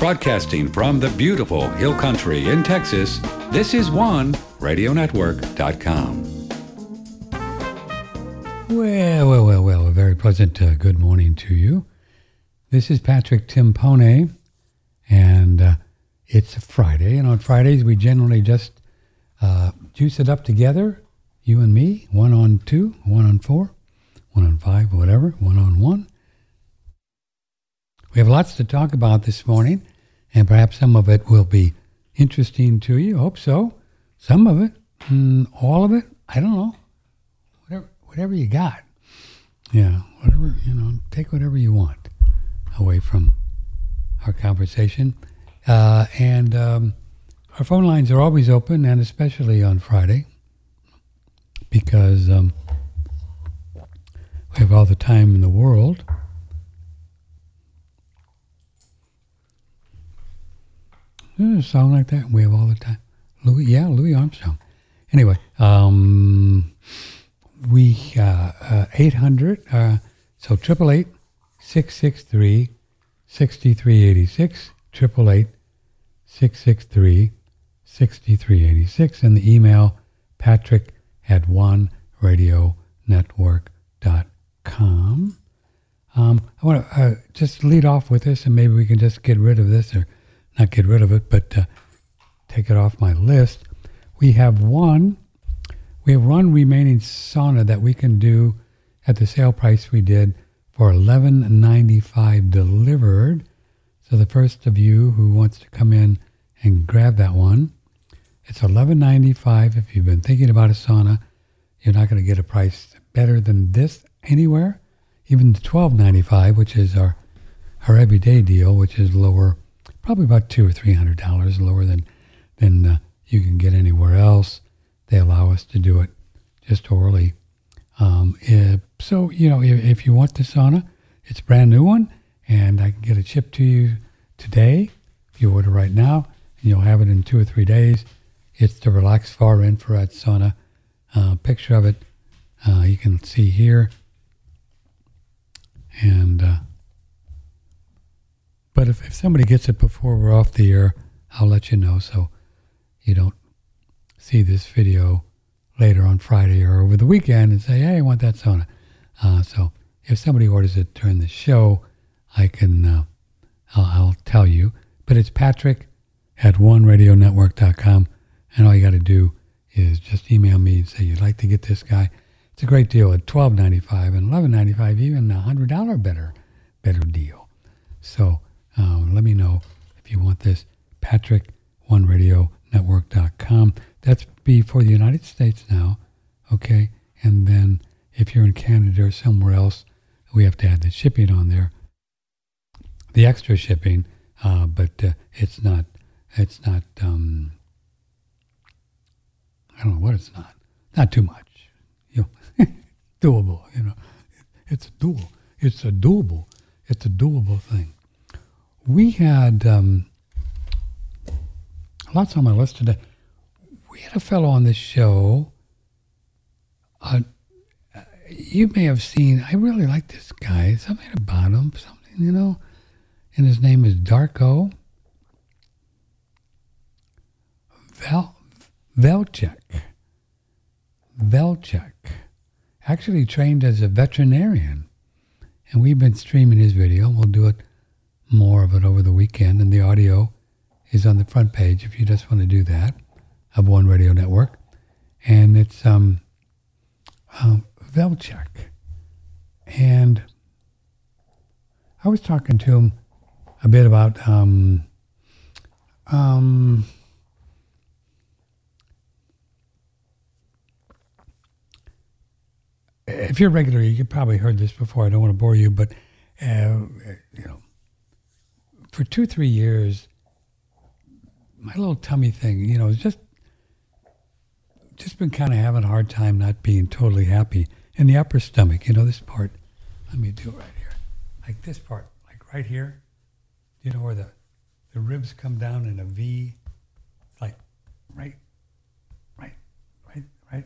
Broadcasting from the beautiful Hill Country in Texas, this is OneRadioNetwork.com. Well, a very pleasant good morning to you. This is Patrick Timpone, and it's a Friday. And on Fridays, we generally just juice it up together, you and me, 1 on 2, 1 on 4, 1 on 5, whatever, 1 on 1. We have lots to talk about this morning, and perhaps some of it will be interesting to you. I hope so. Some of it, all of it, I don't know. Whatever you got. Yeah, whatever, take whatever you want away from our conversation. And our phone lines are always open, and especially on Friday, because we have all the time in the world. A song like that we have all the time. Louis Armstrong. Anyway, 800, so 888-663-6386, 888-663-6386, and the email patrick@oneradionetwork.com. I want to just lead off with this, and maybe we can just get rid of this, or not get rid of it, but take it off my list. We have one remaining sauna that we can do at the sale price we did for $11.95 delivered. So the first of you who wants to come in and grab that one, it's $11.95. If you've been thinking about a sauna, you're not going to get a price better than this anywhere. Even the $12.95, which is our everyday deal, which is lower. Probably about $200 or $300 lower than you can get anywhere else. They allow us to do it just orally. So if you want the sauna, it's a brand new one, and I can get it shipped to you today. If you order right now, and you'll have it in 2 or 3 days. It's the Relaxed Far Infrared Sauna. Picture of it you can see here, and. But if somebody gets it before we're off the air, I'll let you know so you don't see this video later on Friday or over the weekend and say, hey, I want that sauna. So if somebody orders it during the show, I'll tell you. But it's patrick@oneradionetwork.com, and all you got to do is just email me and say you'd like to get this guy. It's a great deal at $12.95 and $11.95, even a $100 better deal. So let me know if you want this, patrick@oneradionetwork.com. That's be for the United States now, okay? And then if you're in Canada or somewhere else, we have to add the shipping on there, the extra shipping, but it's not, I don't know what it's not too much, doable, it's a doable thing. We had lots on my list today. We had a fellow on this show. You may have seen, I really like this guy. Something about him, And his name is Darko Velchek. Actually trained as a veterinarian. And we've been streaming his video, and we'll do it more of it over the weekend, and the audio is on the front page if you just want to do that of One Radio Network. And it's Velchek, and I was talking to him a bit about if you're regular, you probably heard this before. I don't want to bore you, but for 2-3 years, my little tummy thing, it's just been kind of having a hard time not being totally happy in the upper stomach. This part, let me do it right here. Like this part, like right here, where the ribs come down in a V, like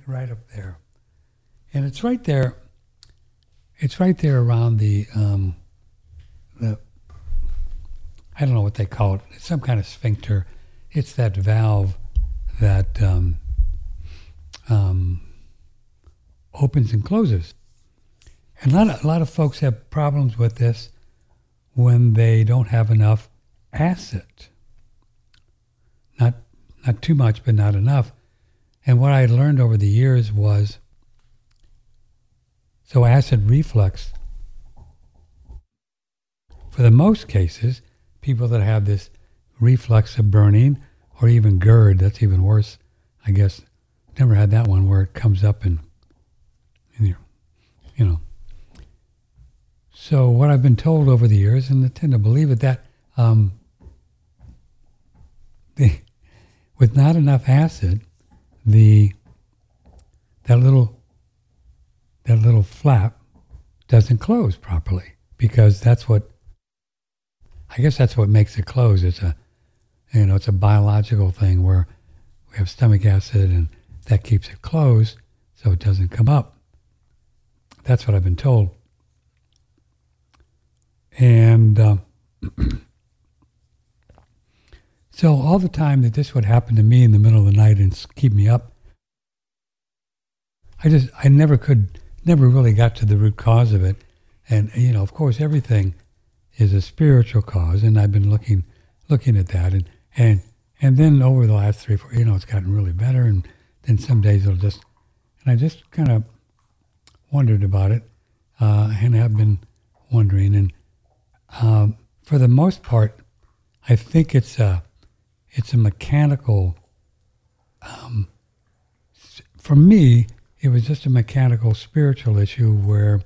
right up there. And it's right there. It's right there around the I don't know what they call it. It's some kind of sphincter. It's that valve that opens and closes. And a lot of folks have problems with this when they don't have enough acid. Not too much, but not enough. And what I had learned over the years was, so acid reflux, for the most cases, people that have this reflux of burning, or even GERD, that's even worse, I guess. Never had that one where it comes up in your, you know. So what I've been told over the years, and I tend to believe it, that with not enough acid, that little flap doesn't close properly, because that's what makes it close. It's a biological thing where we have stomach acid, and that keeps it closed so it doesn't come up. That's what I've been told. And so all the time that this would happen to me in the middle of the night and keep me up, I never really got to the root cause of it. And, you know, of course, everything is a spiritual cause, and I've been looking at that. And then over the last 3 or 4, you know, it's gotten really better, and then some days it'll just, and I just kind of wondered about it, and I've been wondering. And for the most part, I think it's a mechanical, for me, it was just a mechanical spiritual issue where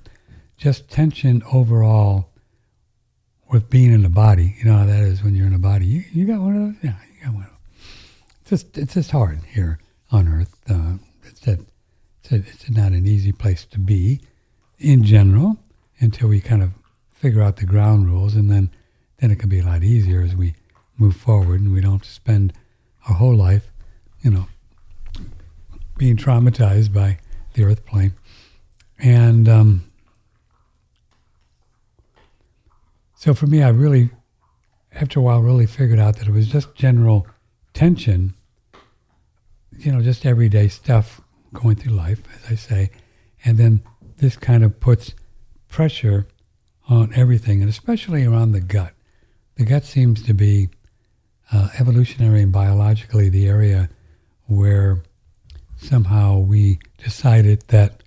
just tension overall with being in the body. You know how that is when you're in the body. You got one of those? Yeah, you got one of those. It's just hard here on Earth. It's not an easy place to be in general until we kind of figure out the ground rules, and then it can be a lot easier as we move forward, and we don't have to spend our whole life, you know, being traumatized by the earth plane. And so for me, I really, after a while, really figured out that it was just general tension, you know, just everyday stuff going through life, as I say, and then this kind of puts pressure on everything, and especially around the gut. The gut seems to be evolutionary and biologically the area where somehow we decided that,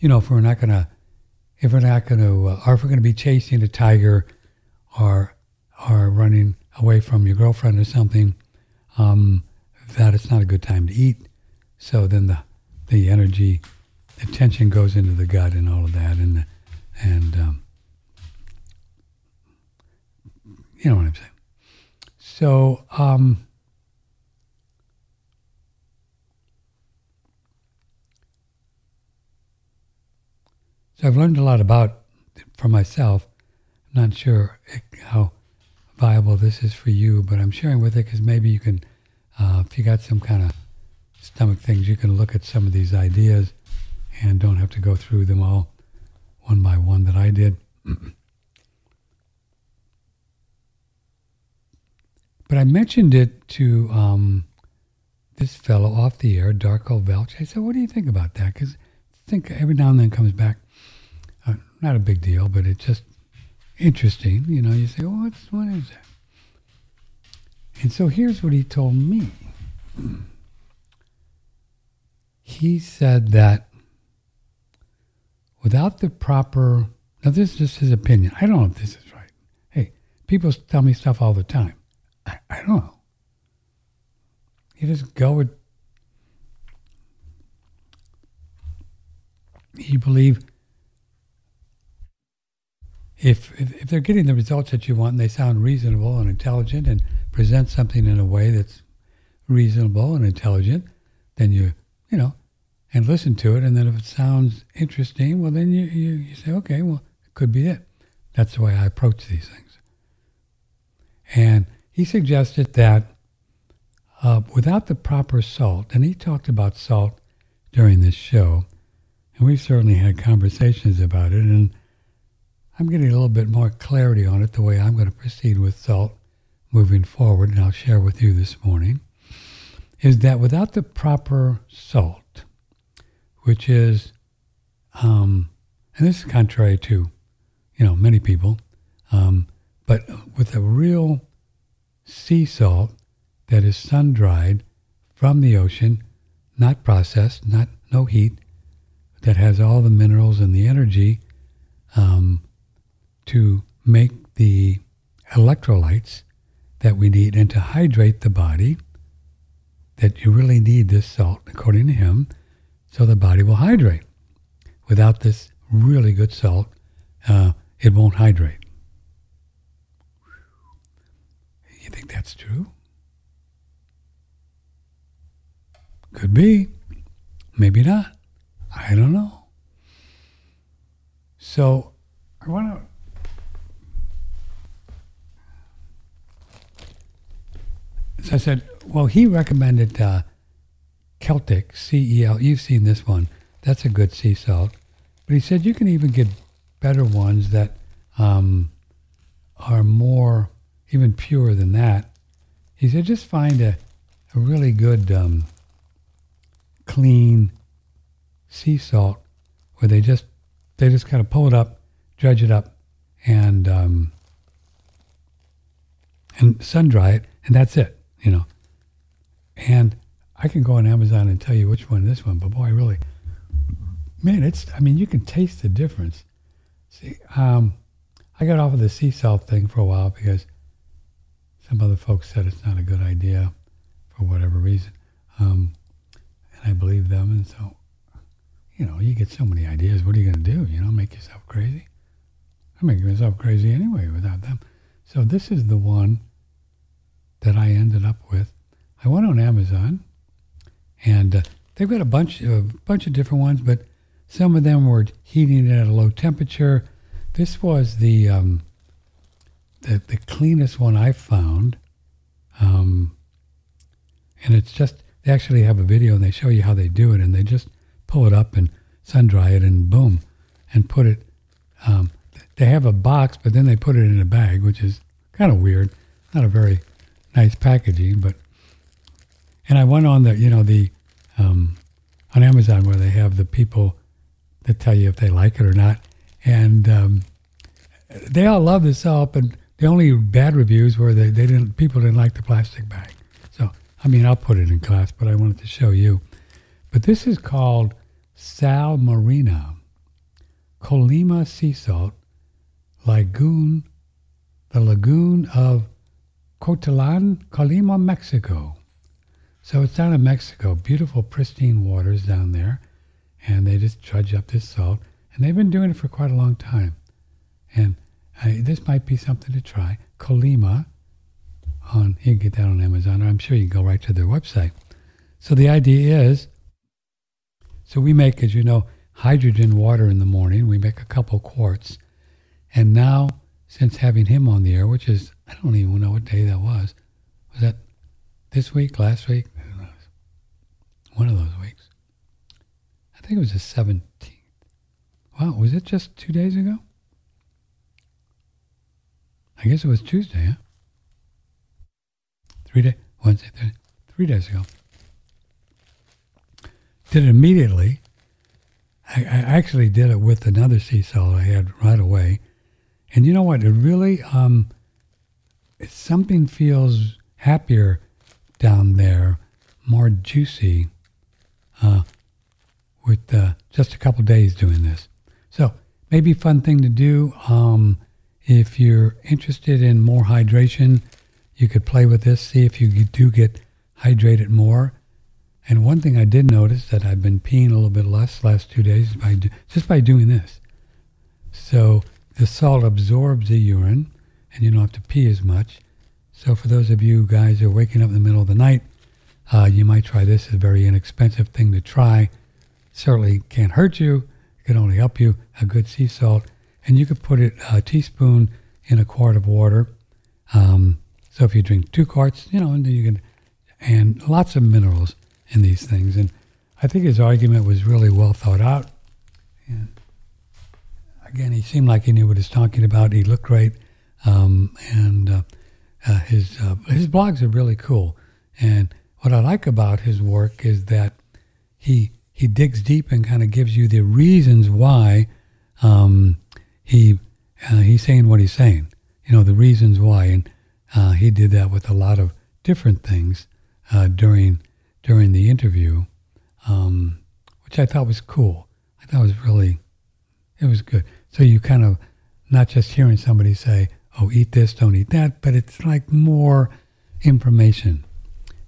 you know, if we're going to be chasing a tiger or running away from your girlfriend or something, that it's not a good time to eat. So then the energy, the tension goes into the gut and all of that, and you know what I'm saying. So I've learned a lot about it for myself. I'm not sure how viable this is for you, but I'm sharing with it because maybe you can, if you got some kind of stomach things, you can look at some of these ideas and don't have to go through them all one by one that I did. But I mentioned it to this fellow off the air, Darko Velch. I said, what do you think about that? Because I think every now and then it comes back. Not a big deal, but it's just interesting. You know, you say, oh, what is that? And so here's what he told me. He said that without the proper, now this is just his opinion. I don't know if this is right. Hey, people tell me stuff all the time. I don't know. You just go with, you believe if they're getting the results that you want and they sound reasonable and intelligent and present something in a way that's reasonable and intelligent, then you know, and listen to it, and then if it sounds interesting, well, then you say, okay, well, it could be it. That's the way I approach these things. And he suggested that without the proper salt, and he talked about salt during this show, and we've certainly had conversations about it, and I'm getting a little bit more clarity on it, the way I'm going to proceed with salt moving forward, and I'll share with you this morning, is that without the proper salt, which is, and this is contrary to, many people, but with a real sea salt that is sun-dried from the ocean, not processed, no heat, that has all the minerals and the energy to make the electrolytes that we need and to hydrate the body, that you really need this salt, according to him, so the body will hydrate. Without this really good salt, it won't hydrate. You think that's true? Could be. Maybe not. I don't know. So I want to So I said, well, he recommended Celtic, C-E-L. You've seen this one. That's a good sea salt. But he said you can even get better ones that are more, even pure than that. He said just find a really good, clean sea salt where they just kind of pull it up, dredge it up, and sun-dry it, and that's it. And I can go on Amazon and tell you which one this one, but boy, really, man, you can taste the difference. See, I got off of the sea salt thing for a while because some other folks said it's not a good idea for whatever reason. And I believe them, and so, you get so many ideas. What are you going to do? Make yourself crazy? I'm making myself crazy anyway without them. So this is the one that I ended up with. I went on Amazon, and they've got a bunch of different ones, but some of them were heating it at a low temperature. This was the cleanest one I found, and it's just they actually have a video and they show you how they do it, and they just pull it up and sun dry it, and boom, and put it. They have a box, but then they put it in a bag, which is kind of weird. Not a very nice packaging, but. And I went on on Amazon where they have the people that tell you if they like it or not. And they all love the salt, but the only bad reviews were people didn't like the plastic bag. So, I'll put it in class, but I wanted to show you. But this is called Sal Marina, Colima Sea Salt, Lagoon, the Lagoon of Coatlan, Colima, Mexico. So it's down in Mexico, beautiful, pristine waters down there, and they just trudge up this salt, and they've been doing it for quite a long time. And this might be something to try. Colima, you can get that on Amazon, or I'm sure you can go right to their website. So the idea is, we make, as you know, hydrogen water in the morning. We make a couple quarts, and now, since having him on the air, which is, I don't even know what day that was. Was that this week, last week? One of those weeks. I think it was the 17th. Wow, was it just 2 days ago? I guess it was Tuesday, huh? 3 days, Wednesday, Thursday, 3 days ago. Did it immediately. I actually did it with another sea salt I had right away. And you know what? It really, something feels happier down there, more juicy, with just a couple days doing this. So maybe fun thing to do. If you're interested in more hydration, you could play with this, see if you do get hydrated more. And one thing I did notice that I've been peeing a little bit less the last 2 days just by doing this. So the salt absorbs the urine, and you don't have to pee as much. So for those of you guys who are waking up in the middle of the night, you might try this. It's a very inexpensive thing to try. Certainly can't hurt you. It can only help you. A good sea salt. And you could put it a teaspoon in a quart of water. So if you drink 2 quarts, and then you can, and lots of minerals in these things. And I think his argument was really well thought out. And Again, he seemed like he knew what he was talking about. He looked great, and his blogs are really cool. And what I like about his work is that he digs deep and kind of gives you the reasons why he's saying what he's saying. You know, the reasons why, and he did that with a lot of different things during the interview, which I thought was cool. I thought was really, it was good. So you kind of not just hearing somebody say, "Oh, eat this, don't eat that," but it's like more information.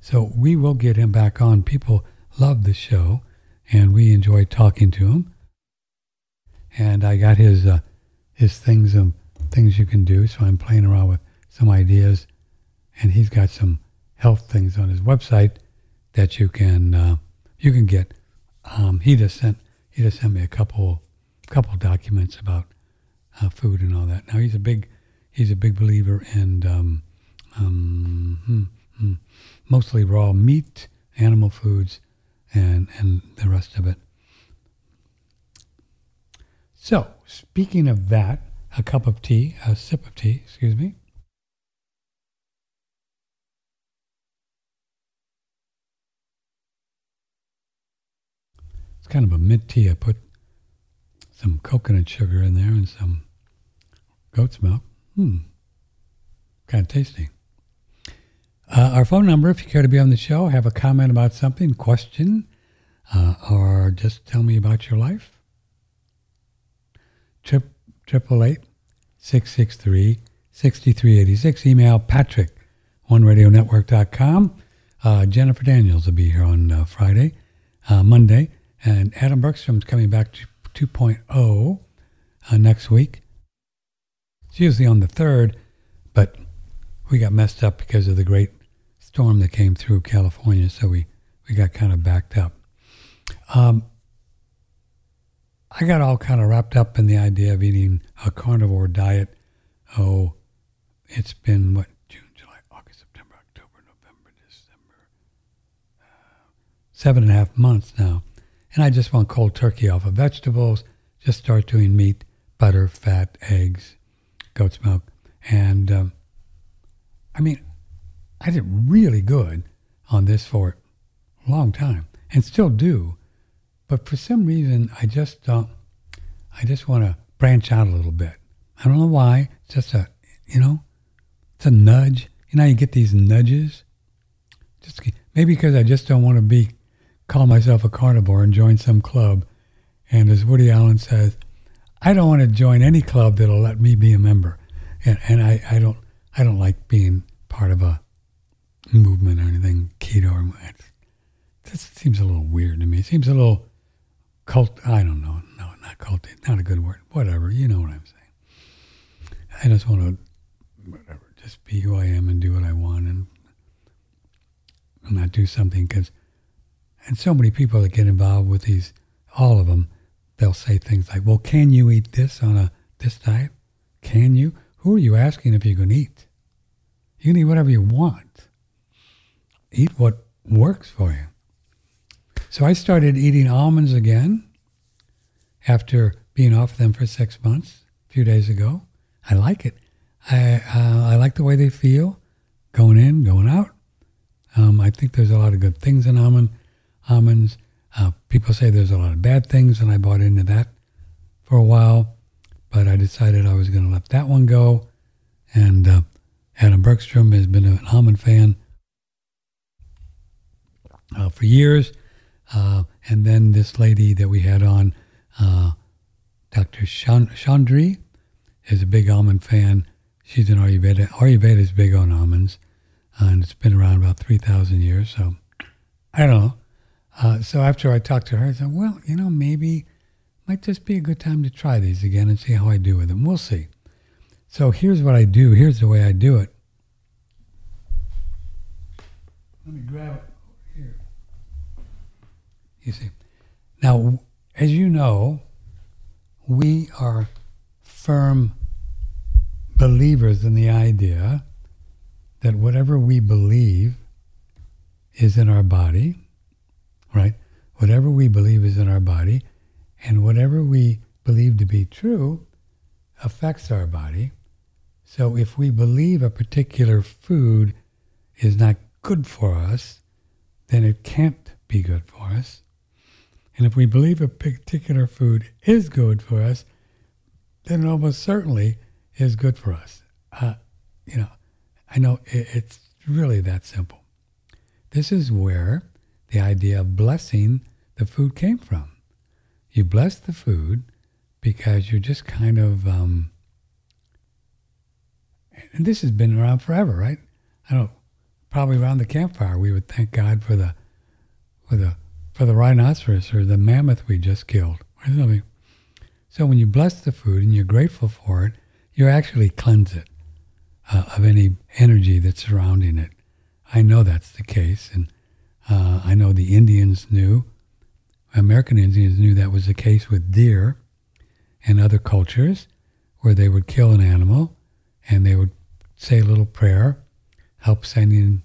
So we will get him back on. People love the show, and we enjoy talking to him. And I got his things of things you can do. So I'm playing around with some ideas, and he's got some health things on his website that you can get. He just sent me a couple documents about food and all that. Now he's a big believer in mostly raw meat, animal foods, and the rest of it. So, speaking of that, a sip of tea, it's kind of a mint tea. I put some coconut sugar in there and some goat's milk. Kind of tasty. Our phone number, if you care to be on the show, have a comment about something, question, or just tell me about your life. 888-663-6386. Email patrick@oneradionetwork.com. Jennifer Daniels will be here on Monday. And Adam Bergstrom's coming back to 2.0 next week. It's usually on the 3rd, but we got messed up because of the great storm that came through California, so we got kind of backed up. I got all kind of wrapped up in the idea of eating a carnivore diet. Oh, it's been, what, June, July, August, September, October, November, December, 7.5 months now. And I just want cold turkey off of vegetables, just start doing meat, butter, fat, eggs, goat's milk. And I did really good on this for a long time and still do. But for some reason, I just want to branch out a little bit. I don't know why. It's just it's a nudge. You know, you get these nudges. Just maybe because I just don't want to call myself a carnivore and join some club. And as Woody Allen says, I don't want to join any club that'll let me be a member. And I don't like being part of a movement or anything. Keto, it seems a little weird to me. It seems a little cult. I don't know. No, not cult. Not a good word. Whatever. You know what I'm saying. I just want to, just be who I am and do what I want, and not do something because. And so many people that get involved with these, all of them, they'll say things like, well, can you eat this on this diet? Can you? Who are you asking if you can eat? You can eat whatever you want. Eat what works for you. So I started eating almonds again after being off them for 6 months, a few days ago. I like it. I like the way they feel, going in, going out. I think there's a lot of good things in almonds. People say there's a lot of bad things, and I bought into that for a while, but I decided I was going to let that one go. And Adam Bergstrom has been an almond fan for years. And then this lady that we had on, Dr. Chandri, is a big almond fan. She's an Ayurveda. Ayurveda is big on almonds, and it's been around about 3,000 years, so I don't know. So after I talked to her, I said, well, maybe might just be a good time to try these again and see how I do with them. We'll see. So here's what I do. Here's the way I do it. Let me grab it over here. You see. Now, as you know, we are firm believers in the idea that whatever we believe is in our body, right? Whatever we believe is in our body, and whatever we believe to be true affects our body. So if we believe a particular food is not good for us, then it can't be good for us. And if we believe a particular food is good for us, then it almost certainly is good for us. I know it's really that simple. This is where the idea of blessing the food came from. You bless the food because you're just kind of, and this has been around forever, right? Probably around the campfire, we would thank God for the rhinoceros or the mammoth we just killed or something. So when you bless the food and you're grateful for it, you actually cleanse it of any energy that's surrounding it. I know that's the case, and I know the Indians knew, American Indians knew that was the case with deer and other cultures, where they would kill an animal and they would say a little prayer, help sending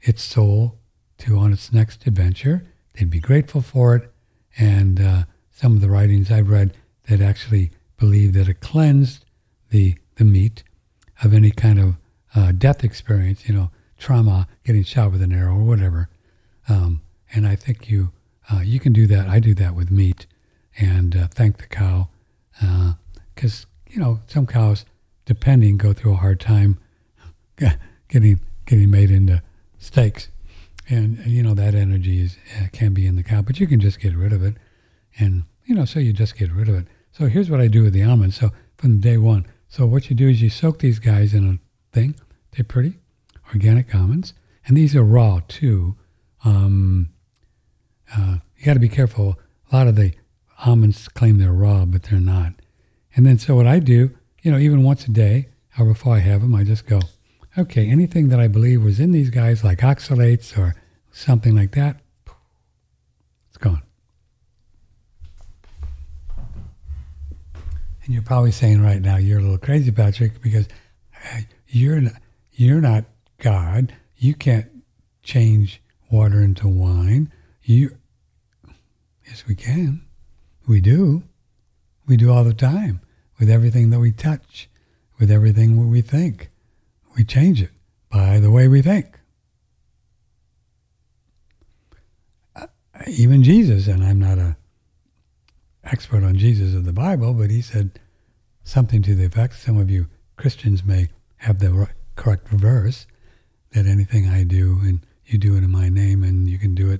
its soul to on its next adventure. They'd be grateful for it, and some of the writings I've read that actually believe that it cleansed the meat of any kind of death experience, trauma, getting shot with an arrow or whatever. And I think you can do that. I do that with meat, and thank the cow, because some cows, depending, go through a hard time getting made into steaks. And that energy can be in the cow, but you can just get rid of it. And, so you just get rid of it. So here's what I do with the almonds. So from day one, so what you do is you soak these guys in a thing. They're pretty organic almonds. And these are raw too. You got to be careful. A lot of the almonds claim they're raw, but they're not. And then so what I do, even once a day, or before I have them, I just go, okay, anything that I believe was in these guys, like oxalates or something like that, it's gone. And you're probably saying right now, you're a little crazy, Patrick, because you're not God. You can't change water into wine. Yes, we can. We do. We do all the time with everything that we touch, with everything that we think. We change it by the way we think. Even Jesus, and I'm not an expert on Jesus of the Bible, but he said something to the effect, some of you Christians may have the correct verse, that anything I do, and you do it in my name, and you can do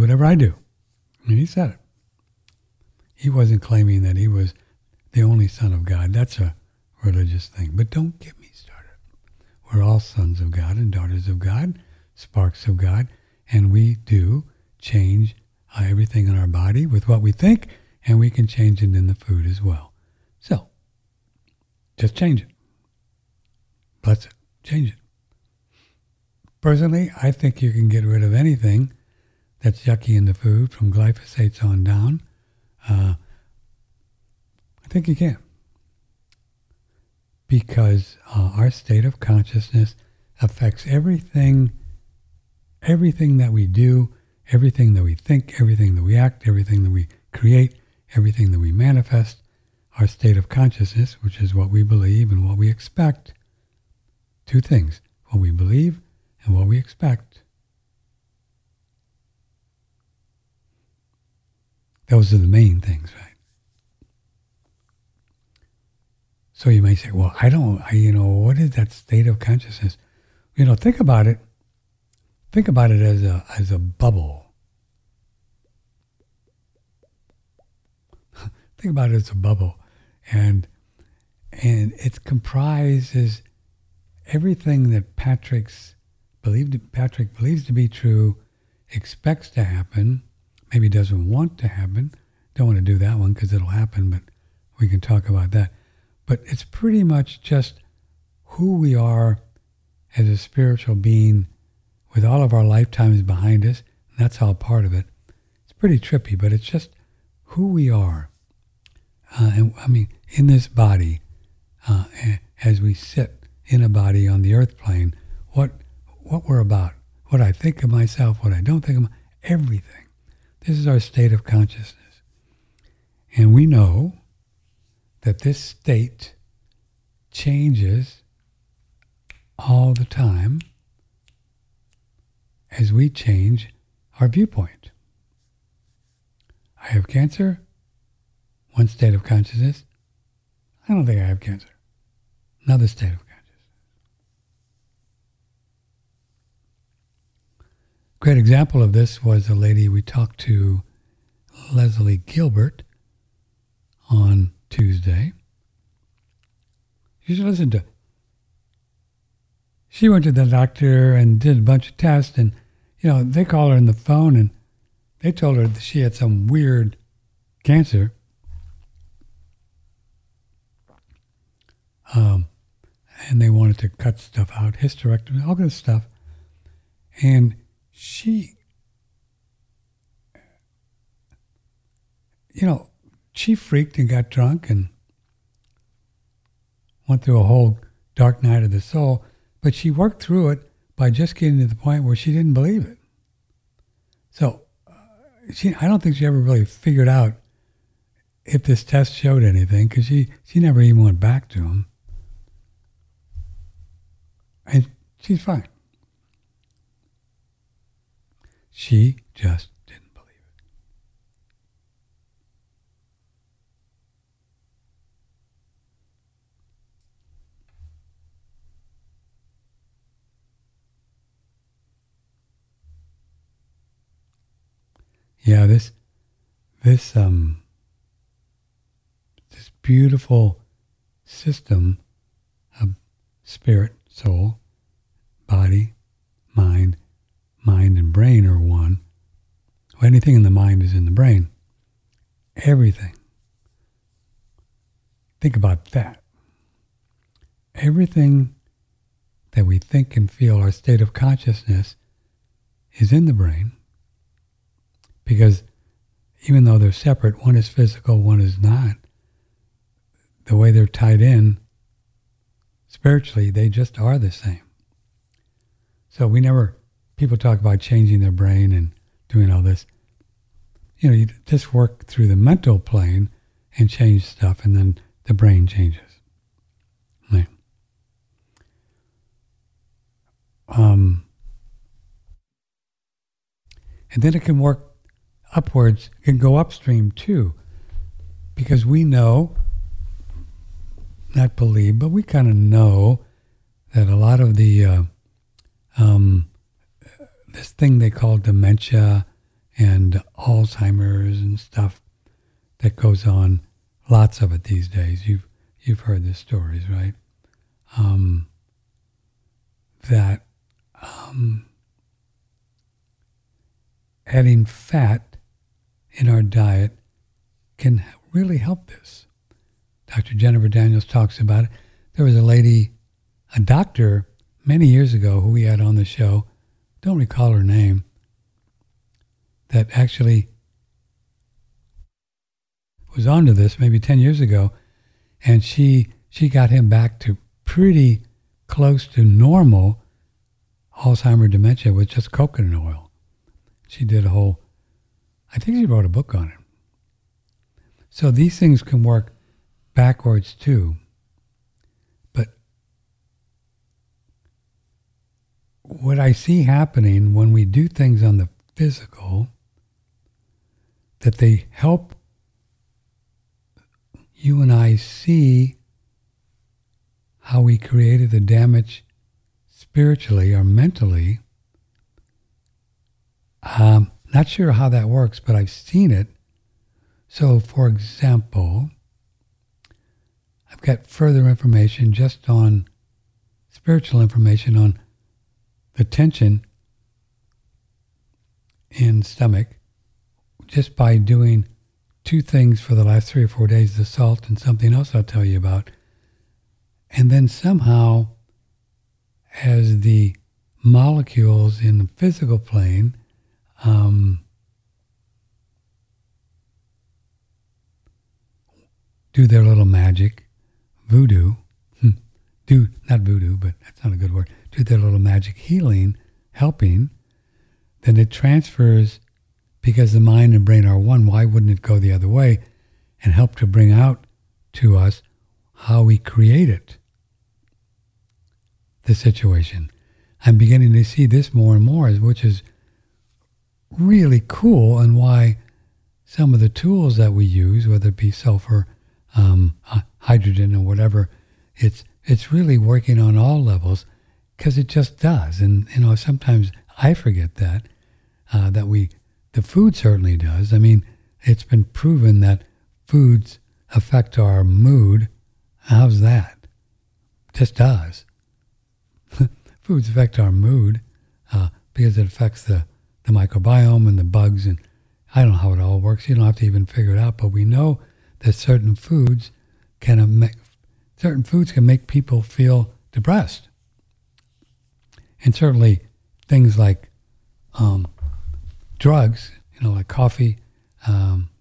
whatever I do. And he said it. He wasn't claiming that he was the only Son of God. That's a religious thing. But don't get me started. We're all sons of God and daughters of God, sparks of God, and we do change everything in our body with what we think, and we can change it in the food as well. So, just change it. Bless it. Change it. Personally, I think you can get rid of anything that's yucky in the food, from glyphosates on down. I think you can. Because our state of consciousness affects everything that we do, everything that we think, everything that we act, everything that we create, everything that we manifest. Our state of consciousness, which is what we believe and what we expect. Two things, what we believe and what we expect. Those are the main things, right? So you may say, well, what is that state of consciousness? Think about it. Think about it as a bubble. Think about it as a bubble. And it comprises everything that Patrick believes to be true, expects to happen, maybe doesn't want to happen. Don't want to do that one because it'll happen, but we can talk about that. But it's pretty much just who we are as a spiritual being with all of our lifetimes behind us. And that's all part of it. It's pretty trippy, but it's just who we are. In this body, as we sit in a body on the earth plane, what we're about, what I think of myself, what I don't think of myself, everything. This is our state of consciousness. And we know that this state changes all the time as we change our viewpoint. I have cancer, one state of consciousness. I don't think I have cancer, another state of consciousness. A great example of this was a lady we talked to, Leslie Gilbert, on Tuesday. You should listen to it. She went to the doctor and did a bunch of tests, and they called her on the phone and they told her that she had some weird cancer. And they wanted to cut stuff out, hysterectomy, all this stuff. And she freaked and got drunk and went through a whole dark night of the soul. But she worked through it by just getting to the point where she didn't believe it. So I don't think she ever really figured out if this test showed anything, because she never even went back to him. And she's fine. She just didn't believe it. Yeah, this beautiful system of spirit, soul, body, mind and brain are one. Well, anything in the mind is in the brain. Everything. Think about that. Everything that we think and feel, our state of consciousness, is in the brain, because even though they're separate, one is physical, one is not, the way they're tied in spiritually, they just are the same. So people talk about changing their brain and doing all this. You just work through the mental plane and change stuff, and then the brain changes. Right. And then it can work upwards, it can go upstream too, because we know, not believe, but we kind of know that a lot of the this thing they call dementia and Alzheimer's and stuff that goes on, lots of it these days. You've heard the stories, right? That adding fat in our diet can really help this. Dr. Jennifer Daniels talks about it. There was a lady, a doctor, many years ago who we had on the show, don't recall her name, that actually was onto this maybe 10 years ago, and she got him back to pretty close to normal Alzheimer's dementia with just coconut oil. She did I think she wrote a book on it. So these things can work backwards too. What I see happening when we do things on the physical, that they help you and I see how we created the damage spiritually or mentally. Not sure how that works, but I've seen it. So, for example, I've got further information just on spiritual information on the tension in stomach just by doing two things for the last 3 or 4 days, the salt and something else I'll tell you about. And then somehow, as the molecules in the physical plane do their little magic, do their little magic helping, then it transfers, because the mind and brain are one. Why wouldn't it go the other way and help to bring out to us how we created the situation. I'm beginning to see this more and more, which is really cool, and why some of the tools that we use, whether it be sulfur, hydrogen, or whatever, it's really working on all levels, because it just does. And you know, sometimes I forget that the food certainly does. I mean, it's been proven that foods affect our mood. How's that? Just does. Foods affect our mood because it affects the microbiome and the bugs, and I don't know how it all works. You don't have to even figure it out, but we know that certain foods can make people feel depressed. And certainly things like drugs, you know, like coffee,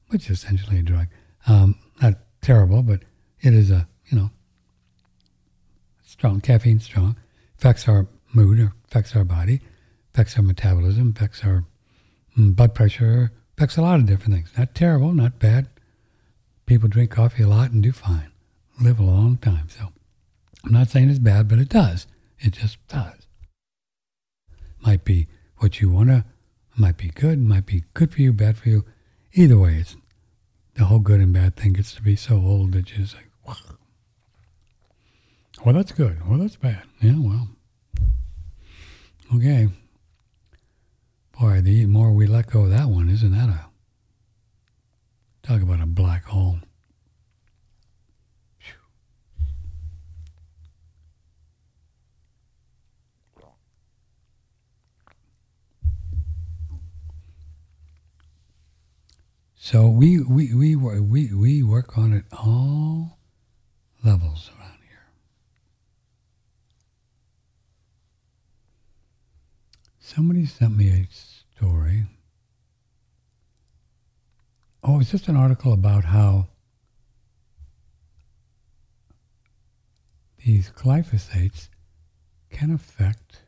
which is essentially a drug. Not terrible, but it is strong. Caffeine's strong. Affects our mood, affects our body, affects our metabolism, affects our blood pressure, affects a lot of different things. Not terrible, not bad. People drink coffee a lot and do fine. Live a long time. So I'm not saying it's bad, but it does. It just does. Might be what you want to, might be good for you, bad for you. Either way, it's the whole good and bad thing gets to be so old that you're just like, wow. Well, that's good. Well, that's bad. Yeah, well. Okay. Boy, the more we let go of that one, isn't that a... Talk about a black hole. So we work on it all levels around here. Somebody sent me a story. Oh, it's just an article about how these glyphosates can affect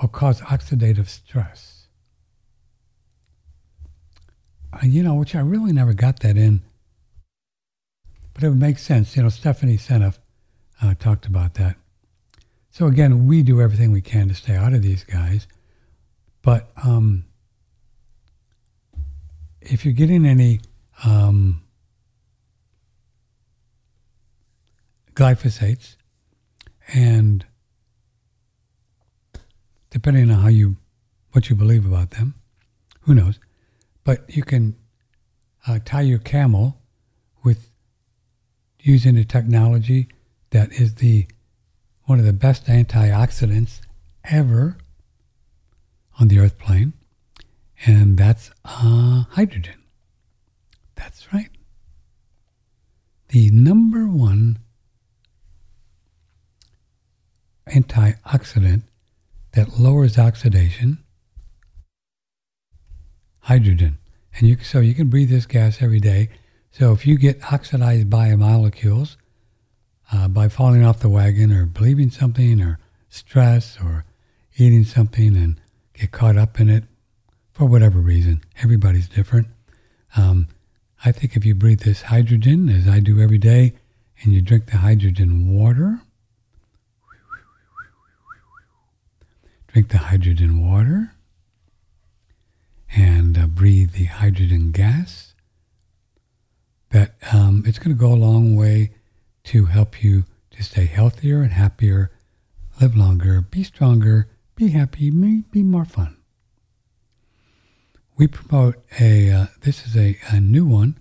or cause oxidative stress. Which I really never got that in, but it would make sense. You know, Stephanie Seneff talked about that. So again, we do everything we can to stay out of these guys. But if you're getting any glyphosates, and depending on what you believe about them, who knows? But you can tie your camel with using a technology that is one of the best antioxidants ever on the earth plane, and that's hydrogen. That's right. The number one antioxidant that lowers oxidation, hydrogen. And so you can breathe this gas every day. So if you get oxidized biomolecules by falling off the wagon or believing something or stress or eating something and get caught up in it for whatever reason. Everybody's different. I think if you breathe this hydrogen, as I do every day, and you drink the hydrogen water, and breathe the hydrogen gas, that it's going to go a long way to help you to stay healthier and happier, live longer, be stronger, be happy, be more fun. We promote this is a new one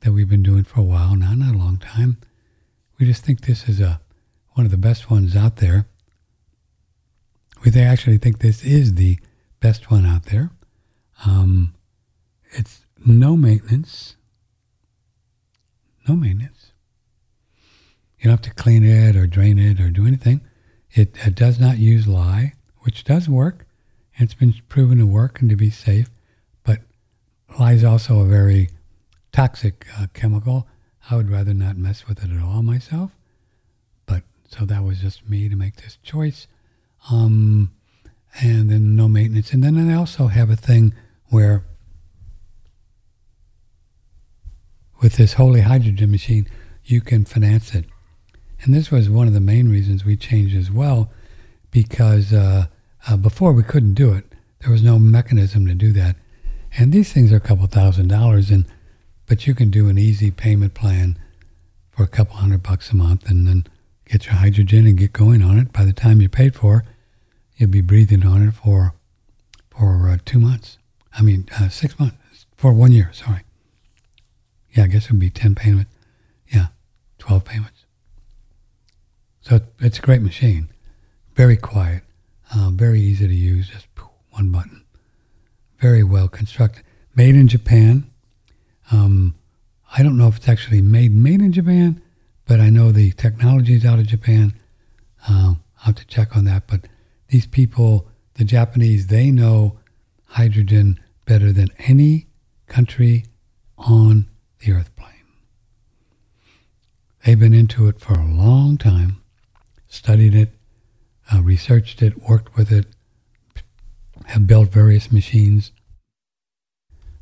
that we've been doing for a while now, not a long time. We just think this is one of the best ones out there. They actually think this is the best one out there. It's no maintenance. You don't have to clean it or drain it or do anything. It does not use lye, which does work, and it's been proven to work and to be safe. But lye is also a very toxic chemical. I would rather not mess with it at all myself. But so that was just me to make this choice. And then no maintenance. And then I also have a thing where with this Holy Hydrogen machine, you can finance it. And this was one of the main reasons we changed as well, because before we couldn't do it. There was no mechanism to do that. And these things are a couple $1,000s, but you can do an easy payment plan for a couple $100 a month and then get your hydrogen and get going on it. By the time you're paid for, you'll be breathing on it for 2 months. 6 months, for 1 year, sorry. Yeah, I guess it would be 10 payments. Yeah, 12 payments. So it's a great machine. Very quiet, very easy to use, just one button. Very well constructed. Made in Japan. I don't know if it's actually made in Japan, but I know the technology is out of Japan. I'll have to check on that. But these people, the Japanese, they know hydrogen better than any country on the earth plane. They've been into it for a long time, studied it, researched it, worked with it, have built various machines.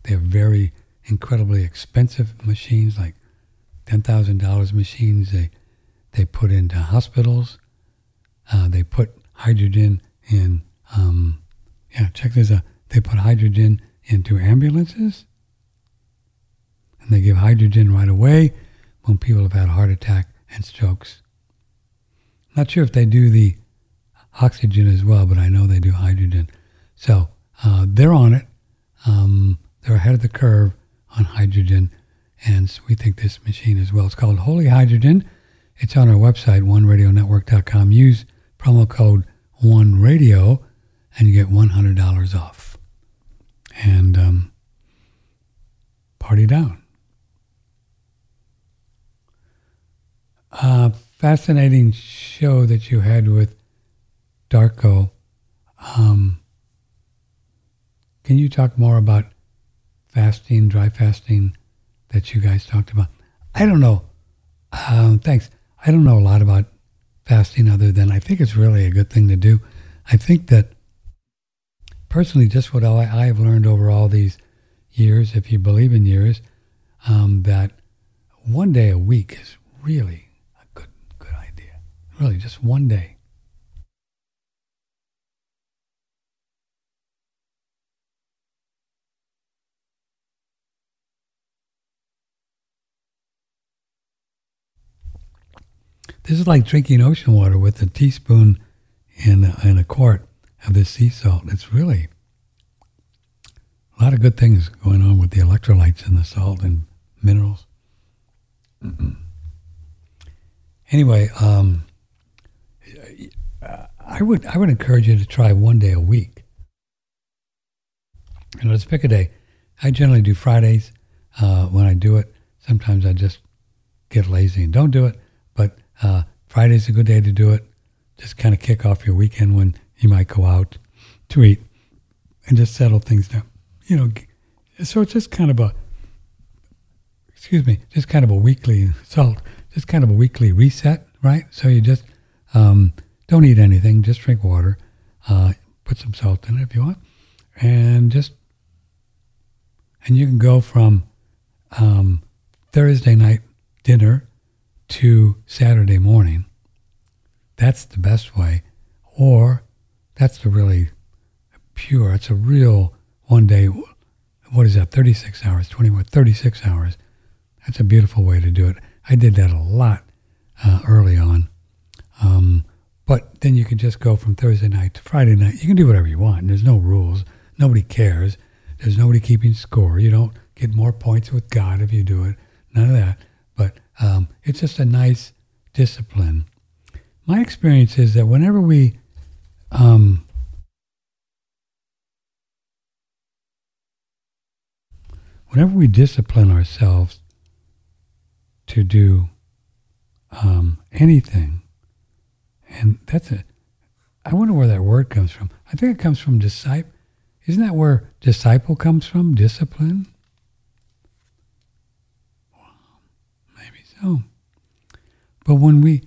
They have very incredibly expensive machines, like $10,000 machines they put into hospitals. They put hydrogen in, check this out. They put hydrogen into ambulances, and they give hydrogen right away when people have had heart attack and strokes. Not sure if they do the oxygen as well, but I know they do hydrogen. So they're on it. They're ahead of the curve on hydrogen, and we think this machine as well. It's called Holy Hydrogen. It's on our website, oneradionetwork.com. Use promo code OneRadio, and you get $100 off. And party down. Fascinating show that you had with Darko. Can you talk more about fasting, dry fasting that you guys talked about? I don't know. Thanks. I don't know a lot about fasting other than I think it's really a good thing to do. I think that personally, just what I have learned over all these years, if you believe in years, that one day a week is really a good idea. Really, just one day. This is like drinking ocean water with a teaspoon and a quart of this sea salt. It's really a lot of good things going on with the electrolytes and the salt and minerals. Mm-mm. Anyway, I would encourage you to try one day a week. And let's pick a day. I generally do Fridays when I do it. Sometimes I just get lazy and don't do it. But Friday's a good day to do it. Just kind of kick off your weekend when you might go out to eat and just settle things down. You know, so it's just kind of a weekly reset, right? So you just don't eat anything, just drink water, put some salt in it if you want, and you can go from Thursday night dinner to Saturday morning. That's the best way, or that's the really pure, it's a real one day, 36 hours. That's a beautiful way to do it. I did that a lot early on, but then you can just go from Thursday night to Friday night. You can do whatever you want. There's no rules. Nobody cares. There's nobody keeping score. You don't get more points with God if you do it. None of that. But it's just a nice discipline. My experience is that whenever we discipline ourselves to do anything, and that's it. I wonder where that word comes from. I think it comes from disciple. Isn't that where disciple comes from? Discipline? Oh, but when we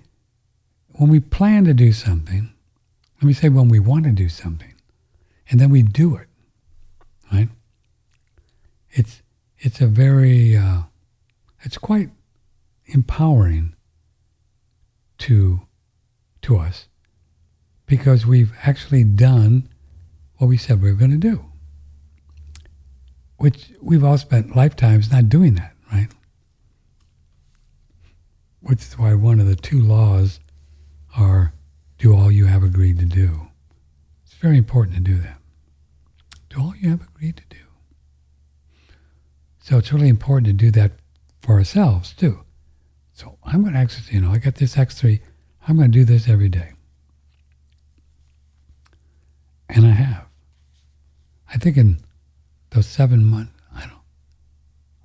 plan to do something, let me say when we want to do something, and then we do it, right? It's a very It's quite empowering to us, because we've actually done what we said we were going to do, which we've all spent lifetimes not doing that, right? Which is why one of the two laws are do all you have agreed to do. It's very important to do that. Do all you have agreed to do. So it's really important to do that for ourselves too. So I'm going to exercise, I got this X3, I'm going to do this every day. And I have. I think in those 7 months, I don't know,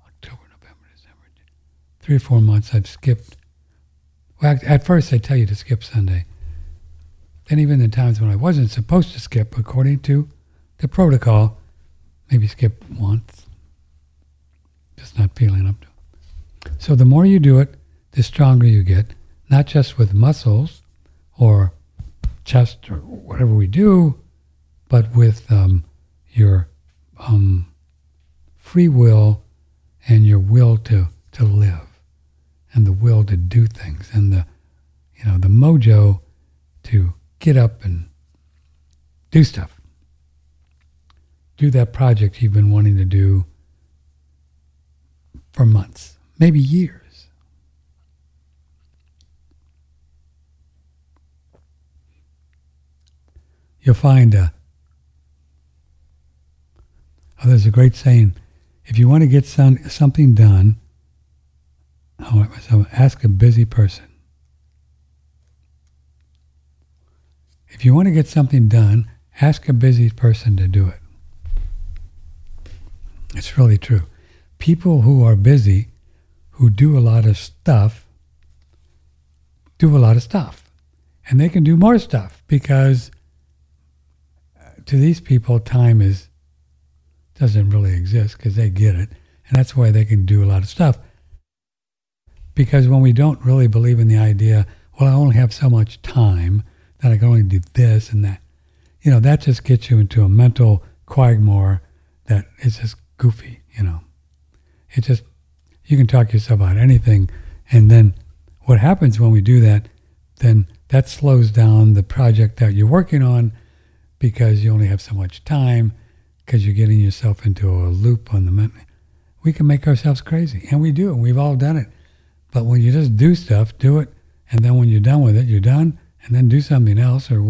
October, November, December, 3 or 4 months I've skipped. Well, at first they tell you to skip Sunday. Then even the times when I wasn't supposed to skip, according to the protocol, maybe skip once. Just not feeling up to it. So the more you do it, the stronger you get, not just with muscles or chest or whatever we do, but with your free will and your will to live and the will to do things and the mojo to get up and do stuff. Do that project you've been wanting to do for months, maybe years. You'll find there's a great saying, if you want to get something done, ask a busy person. If you want to get something done, ask a busy person to do it. It's really true. People who are busy, who do a lot of stuff. And they can do more stuff because to these people, time doesn't really exist because they get it. And that's why they can do a lot of stuff. Because when we don't really believe in the idea, well, I only have so much time that I can only do this and that. That just gets you into a mental quagmire that is just goofy, It just, you can talk yourself out anything. And then what happens when we do that, then that slows down the project that you're working on because you only have so much time because you're getting yourself into a loop on the mental. We can make ourselves crazy, and we do, and we've all done it. But when you just do stuff, do it, and then when you're done with it, you're done, and then do something else, or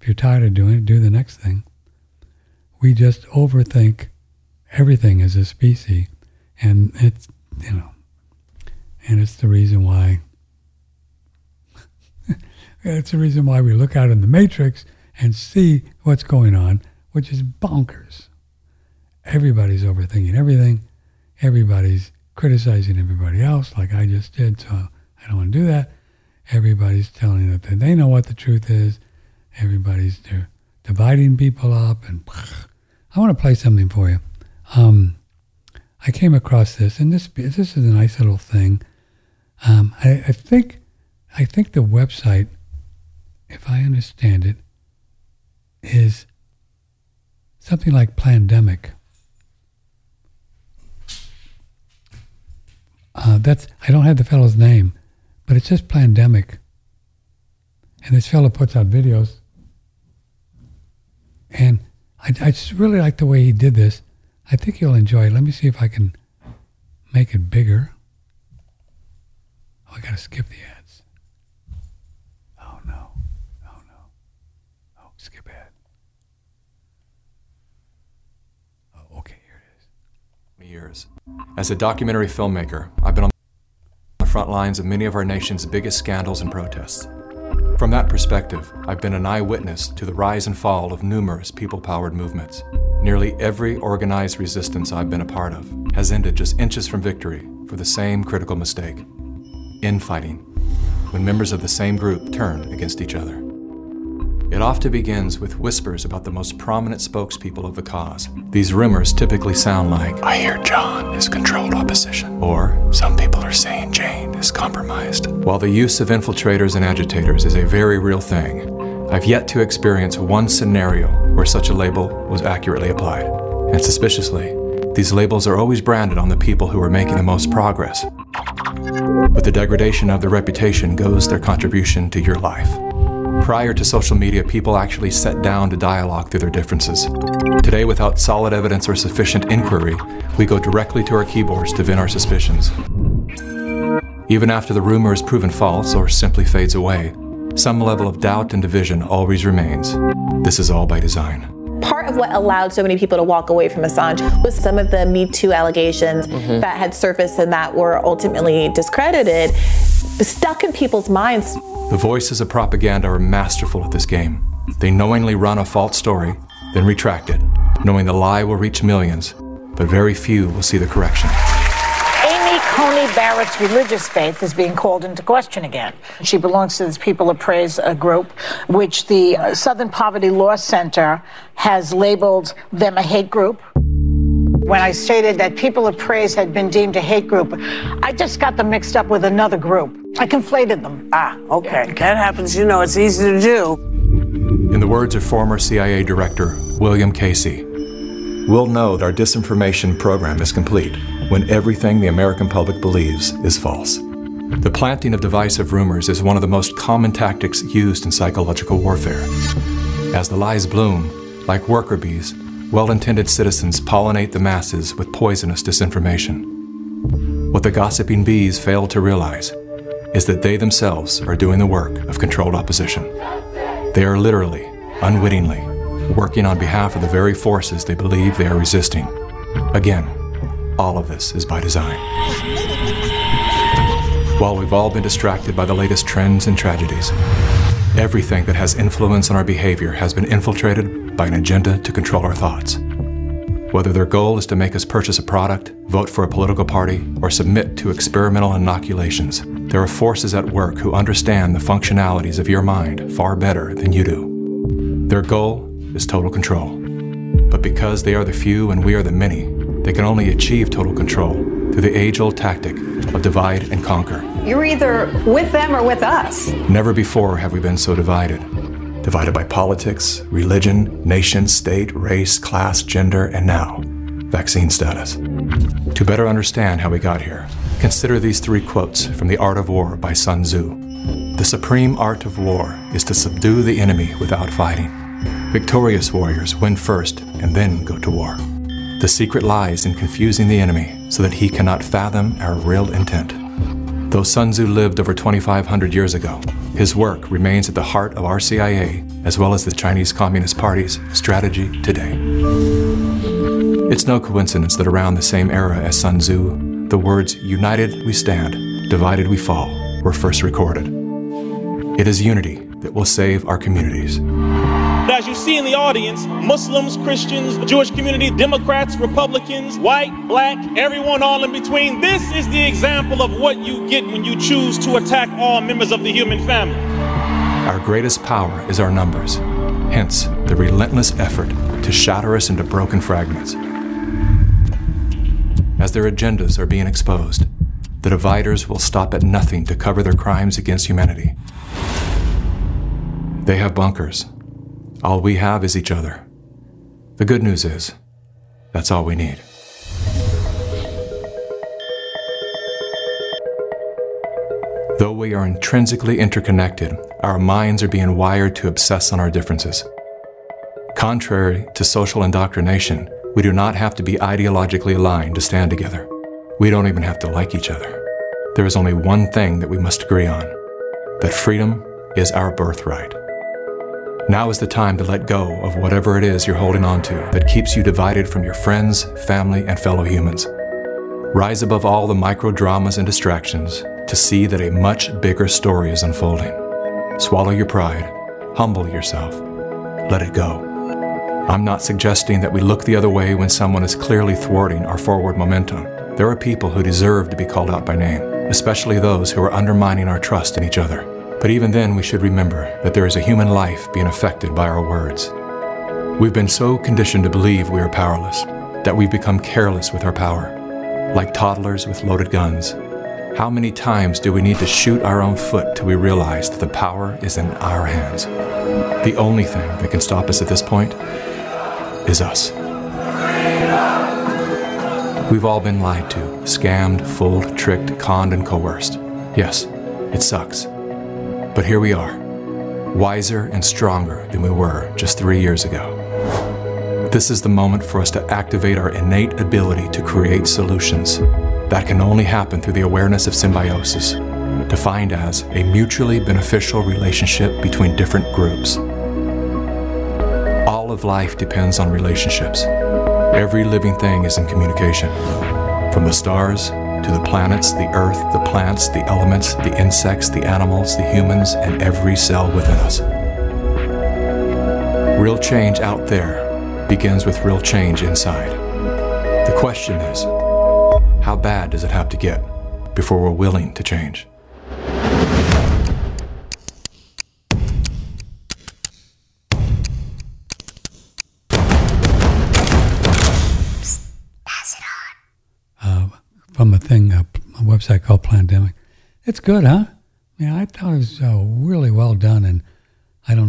if you're tired of doing it, do the next thing. We just overthink everything as a species. And it's, and it's the reason why, we look out in the matrix and see what's going on, which is bonkers. Everybody's overthinking everything. Everybody's criticizing everybody else like I just did, so I don't want to do that. Everybody's telling that they know what the truth is. They're dividing people up. And I want to play something for you. I came across this, and this is a nice little thing. I think the website, if I understand it, is something like Plandemic. I don't have the fellow's name, but it's just Plandemic. And this fellow puts out videos, and I just really like the way he did this. I think you'll enjoy it. Let me see if I can make it bigger. Oh, I gotta skip the ads. Oh no. Oh, skip ad. Oh, okay, here it is. Many years. As a documentary filmmaker, I've been on the front lines of many of our nation's biggest scandals and protests. From that perspective, I've been an eyewitness to the rise and fall of numerous people-powered movements. Nearly every organized resistance I've been a part of has ended just inches from victory for the same critical mistake, infighting, when members of the same group turn against each other. It often begins with whispers about the most prominent spokespeople of the cause. These rumors typically sound like, I hear John is controlled opposition, or some people are saying Jane is compromised. While the use of infiltrators and agitators is a very real thing, I've yet to experience one scenario where such a label was accurately applied. And suspiciously, these labels are always branded on the people who are making the most progress. With the degradation of their reputation goes their contribution to your life. Prior to social media, people actually sat down to dialogue through their differences. Today, without solid evidence or sufficient inquiry, we go directly to our keyboards to vent our suspicions. Even after the rumor is proven false or simply fades away, some level of doubt and division always remains. This is all by design. Part of what allowed so many people to walk away from Assange was some of the Me Too allegations that had surfaced and that were ultimately discredited, stuck in people's minds. The voices of propaganda are masterful at this game. They knowingly run a false story, then retract it, knowing the lie will reach millions, but very few will see the correction. Amy Coney Barrett's religious faith is being called into question again. She belongs to this People Appraise group, which the Southern Poverty Law Center has labeled them a hate group. When I stated that People Appraise had been deemed a hate group, I just got them mixed up with another group. I conflated them. Ah, okay. Yeah. That happens, you know, it's easy to do. In the words of former CIA Director William Casey, we'll know that our disinformation program is complete when everything the American public believes is false. The planting of divisive rumors is one of the most common tactics used in psychological warfare. As the lies bloom, like worker bees, well-intended citizens pollinate the masses with poisonous disinformation. What the gossiping bees fail to realize is that they themselves are doing the work of controlled opposition. They are literally, unwittingly, working on behalf of the very forces they believe they are resisting. Again, all of this is by design. While we've all been distracted by the latest trends and tragedies, everything that has influence on our behavior has been infiltrated by an agenda to control our thoughts. Whether their goal is to make us purchase a product, vote for a political party, or submit to experimental inoculations, there are forces at work who understand the functionalities of your mind far better than you do. Their goal is total control. But because they are the few and we are the many, they can only achieve total control through the age-old tactic of divide and conquer. You're either with them or with us. Never before have we been so divided. Divided by politics, religion, nation, state, race, class, gender, and now, vaccine status. To better understand how we got here, consider these three quotes from The Art of War by Sun Tzu. The supreme art of war is to subdue the enemy without fighting. Victorious warriors win first and then go to war. The secret lies in confusing the enemy so that he cannot fathom our real intent. Though Sun Tzu lived over 2,500 years ago, his work remains at the heart of our CIA, as well as the Chinese Communist Party's strategy today. It's no coincidence that around the same era as Sun Tzu, the words, "United we stand, divided we fall," were first recorded. It is unity that will save our communities. As you see in the audience, Muslims, Christians, the Jewish community, Democrats, Republicans, white, black, everyone all in between. This is the example of what you get when you choose to attack all members of the human family. Our greatest power is our numbers, hence the relentless effort to shatter us into broken fragments. As their agendas are being exposed, the dividers will stop at nothing to cover their crimes against humanity. They have bunkers. All we have is each other. The good news is, that's all we need. Though we are intrinsically interconnected, our minds are being wired to obsess on our differences. Contrary to social indoctrination, we do not have to be ideologically aligned to stand together. We don't even have to like each other. There is only one thing that we must agree on, that freedom is our birthright. Now is the time to let go of whatever it is you're holding on to that keeps you divided from your friends, family, and fellow humans. Rise above all the micro dramas and distractions to see that a much bigger story is unfolding. Swallow your pride, humble yourself, let it go. I'm not suggesting that we look the other way when someone is clearly thwarting our forward momentum. There are people who deserve to be called out by name, especially those who are undermining our trust in each other. But even then, we should remember that there is a human life being affected by our words. We've been so conditioned to believe we are powerless that we've become careless with our power, like toddlers with loaded guns. How many times do we need to shoot our own foot till we realize that the power is in our hands? The only thing that can stop us at this point is us. We've all been lied to. Scammed, fooled, tricked, conned, and coerced. Yes, it sucks. But here we are, wiser and stronger than we were just 3 years ago. This is the moment for us to activate our innate ability to create solutions. That can only happen through the awareness of symbiosis, defined as a mutually beneficial relationship between different groups. All of life depends on relationships. Every living thing is in communication. From the stars, to the planets, the earth, the plants, the elements, the insects, the animals, the humans, and every cell within us. Real change out there begins with real change inside. The question is, how bad does it have to get before we're willing to change? From a thing, a website called Plandemic. It's good, huh? Yeah, I thought it was really well done, and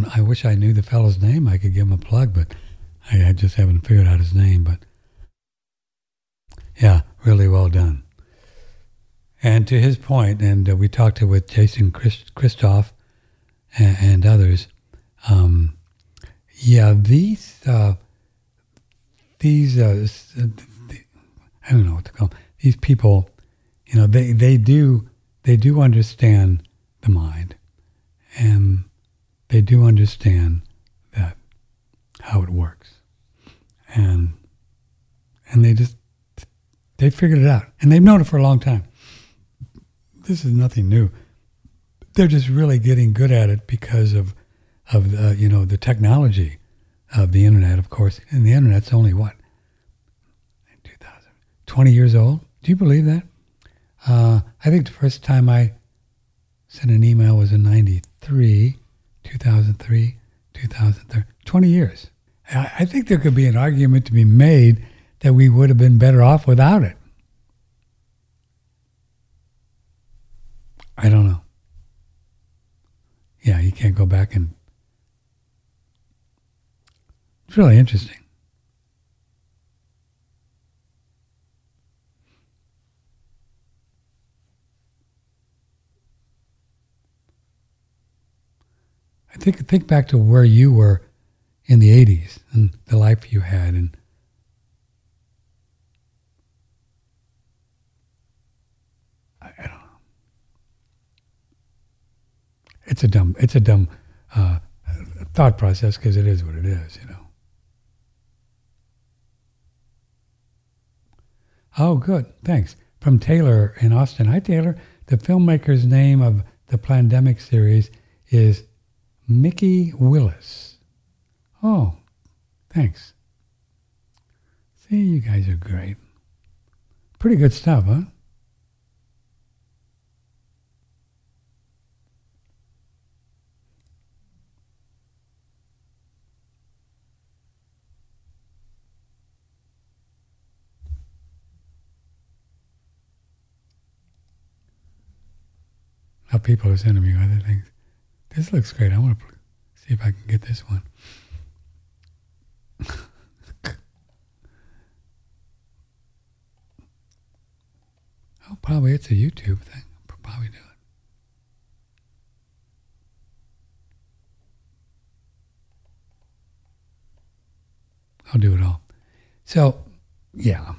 I wish I knew the fellow's name. I could give him a plug, but I just haven't figured out his name. But yeah, really well done. And to his point, and we talked to with Jason Christoph and others. Yeah, these I don't know what to call them. These people, you know, they do understand the mind, and they do understand that how it works, and they figured it out, and they've known it for a long time. This is nothing new. They're just really getting good at it because of you know, the technology of the internet, of course, and the internet's only what 20 years old. Do you believe that? I think the first time I sent an email was in 2003, 20 years. I think there could be an argument to be made that we would have been better off without it. I don't know. Yeah, you can't go back and... It's really interesting. Think back to where you were in the 80s and the life you had, and I don't know. It's a dumb thought process, because it is what it is, you know. Oh, good, thanks. From Taylor in Austin. Hi, Taylor. The filmmaker's name of the Plandemic series is Mickey Willis. Oh, thanks. See, you guys are great. Pretty good stuff, huh? Now people are sending me other things. This looks great. I want to see if I can get this one. Oh, probably it's a YouTube thing. I'll probably do it. I'll do it all. So, yeah.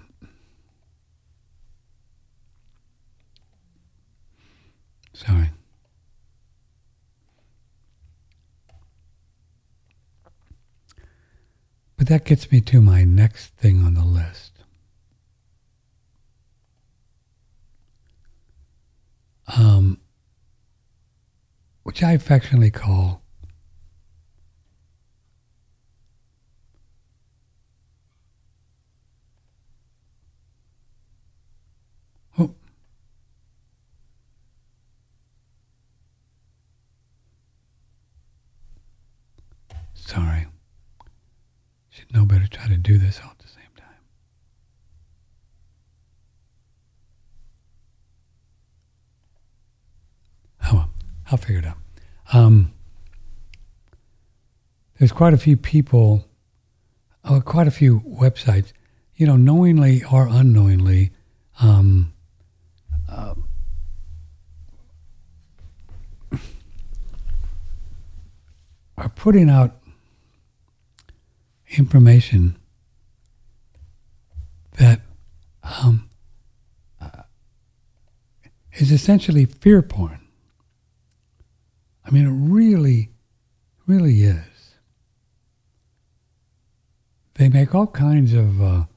Sorry. But that gets me to my next thing on the list. Which I affectionately call sorry. Should know better, try to do this all at the same time. Oh well, I'll figure it out. There's quite a few people, quite a few websites, you know, knowingly or unknowingly, are putting out information that is essentially fear porn. I mean, it really, really is. They make all kinds of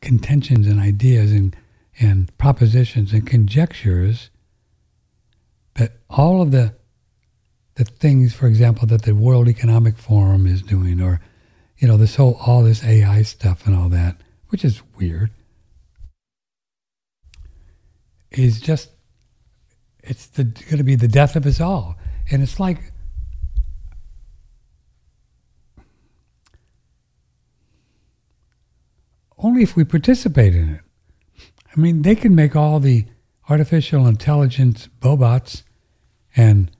contentions and ideas and propositions and conjectures that all of the things, for example, that the World Economic Forum is doing, or this whole all this AI stuff and all that, which is weird, is just it's going to be the death of us all. And it's like, only if we participate in it. I mean, they can make all the artificial intelligence bobots and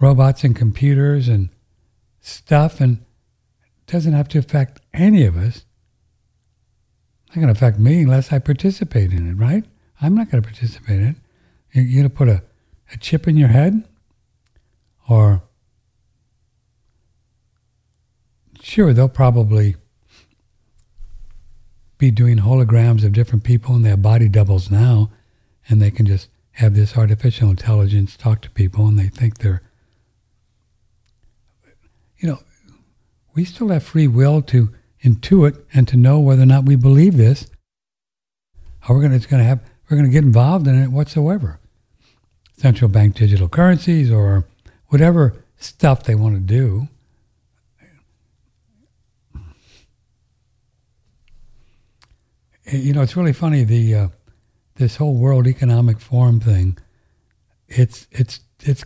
robots and computers and stuff, and it doesn't have to affect any of us. It's not going to affect me unless I participate in it, right? I'm not going to participate in it. You're going to put a chip in your head? Or, sure, they'll probably be doing holograms of different people and their body doubles now, and they can just have this artificial intelligence talk to people, and they think they're, we still have free will to intuit and to know whether or not we believe this. How we're going to get involved in it whatsoever. Central bank digital currencies or whatever stuff they want to do. It's really funny, this whole World Economic Forum thing. It's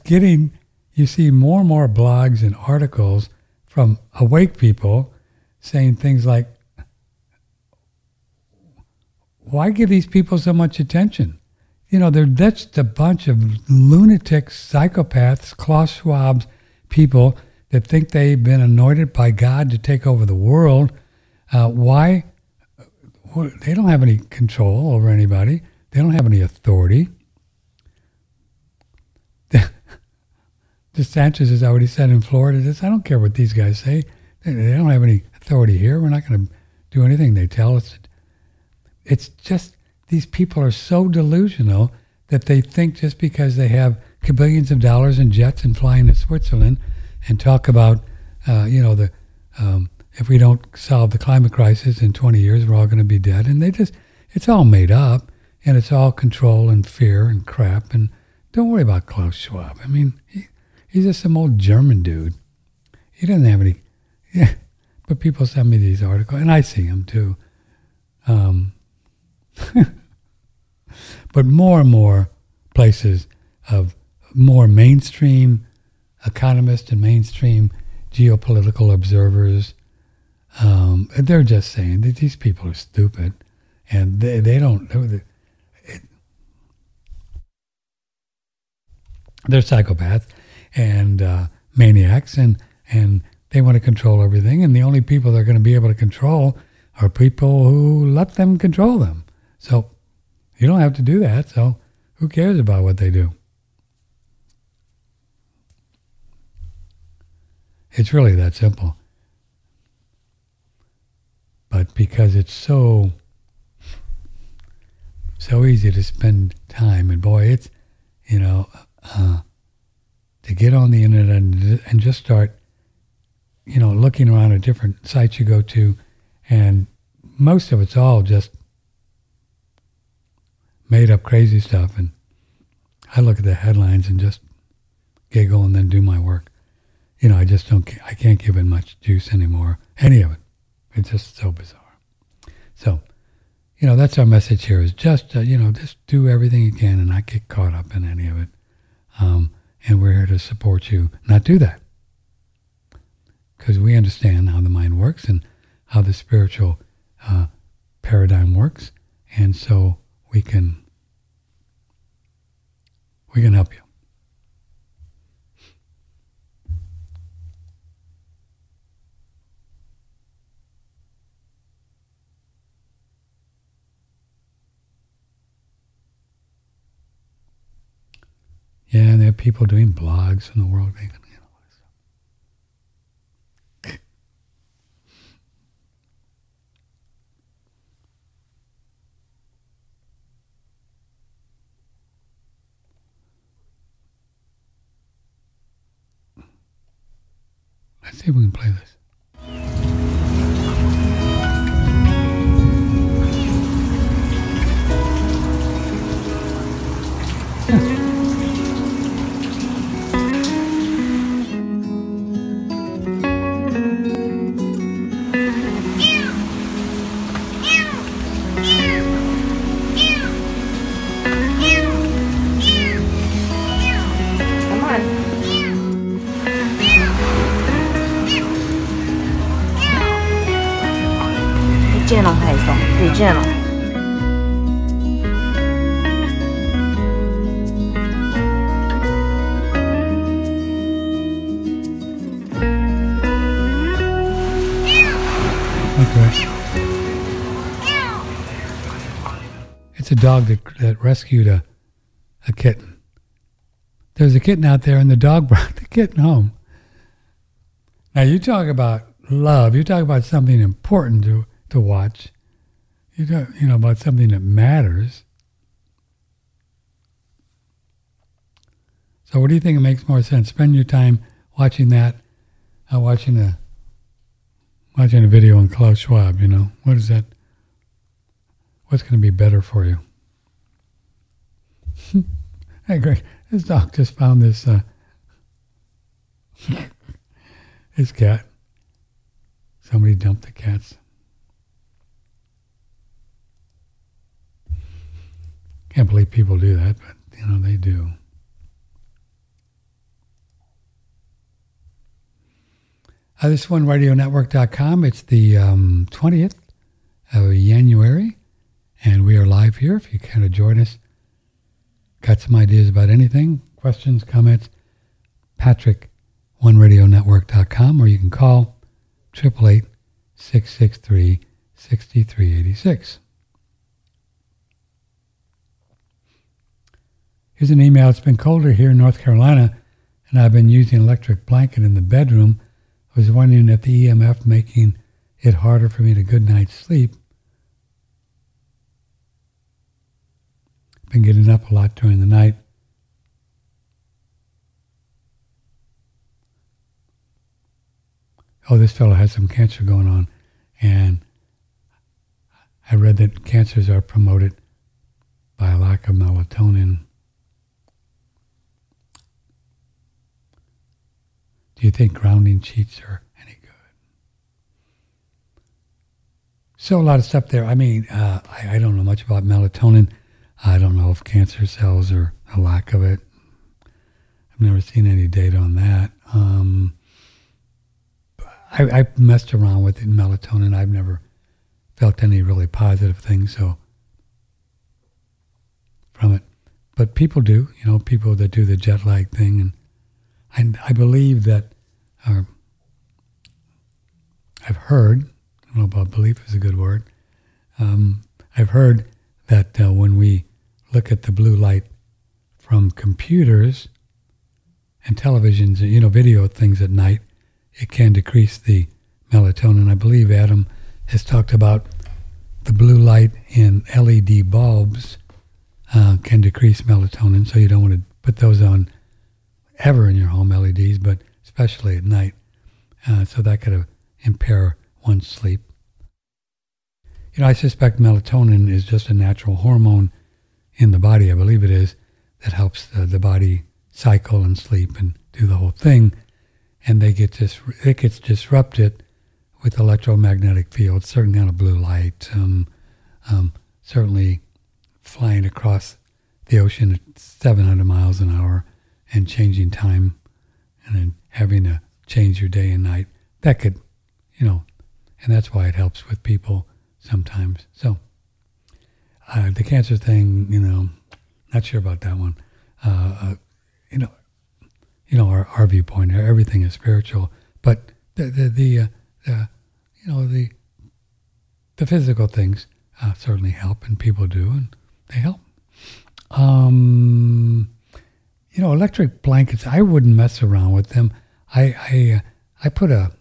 getting, you see more and more blogs and articles from awake people saying things like, why give these people so much attention? They're just a bunch of lunatics, psychopaths, Klaus Schwab people that think they've been anointed by God to take over the world. Why? They don't have any control over anybody. They don't have any authority. DeSantis has already said in Florida, I don't care what these guys say. They don't have any authority here. We're not going to do anything they tell us. It's just these people are so delusional that they think just because they have billions of dollars in jets and flying to Switzerland and talk about, if we don't solve the climate crisis in 20 years, we're all going to be dead. And it's all made up, and it's all control and fear and crap. And don't worry about Klaus Schwab. I mean, he's just some old German dude. He doesn't have any. Yeah, but people send me these articles, and I see them too. But more and more places of more mainstream economists and mainstream geopolitical observers, they're just saying that these people are stupid, and they don't. They're psychopaths and maniacs, and they want to control everything. And the only people they're going to be able to control are people who let them control them. So you don't have to do that. So who cares about what they do? It's really that simple. But because it's so easy to spend time, and boy, it's, to get on the internet and just start, looking around at different sites you go to, and most of it's all just made up crazy stuff. And I look at the headlines and just giggle and then do my work. I just I can't give it much juice anymore, any of it. It's just so bizarre. So, that's our message here is just, just do everything you can and not get caught up in any of it. And we're here to support you not do that. Because we understand how the mind works and how the spiritual paradigm works. And so we can help you. Yeah, and there are people doing blogs in the world. Let's see if we can play this. Gentle, Hazel. Be gentle. Okay. It's a dog that rescued a kitten. There's a kitten out there, and the dog brought the kitten home. Now, you talk about love. You talk about something important to watch, you know, about something that matters. So what do you think makes more sense? Spend your time watching that, watching a video on Klaus Schwab, you know? What is that? What's going to be better for you? Hey, Greg, this dog just found this, his cat. Somebody dumped the cats. Can't believe people do that, but you know they do. This one, RadioNetwork.com. It's the 20th of January, and we are live here. If you care to join us, got some ideas about anything, questions, comments, Patrick, OneRadioNetwork.com, or you can call 888-663-6386. Here's an email. It's been colder here in North Carolina, and I've been using an electric blanket in the bedroom. I was wondering if the EMF making it harder for me to good night's sleep. Been getting up a lot during the night. Oh, this fellow has some cancer going on, and I read that cancers are promoted by a lack of melatonin. Do you think grounding sheets are any good? So a lot of stuff there. I mean, I don't know much about melatonin. I don't know if cancer cells are a lack of it. I've never seen any data on that. I messed around with it, melatonin. I've never felt any really positive things so from it. But people do, you know, people that do the jet lag thing. And I believe that, I've heard, I don't know about belief is a good word, I've heard that when we look at the blue light from computers and televisions, you know, video things at night, it can decrease the melatonin. I believe Adam has talked about the blue light in LED bulbs can decrease melatonin, so you don't want to put those on ever in your home, LEDs, but especially at night. So that could impair one's sleep. You know, I suspect melatonin is just a natural hormone in the body, I believe it is, that helps the body cycle and sleep and do the whole thing. And it gets disrupted with electromagnetic fields, certain kind of blue light, certainly flying across the ocean at 700 miles an hour, and changing time, and then having to change your day and night. That could, you know, and that's why it helps with people sometimes. So the cancer thing, you know, not sure about that one. You know, our viewpoint, everything is spiritual, but the physical things certainly help, and people do, and they help. You know, electric blankets, I wouldn't mess around with them. I put a...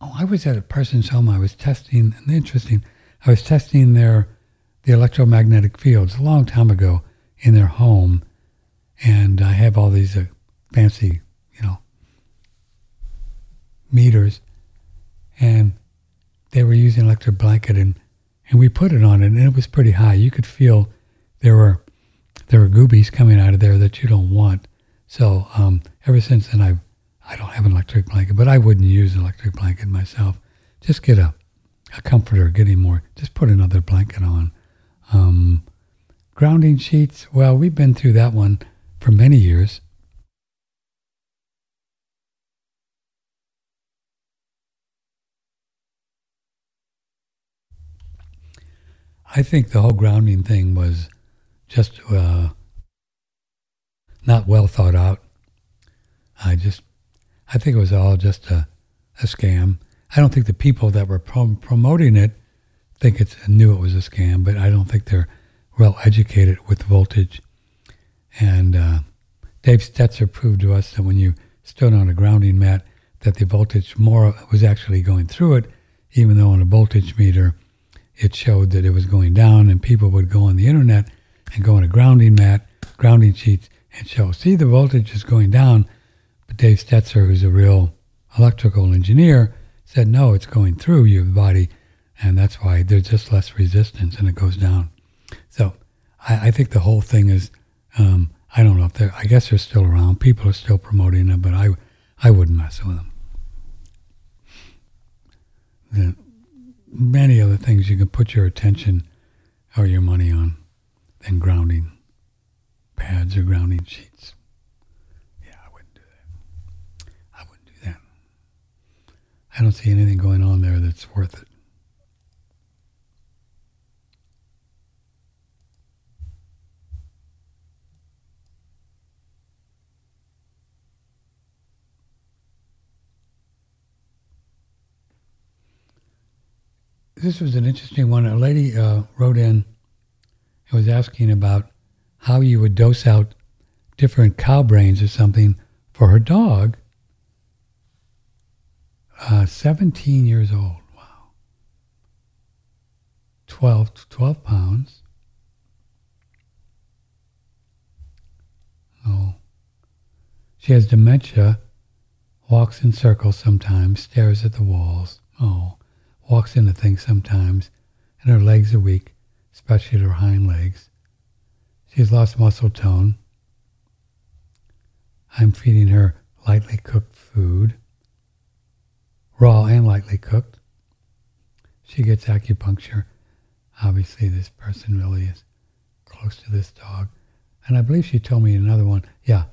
Oh, I was at a person's home. I was testing, and interesting, I was testing the electromagnetic fields a long time ago in their home, and I have all these fancy, you know, meters, and they were using an electric blanket, and we put it on it, and it was pretty high. You could feel there were goobies coming out of there that you don't want. So ever since then, I don't have an electric blanket, but I wouldn't use an electric blanket myself. Just get a comforter, getting more. Just put another blanket on. Grounding sheets, well, we've been through that one for many years. I think the whole grounding thing was just not well thought out. I think it was all just a scam. I don't think the people that were promoting it knew it was a scam, but I don't think they're well educated with voltage. And Dave Stetzer proved to us that when you stood on a grounding mat, that the voltage more was actually going through it, even though on a voltage meter it showed that it was going down, and people would go on the internet and go on a grounding mat, grounding sheets, and show, see, the voltage is going down. But Dave Stetzer, who's a real electrical engineer, said, no, it's going through your body, and that's why there's just less resistance and it goes down. So I think the whole thing is, I don't know if I guess they're still around. People are still promoting them, but I wouldn't mess with them. There are many other things you can put your attention or your money on than grounding pads or grounding sheets. I don't see anything going on there that's worth it. This was an interesting one. A lady wrote in and was asking about how you would dose out different cow brains or something for her dog. 17 years old, wow. 12 pounds. Oh. She has dementia, walks in circles sometimes, stares at the walls. Oh. Walks into things sometimes, and her legs are weak, especially her hind legs. She's lost muscle tone. I'm feeding her lightly cooked food. Raw and lightly cooked. She gets acupuncture. Obviously, this person really is close to this dog. And I believe she told me another one. Yeah.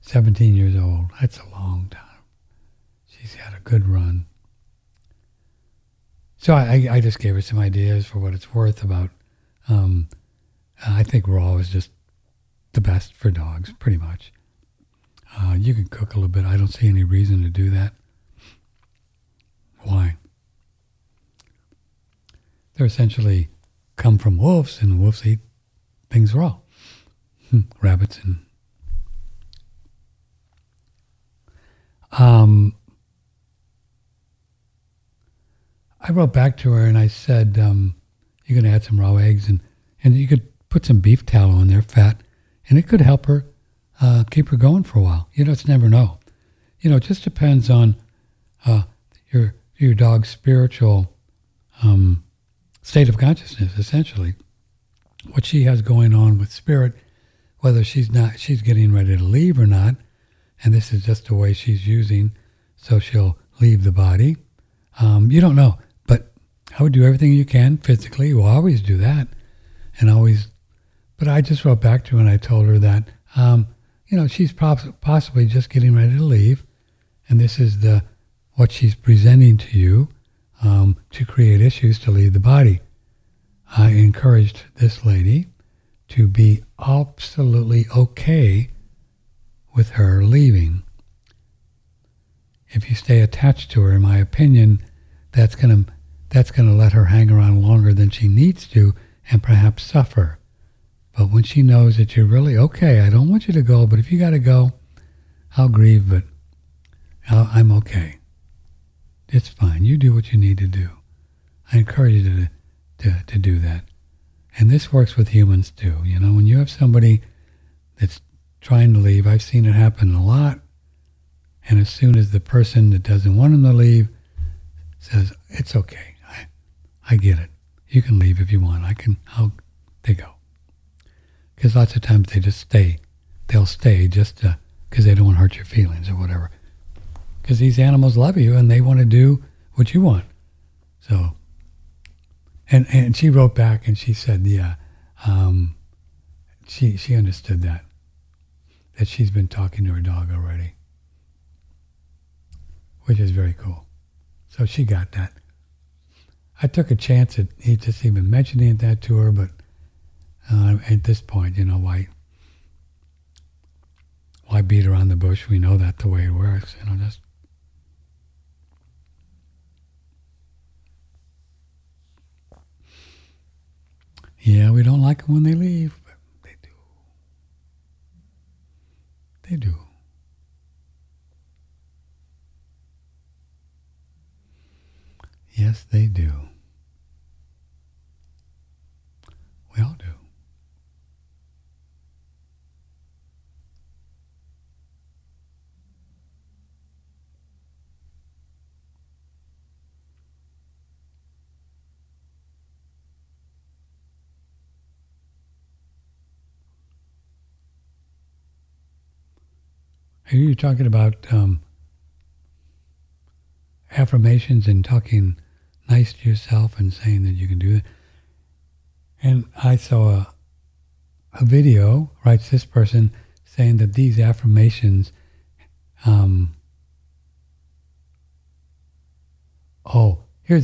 "17 years old. That's a long time. She's had a good run." So I just gave her some ideas for what it's worth about. I think raw is just the best for dogs, pretty much. You can cook a little bit. I don't see any reason to do that. Why? They're essentially come from wolves, and wolves eat things raw. Rabbits and... I wrote back to her and I said, you're going to add some raw eggs, and you could put some beef tallow in there, fat. And it could help her keep her going for a while. You just never know. You know, it just depends on your dog's spiritual state of consciousness, essentially. What she has going on with spirit, whether she's getting ready to leave or not, and this is just the way she's using, so she'll leave the body. You don't know, but I would do everything you can physically. We'll always do that, and always. But I just wrote back to her and I told her that, you know, she's possibly just getting ready to leave, and this is what she's presenting to you to create issues to leave the body. I encouraged this lady to be absolutely okay with her leaving. If you stay attached to her, in my opinion, that's going to that's going to let her hang around longer than she needs to and perhaps suffer. But when she knows that you're really, okay, I don't want you to go, but if you got to go, I'll grieve, but I'm okay. It's fine. You do what you need to do. I encourage you to do that. And this works with humans too. You know, when you have somebody that's trying to leave, I've seen it happen a lot. And as soon as the person that doesn't want them to leave says, it's okay, I get it. You can leave if you want. They go. Because lots of times they just stay. They'll stay just because they don't want to hurt your feelings or whatever. Because these animals love you and they want to do what you want. So, and she wrote back and she said, she understood that she's been talking to her dog already, which is very cool. So she got that. I took a chance at just even mentioning that to her, but at this point, you know, why beat around the bush? We know that the way it works, you know, just. Yeah, we don't like them when they leave, but they do. They do. Yes, they do. We all do. Are you talking about affirmations and talking nice to yourself and saying that you can do that? And I saw a video, writes this person, saying that these affirmations, here's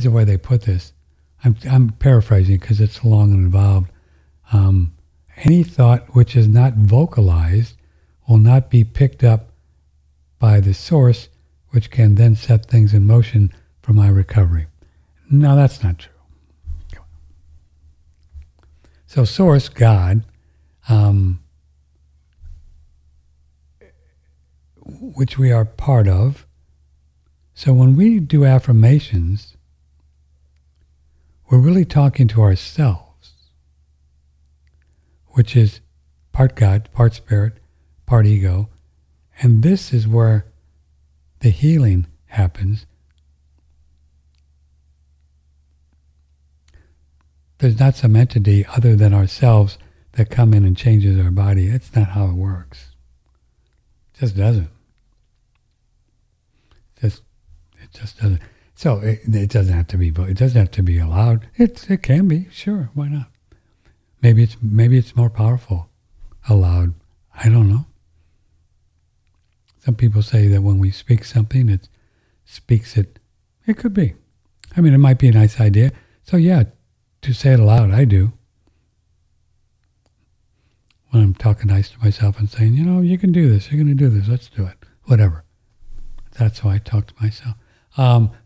the way they put this. I'm paraphrasing because it's long and involved. Any thought which is not vocalized will not be picked up by the source, which can then set things in motion for my recovery. No, that's not true. So source, God, which we are part of. So when we do affirmations, we're really talking to ourselves, which is part God, part spirit, part ego. And this is where the healing happens. There's not some entity other than ourselves that come in and changes our body. That's not how it works. It just doesn't. It just doesn't. So it doesn't have to be. It doesn't have to be allowed. It can be, sure. Why not? Maybe it's more powerful allowed. I don't know. Some people say that when we speak something, it speaks it. It could be. I mean, it might be a nice idea. So yeah, to say it aloud, I do. When I'm talking nice to myself and saying, you know, you can do this, you're going to do this, let's do it, whatever. That's how I talk to myself.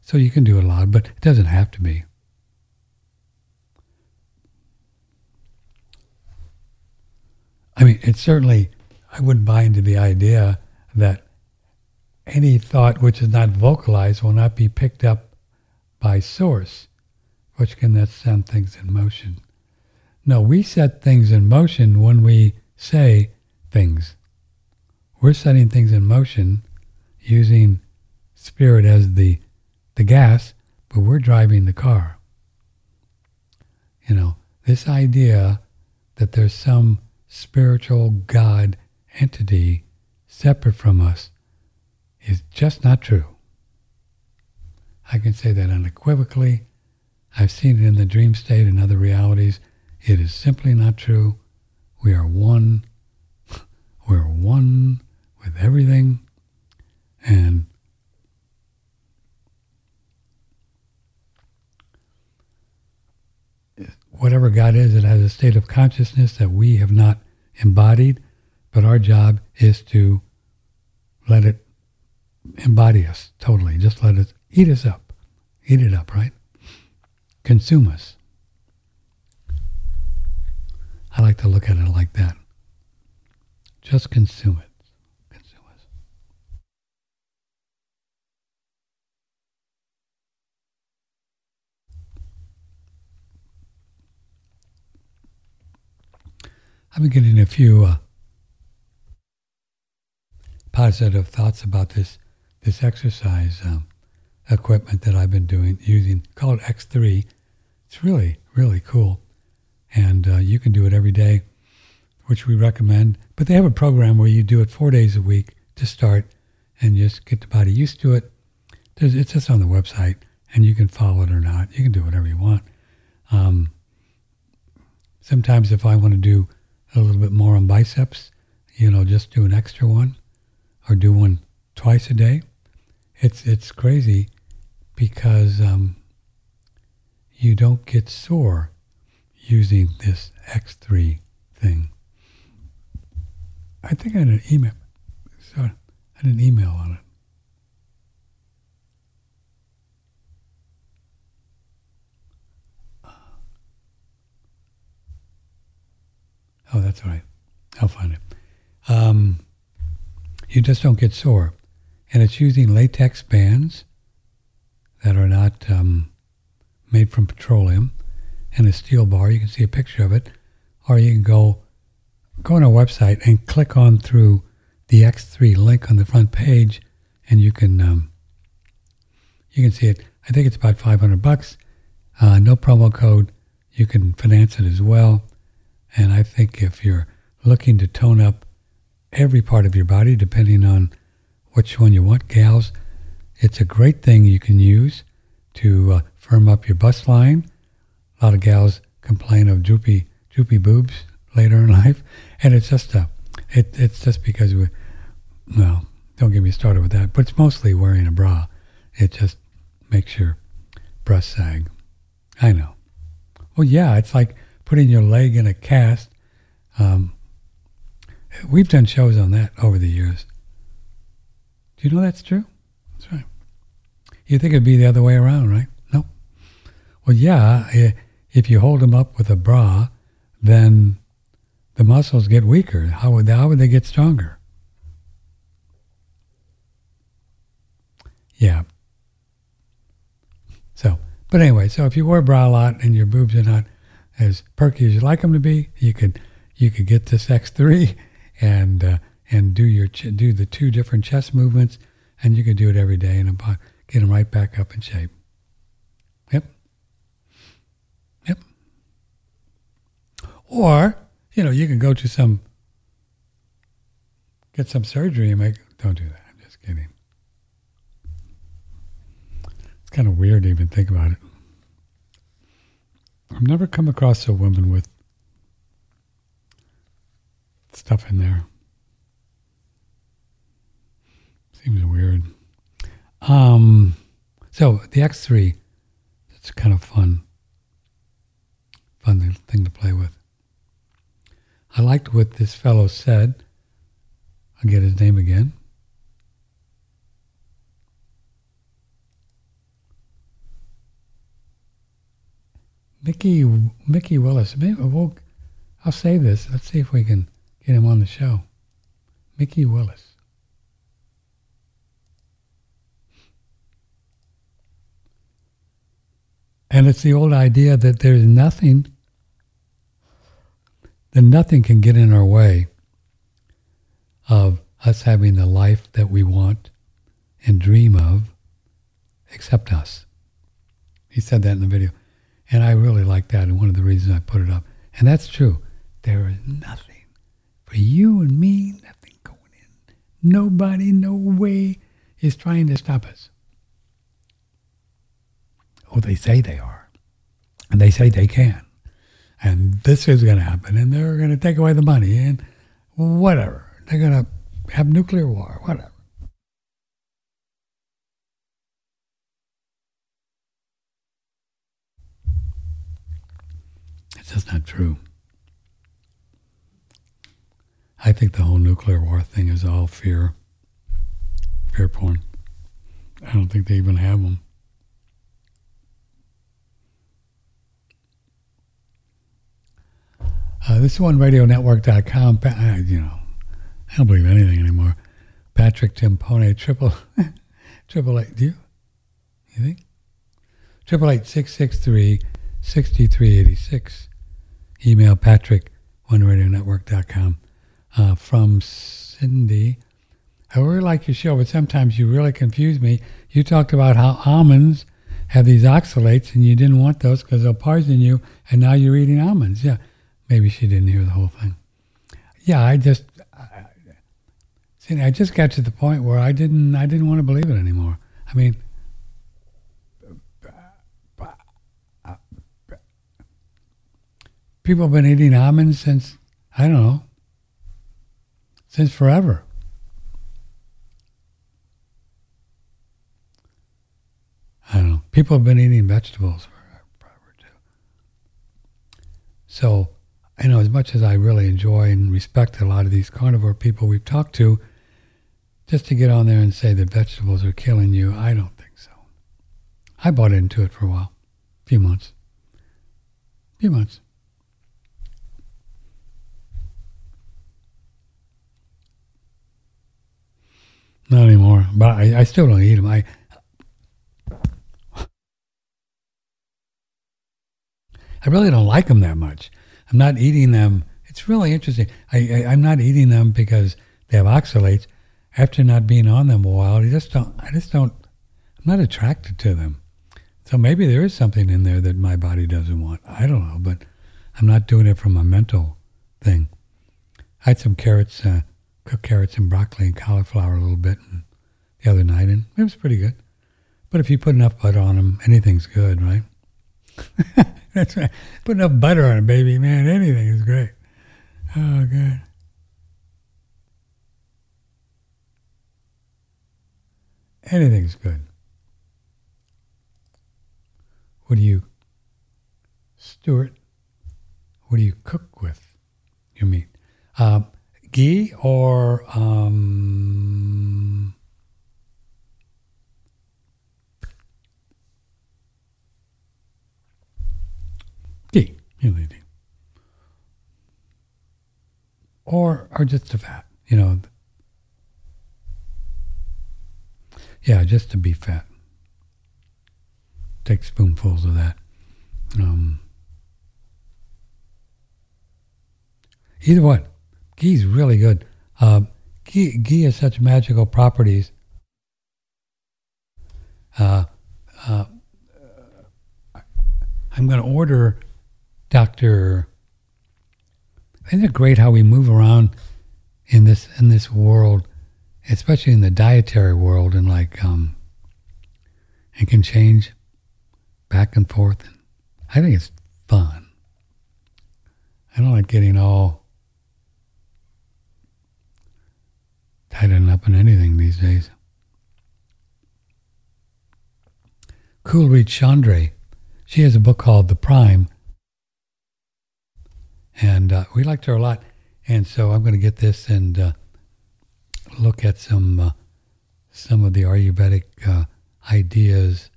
So you can do it aloud, but it doesn't have to be. I mean, it's certainly, I wouldn't buy into the idea that any thought which is not vocalized will not be picked up by source, which can then send things in motion. No, we set things in motion when we say things. We're setting things in motion using spirit as the gas, but we're driving the car. You know, this idea that there's some spiritual God entity separate from us is just not true. I can say that unequivocally. I've seen it in the dream state and other realities. It is simply not true. We are one. We're one with everything. And whatever God is, it has a state of consciousness that we have not embodied, but our job is to let it embody us totally. Just let it eat us up. Eat it up, right? consume us. I like to look at it like that. Just consume it. Consume us. I've been getting a few positive thoughts about this exercise equipment that I've been using, called X3. It's really, really cool. And you can do it every day, which we recommend. But they have a program where you do it 4 days a week to start and just get the body used to it. It's just on the website, and you can follow it or not. You can do whatever you want. Sometimes if I want to do a little bit more on biceps, just do an extra one or do one twice a day. It's crazy because you don't get sore using this X3 thing. I think I had an email. Sorry, I had an email on it. Oh, that's all right. I'll find it. You just don't get sore. And it's using latex bands that are not made from petroleum and a steel bar. You can see a picture of it. Or you can go on our website and click on through the X3 link on the front page, and you can see it. I think it's about $500. No promo code. You can finance it as well. And I think if you're looking to tone up every part of your body, depending on which one you want, gals, it's a great thing you can use to firm up your bust line. A lot of gals complain of droopy boobs later in life, and it's just it's just because don't get me started with that, but it's mostly wearing a bra. It just makes your breast sag. I know. Well, yeah, it's like putting your leg in a cast. We've done shows on that over the years. Do you know that's true? That's right. You think it'd be the other way around, right? No. Well, yeah, if you hold them up with a bra, then the muscles get weaker. How would they get stronger? Yeah. So if you wear a bra a lot and your boobs are not as perky as you like them to be, you could get this X3 and do the two different chest movements, and you could do it every day and get them right back up in shape. Yep. Or, you can go to get some surgery and don't do that. I'm just kidding. It's kind of weird to even think about it. I've never come across a woman with stuff in there. Seems weird. So the X3, it's kind of fun thing to play with. I liked what this fellow said. I'll get his name again. Mickey Willis. Maybe I'll save this. Let's see if we can get him on the show. Mickey Willis. And it's the old idea that there's nothing, that nothing can get in our way of us having the life that we want and dream of except us. He said that in the video. And I really like that, and one of the reasons I put it up. And that's true. There is nothing. For you and me, nothing going in. Nobody, no way is trying to stop us. Oh, they say they are. And they say they can. And this is going to happen. And they're going to take away the money. And whatever. They're going to have nuclear war. Whatever. It's just not true. I think the whole nuclear war thing is all fear. Fear porn. I don't think they even have them. this one, RadioNetwork.com. I don't believe anything anymore. Patrick Timpone, 888 do you think? 888-663-6386. Email patrick@radionetwork.com. From Cindy, I really like your show, but sometimes you really confuse me. You talked about how almonds have these oxalates, and you didn't want those because they'll poison you, and now you're eating almonds. Yeah, maybe she didn't hear the whole thing. Yeah, I just got to the point where I didn't want to believe it anymore. I mean, people have been eating almonds since, I don't know, since forever. I don't know. People have been eating vegetables forever too. So, I know as much as I really enjoy and respect a lot of these carnivore people we've talked to, just to get on there and say that vegetables are killing you, I don't think so. I bought into it for a while, a few months. Not anymore, but I still don't eat them. I really don't like them that much. I'm not eating them. It's really interesting. I'm not eating them because they have oxalates. After not being on them a while, I'm not attracted to them. So maybe there is something in there that my body doesn't want. I don't know, but I'm not doing it from a mental thing. I had some carrots, cooked carrots and broccoli and cauliflower a little bit the other night, and it was pretty good. But if you put enough butter on them, anything's good, right? That's right. Put enough butter on it, baby, man. Anything is great. Oh, good. Anything's good. What do you, Stuart, what do you cook with your meat? Ghee or ghee, really ghee. Or just the fat, you know. Yeah, just the beef fat. Take spoonfuls of that. Either one. Ghee's really good. Ghee has such magical properties. I'm going to order Dr. Isn't it great how we move around in this world, especially in the dietary world, and like it can change back and forth. And I think it's fun. I don't like getting all tighten up in anything these days. Coolridge Chandray, she has a book called The Prime, and we liked her a lot, and so I'm going to get this and look at some of the Ayurvedic ideas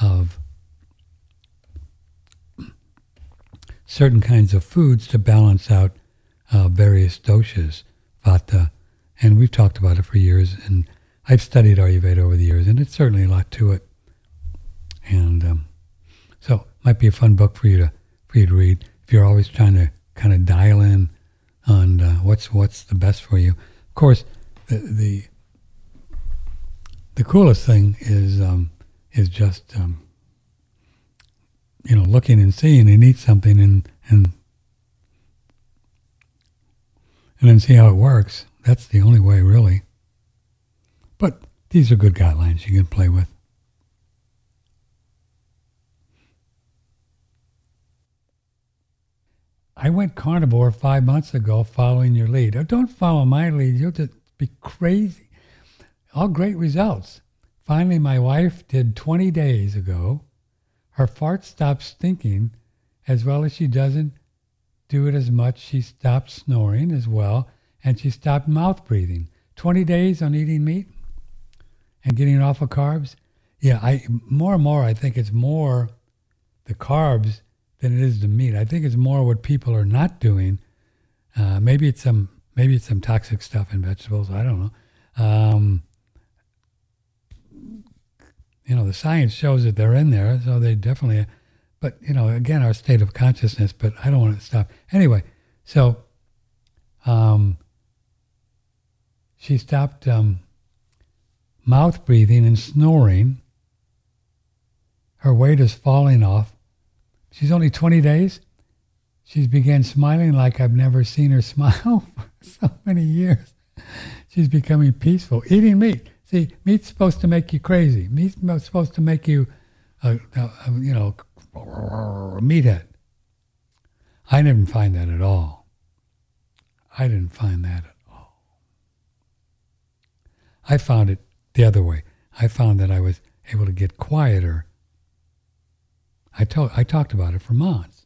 of certain kinds of foods to balance out various doshas, vata. And we've talked about it for years, and I've studied Ayurveda over the years, and it's certainly a lot to it. And so it might be a fun book for you to read if you're always trying to kind of dial in on what's the best for you. Of course, the coolest thing is just looking and seeing and eat something and then see how it works. That's the only way, really. But these are good guidelines you can play with. I went carnivore 5 months ago following your lead. Oh, don't follow my lead. You'll just be crazy. All great results. Finally, my wife did 20 days ago. Her fart stopped stinking as well as she doesn't do it as much. She stopped snoring as well. And she stopped mouth breathing. 20 days on eating meat and getting off of carbs. Yeah, I think it's more the carbs than it is the meat. I think it's more what people are not doing Maybe it's some toxic stuff in vegetables. I don't know. The science shows that they're in there, so they definitely. But again, our state of consciousness. But I don't want to stop anyway. So, she stopped mouth breathing and snoring. Her weight is falling off. She's only 20 days. She's began smiling like I've never seen her smile for so many years. She's becoming peaceful, eating meat. See, meat's supposed to make you crazy. Meat's supposed to make you, meathead. I didn't find that at all. I found it the other way. I found that I was able to get quieter. I talked about it for months.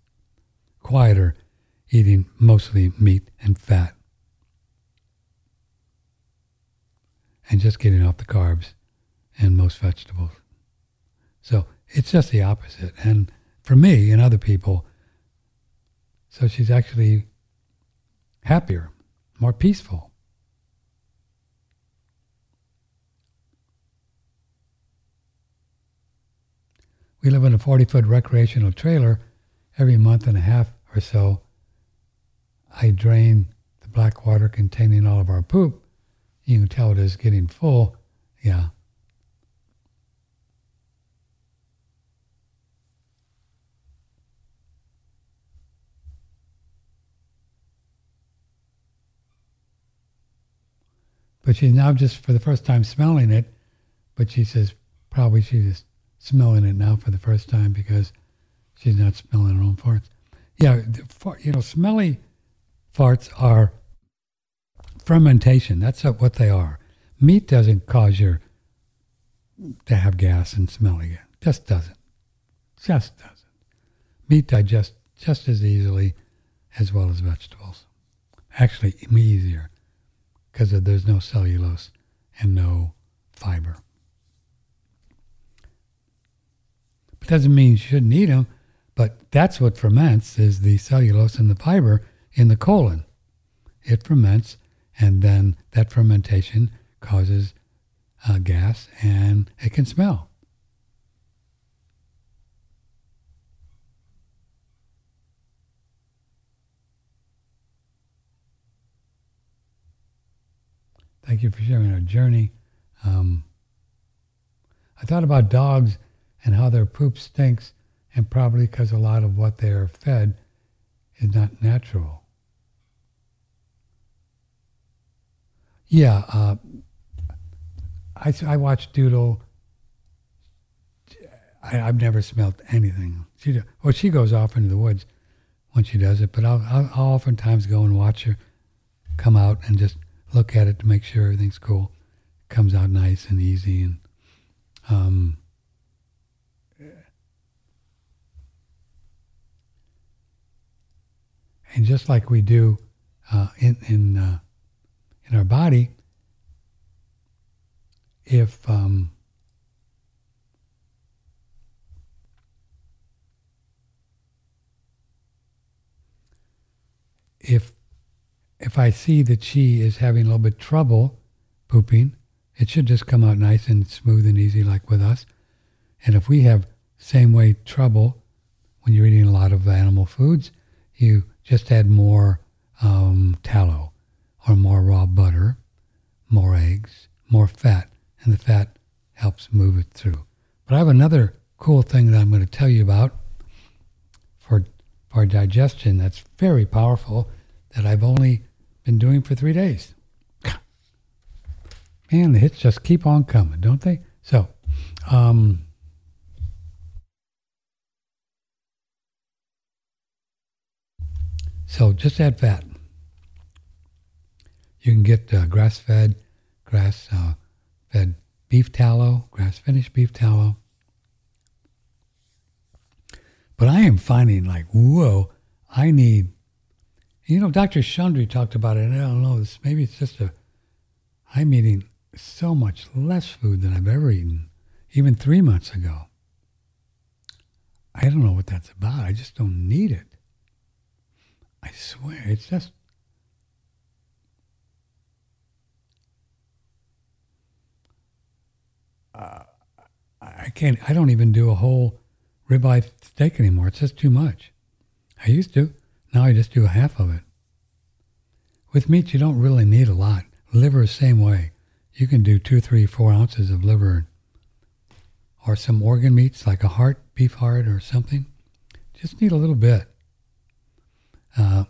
Quieter, eating mostly meat and fat. And just getting off the carbs and most vegetables. So it's just the opposite. And for me and other people, so she's actually happier, more peaceful. We live in a 40-foot recreational trailer. Every month and a half or so, I drain the black water containing all of our poop. You can tell it is getting full. Yeah. But she's now just for the first time smelling it. But she says probably she just smelling it now for the first time because she's not smelling her own farts. Yeah, smelly farts are fermentation. That's what they are. Meat doesn't cause you to have gas and smell again. Just doesn't. Meat digests just as easily as well as vegetables. Actually, easier because there's no cellulose and no fiber. It doesn't mean you shouldn't eat them, but that's what ferments is the cellulose and the fiber in the colon. It ferments, and then that fermentation causes gas, and it can smell. Thank you for sharing our journey. I thought about dogs and how their poop stinks, and probably because a lot of what they are fed is not natural. Yeah, I watched Doodle. I've never smelled anything. She goes off into the woods when she does it, but I'll oftentimes go and watch her come out and just look at it to make sure everything's cool. It comes out nice and easy, and and just like we do in our body, if I see that she is having a little bit trouble pooping, it should just come out nice and smooth and easy, like with us. And if we have same way trouble when you're eating a lot of animal foods, you just add more tallow or more raw butter, more eggs, more fat, and the fat helps move it through. But I have another cool thing that I'm going to tell you about for digestion that's very powerful that I've only been doing for 3 days. Man, the hits just keep on coming, don't they? So, so just add fat. You can get grass-fed beef tallow, grass-finished beef tallow. But I am finding like, whoa, I need, Dr. Chandri talked about it, and I don't know, maybe it's just I'm eating so much less food than I've ever eaten, even 3 months ago. I don't know what that's about. I just don't need it. I swear, it's just I don't even do a whole ribeye steak anymore. It's just too much. I used to. Now I just do half of it. With meat, you don't really need a lot. Liver, same way. You can do 2, 3, 4 ounces of liver or some organ meats like a heart, beef heart or something. Just need a little bit. And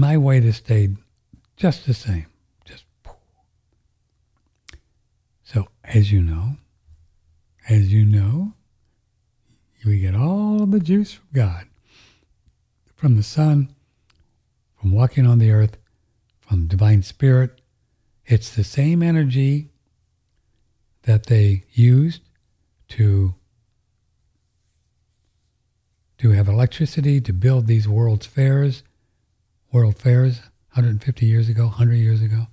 my weight has stayed just the same. Just poof. So as you know, we get all the juice from God, from the sun, from walking on the earth, from divine spirit. It's the same energy that they used to have electricity, to build these world fairs 150 years ago, 100 years ago.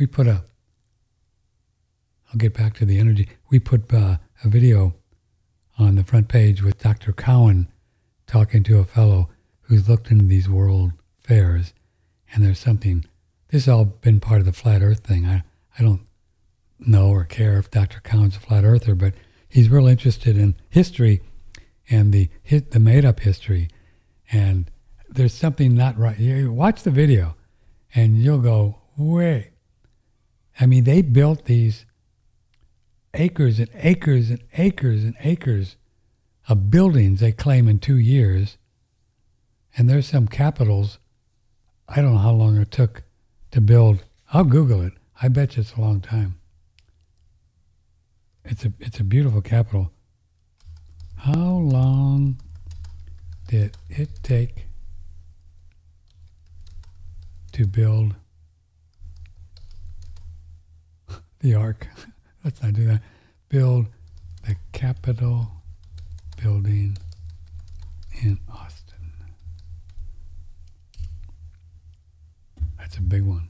I'll get back to the energy. We put a video on the front page with Dr. Cowan talking to a fellow who's looked into these world fairs, and there's something, this has all been part of the flat earth thing. I don't know or care if Dr. Cowan's a flat earther, but he's real interested in history and the made-up history, and there's something not right. You watch the video, and you'll go, wait. I mean, they built these acres and acres and acres and acres of buildings, they claim, in 2 years, and there's some capitals. I don't know how long it took to build. I'll Google it. I bet you it's a long time. It's a beautiful capital. How long did it take to build the Ark? Let's not do that. Build the Capitol building in Austin. That's a big one.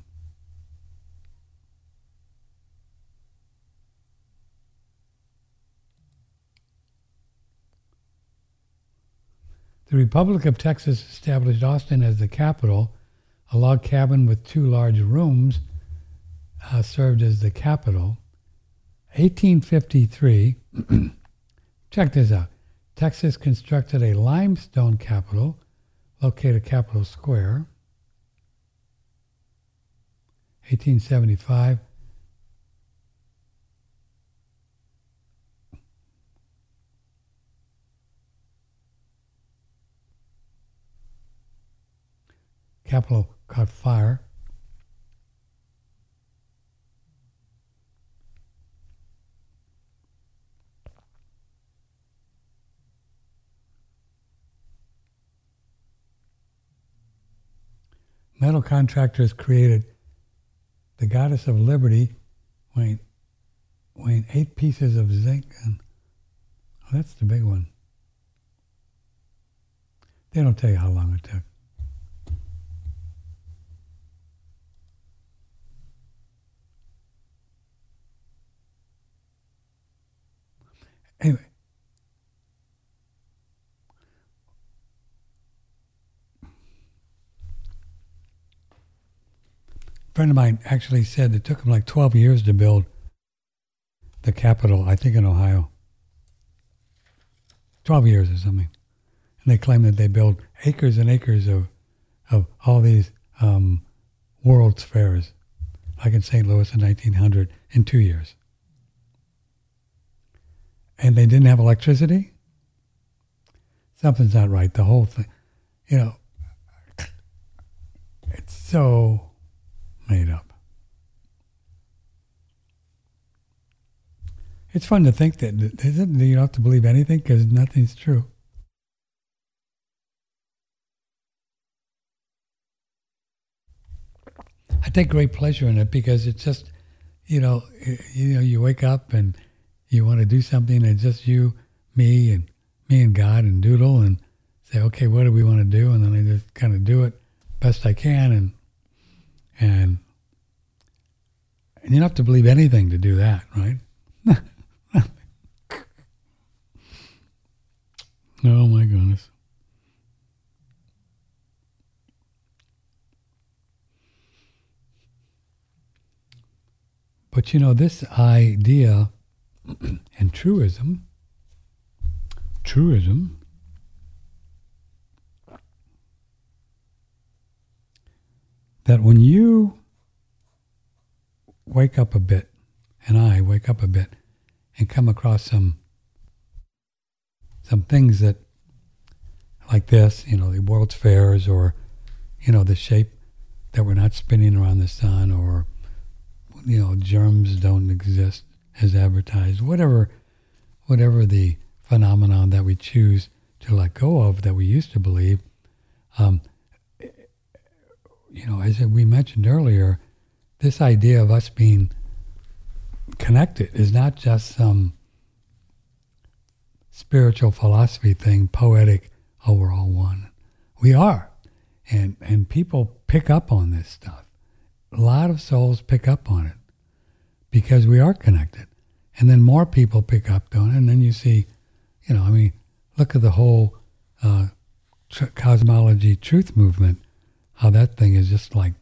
The Republic of Texas established Austin as the capital. A log cabin with 2 large rooms served as the capital. 1853, check this out. Texas constructed a limestone capital, located Capitol Square. 1875, Capitol caught fire. Metal contractors created the Goddess of Liberty, weighing 8 pieces of zinc. That's the big one. They don't tell you how long it took. Anyway, a friend of mine actually said it took him like 12 years to build the Capitol, I think in Ohio. 12 years or something. And they claim that they built acres and acres of all these World's Fairs, like in St. Louis in 1900, in 2 years. And they didn't have electricity? Something's not right, the whole thing. You know, it's so made up. It's fun to think that you don't have to believe anything because nothing's true. I take great pleasure in it because it's just, you know, you wake up and you want to do something that's just you, me and God and doodle and say, okay, what do we want to do? And then I just kind of do it best I can. And you don't have to believe anything to do that, right? Oh my goodness. But you know, this idea and truism, that when you wake up a bit, and I wake up a bit, and come across some things that, like this, you know, the World's Fairs, or, you know, the shape that we're not spinning around the sun, or, you know, germs don't exist as advertised, whatever the phenomenon that we choose to let go of that we used to believe, you know, as we mentioned earlier, this idea of us being connected is not just some spiritual philosophy thing, poetic, oh, we're all one. We are. And people pick up on this stuff. A lot of souls pick up on it because we are connected. And then more people pick up on it. And then you see, you know, I mean, look at the whole cosmology truth movement, how that thing is just like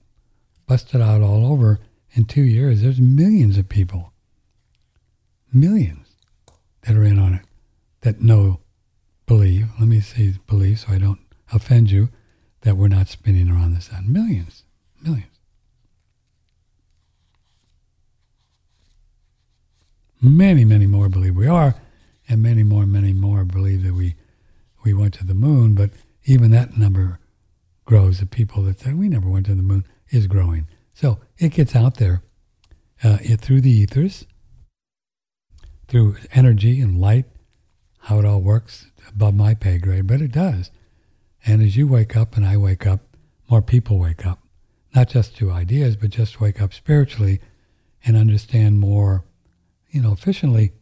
busted out all over. In 2 years, there's millions of people, that are in on it, that believe, let me say believe so I don't offend you, that we're not spinning around the sun. Millions. Many, many more believe we are, and many more believe that we went to the moon, but even that number grows. The people that say, we never went to the moon, is growing. So it gets out there through the ethers, through energy and light, how it all works, above my pay grade, but it does. And as you wake up and I wake up, more people wake up, not just to ideas, but just wake up spiritually and understand more, you know, efficiently,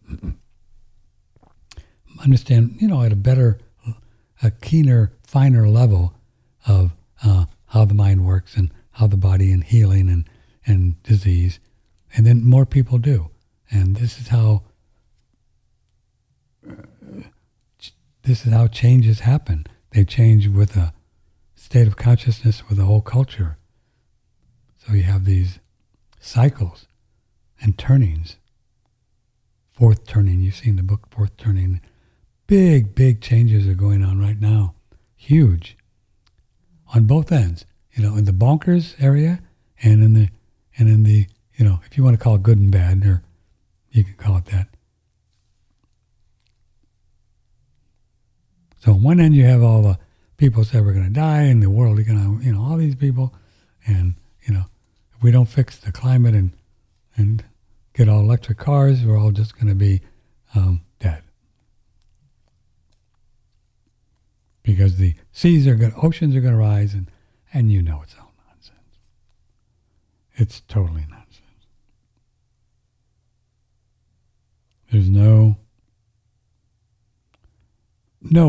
understand, you know, at a keener, finer level of how the mind works and how the body and healing and disease. And then more people do. And this is how changes happen. They change with a state of consciousness, with a whole culture. So you have these cycles and turnings. Fourth turning, you see in the book, fourth turning. Big changes are going on right now. Huge. On both ends. You know, in the bonkers area, and in the you know, if you want to call it good and bad, or you can call it that. So on one end you have all the people say we're going to die, and the world, you know, all these people, and you know, if we don't fix the climate and get all electric cars, we're all just going to be dead, because the oceans are going to rise. And you know, it's all nonsense. It's totally nonsense. There's no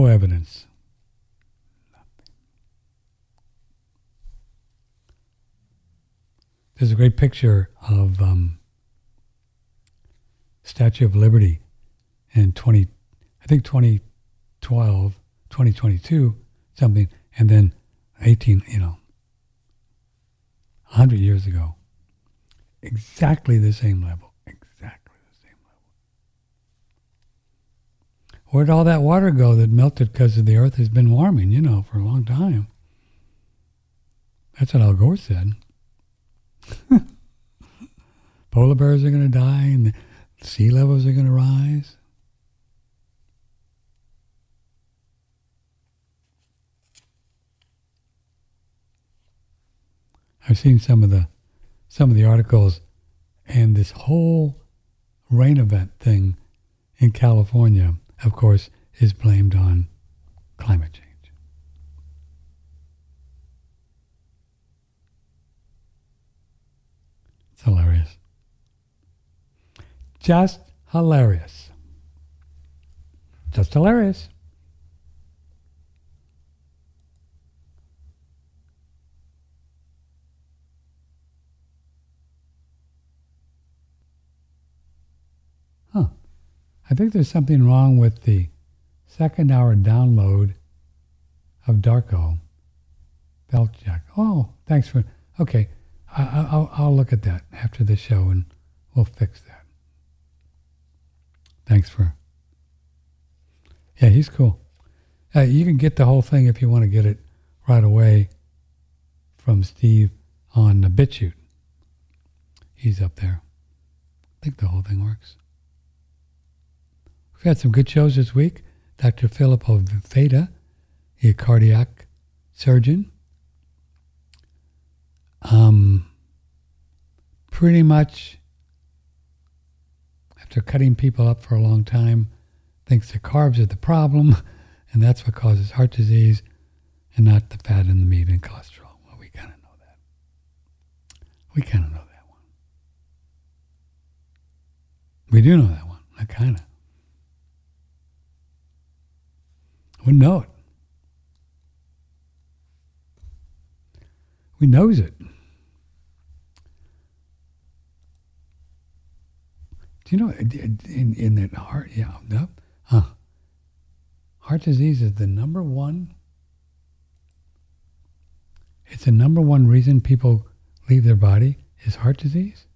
evidence. Nothing. There's a great picture of Statue of Liberty in 2012, 2022, something, and then 18, you know, 100 years ago. Exactly the same level. Where'd all that water go that melted because of the earth has been warming, you know, for a long time? That's what Al Gore said. Polar bears are going to die, and the sea levels are going to rise. I've seen some of the articles, and this whole rain event thing in California, of course, is blamed on climate change. It's hilarious. Just hilarious. Just hilarious. I think there's something wrong with the second hour download of Darko Belchak. Oh, thanks for... Okay, I'll look at that after the show, and will fix that. Thanks for... Yeah, he's cool. You can get the whole thing if you want to get it right away from Steve on the BitChute. He's up there. I think the whole thing works. We've had some good shows this week. Dr. Filippo Veda, a cardiac surgeon. Pretty much, after cutting people up for a long time, thinks the carbs are the problem, and that's what causes heart disease, and not the fat and the meat and cholesterol. Well, we kind of know that. We kind of know that one. We do know that one. I kind of. We know it. We knows it. Do you know, in that heart, yeah, no, huh? Heart disease is the number one. It's the number one reason people leave their body is heart disease.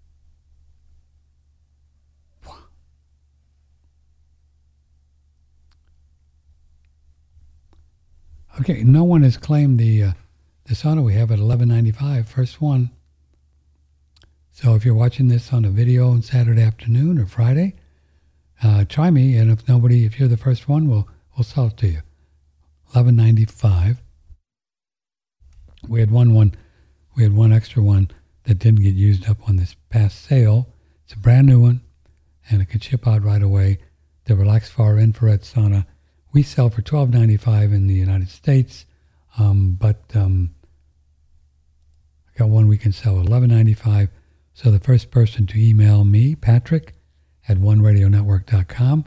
Okay, no one has claimed the sauna we have at $11.95, first one. So if you're watching this on a video on Saturday afternoon or Friday, try me, and if you're the first one, we'll sell it to you. $11.95. We had one extra one that didn't get used up on this past sale. It's a brand new one, and it could ship out right away. The Relaxfar infrared sauna we sell for $12.95 in the United States, but I got one we can sell at $11.95. So the first person to email me, Patrick, at oneradionetwork.com.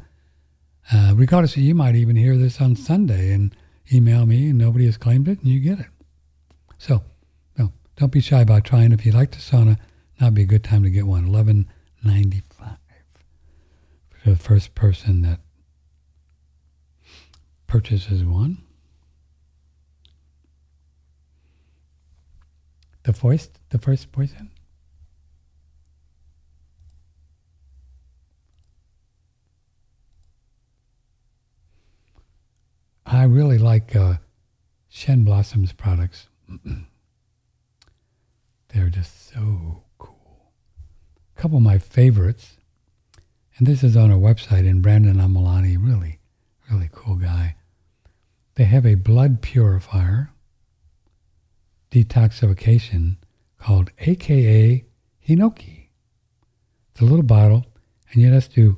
Regardless, you might even hear this on Sunday and email me, and nobody has claimed it, and you get it. So, no, don't be shy about trying. If you like the sauna, now'd be a good time to get one. $11.95 for the first person that purchases one. The first person. I really like Shen Blossom's products. They're just so cool. A couple of my favorites, and this is on our website, and Brandon Amalani, really, really cool guy. They have a blood purifier detoxification called AKA Hinoki. It's a little bottle, and you just do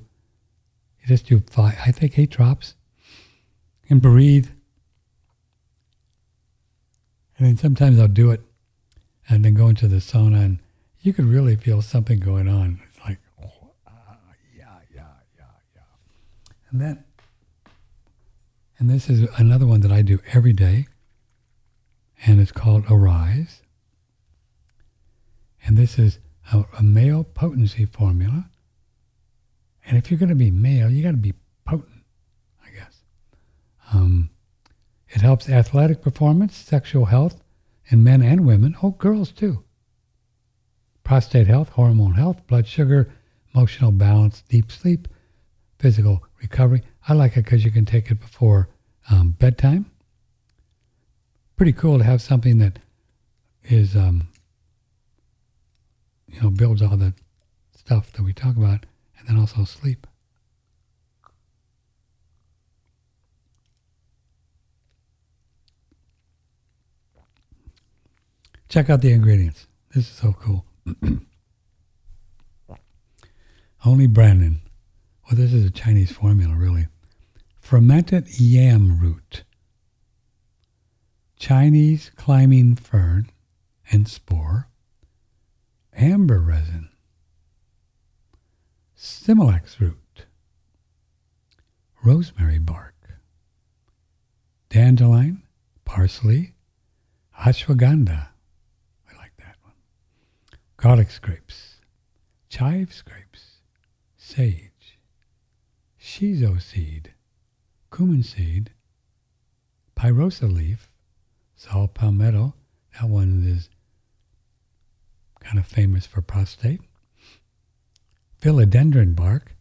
5, I think 8 drops, and breathe. And then sometimes I'll do it, and then go into the sauna, and you could really feel something going on. It's like, yeah. And this is another one that I do every day, and it's called Arise. And this is a male potency formula. And if you're going to be male, you got to be potent, I guess. It helps athletic performance, sexual health, in men and women. Oh, girls too. Prostate health, hormone health, blood sugar, emotional balance, deep sleep, physical recovery. I like it because you can take it before bedtime. Pretty cool to have something that is, builds all the stuff that we talk about, and then also sleep. Check out the ingredients. This is so cool. Only Brandon. Well, this is a Chinese formula, really. Fermented yam root, Chinese climbing fern and spore, amber resin, smilax root, rosemary bark, dandelion, parsley, ashwagandha, I like that one, garlic scrapes, chive scrapes, sage, shiso seed, cumin seed, pyrosa leaf, saw palmetto. That one is kind of famous for prostate. philodendron bark,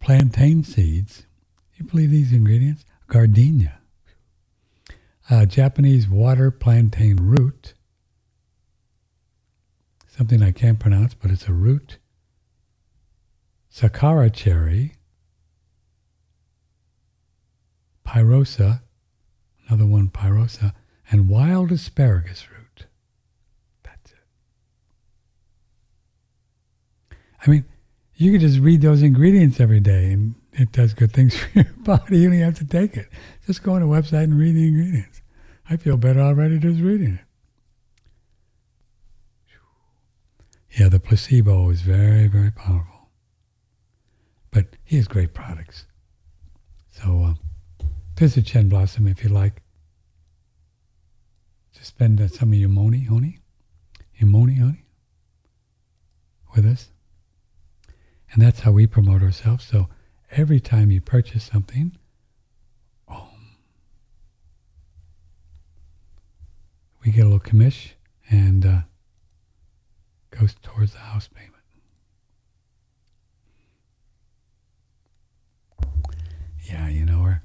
plantain seeds. You believe these ingredients? Gardenia, Japanese water plantain root, something I can't pronounce, but it's a root, Sakura cherry, pyrosa, another one, pyrosa, and wild asparagus root. That's it. I mean, you could just read those ingredients every day and it does good things for your body. You don't have to take it. Just go on a website and read the ingredients. I feel better already just reading it. Yeah, the placebo is very, very powerful. But he has great products. So visit Chen Blossom if you like. Just spend some of your money with us. And that's how we promote ourselves. So every time you purchase something, we get a little commish and goes towards the house payment. Yeah, you know her.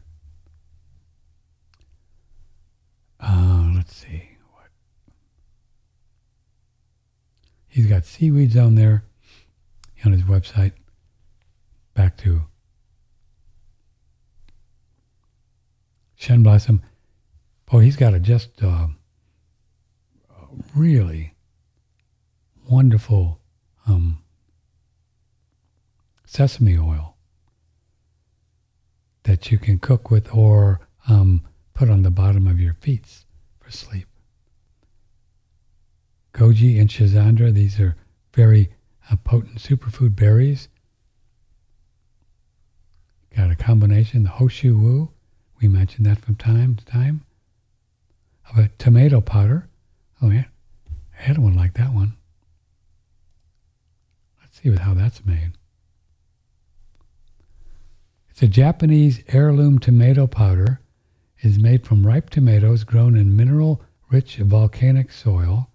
Let's see what he's got. Seaweeds on there on his website. Back to Shen Blossom. Oh, he's got a just really wonderful sesame oil that you can cook with or put on the bottom of your feet for sleep. Goji and Schizandra, these are very potent superfood berries. Got a combination, the Hoshu Wu, we mentioned that from time to time, of a tomato powder. Oh yeah, I had one like that one. Let's see how that's made. It's a Japanese heirloom tomato powder. It's made from ripe tomatoes grown in mineral-rich volcanic soil.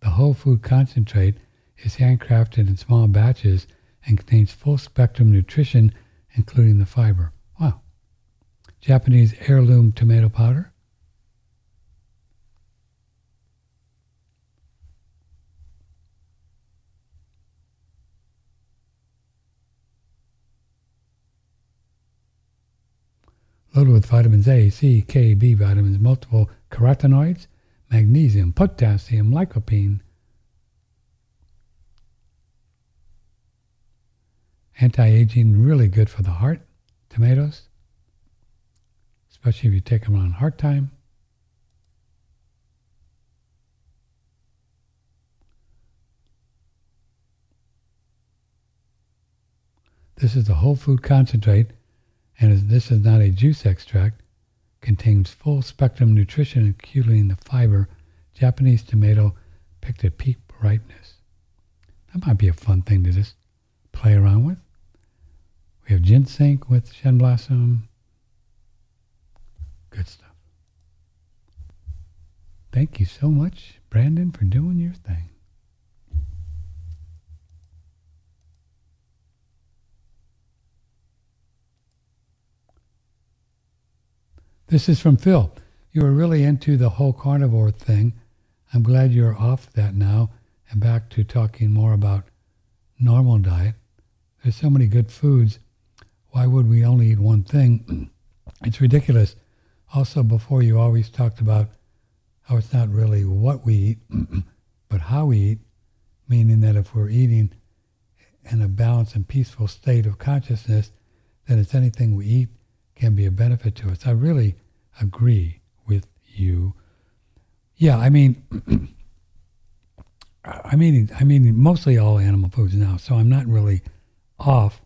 The whole food concentrate is handcrafted in small batches and contains full-spectrum nutrition, including the fiber. Wow. Japanese heirloom tomato powder. Loaded with vitamins A, C, K, B vitamins, multiple carotenoids, magnesium, potassium, lycopene, anti-aging, really good for the heart, tomatoes, especially if you take them on heart time. This is the whole food concentrate, and this is not a juice extract. Contains full spectrum nutrition, including the fiber. Japanese tomato picked at peak ripeness. That might be a fun thing to just play around with. We have ginseng with Shen Blossom. Good stuff. Thank you so much, Brandon, for doing your thing. This is from Phil. You were really into the whole carnivore thing. I'm glad you're off that now and back to talking more about normal diet. There's so many good foods. Why would we only eat one thing? It's ridiculous. Also, before you always talked about how it's not really what we eat, but how we eat, meaning that if we're eating in a balanced and peaceful state of consciousness, then it's anything we eat can be a benefit to us. I really agree with you. Yeah, I mean, I'm eating mostly all animal foods now, so I'm not really off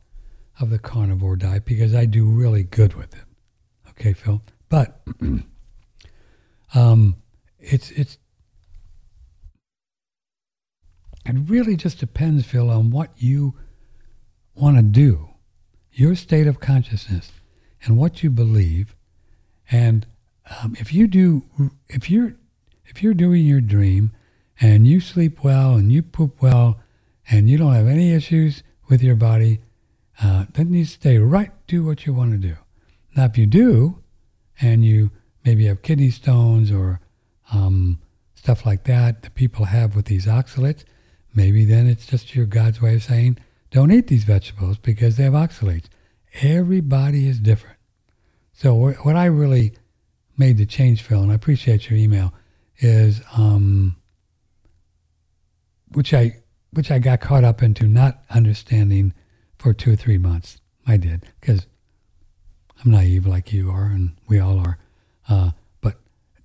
of the carnivore diet because I do really good with it. Okay, Phil. But it really just depends, Phil, on what you want to do, your state of consciousness, and what you believe. And if you're doing your dream and you sleep well and you poop well and you don't have any issues with your body, then you stay right, do what you want to do. Now, if you do, and you maybe have kidney stones or stuff like that people have with these oxalates, maybe then it's just your God's way of saying, don't eat these vegetables because they have oxalates. Everybody is different. So what I really made the change, Phil, and I appreciate your email, is which I got caught up into not understanding for 2 or 3 months. I did, because I'm naive like you are, and we all are. But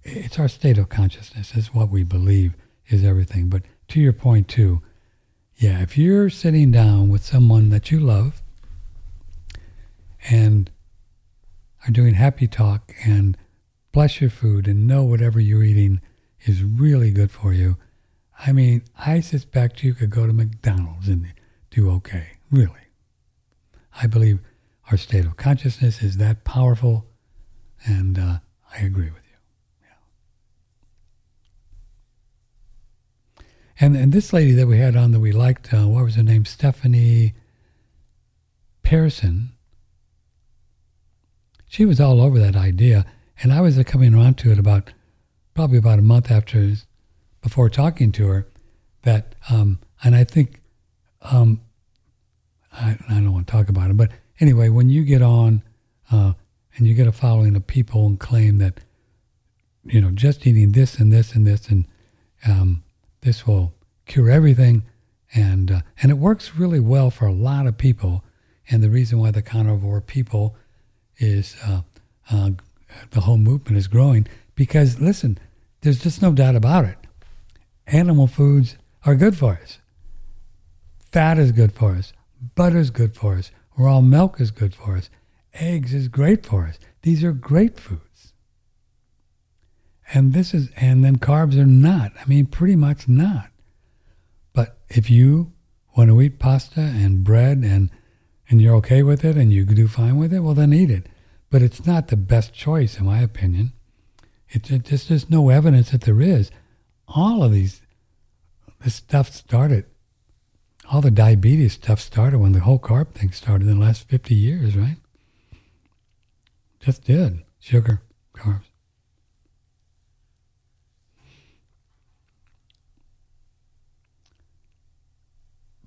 it's our state of consciousness. It's what we believe is everything. But to your point, too, yeah, if you're sitting down with someone that you love and are doing happy talk and bless your food and know whatever you're eating is really good for you, I mean, I suspect you could go to McDonald's and do okay, really. I believe our state of consciousness is that powerful, and I agree with you. Yeah. And this lady that we had on that we liked, what was her name? Stephanie Pearson. She was all over that idea, and I was coming around to it probably about a month after, before talking to her, that, and I think, I don't want to talk about it, but anyway, when you get on and you get a following of people and claim that, you know, just eating this and this and this and this will cure everything, and it works really well for a lot of people, and the reason why the carnivore people is, the whole movement is growing, because, listen, there's just no doubt about it. Animal foods are good for us. Fat is good for us. Butter is good for us. Raw milk is good for us. Eggs is great for us. These are great foods. And then carbs are not. I mean, pretty much not. But if you want to eat pasta and bread and you're okay with it and you do fine with it, well, then eat it. But it's not the best choice, in my opinion. It's just no evidence that there is. All of this stuff started, all the diabetes stuff started when the whole carb thing started in the last 50 years, right? Just did. Sugar, carbs.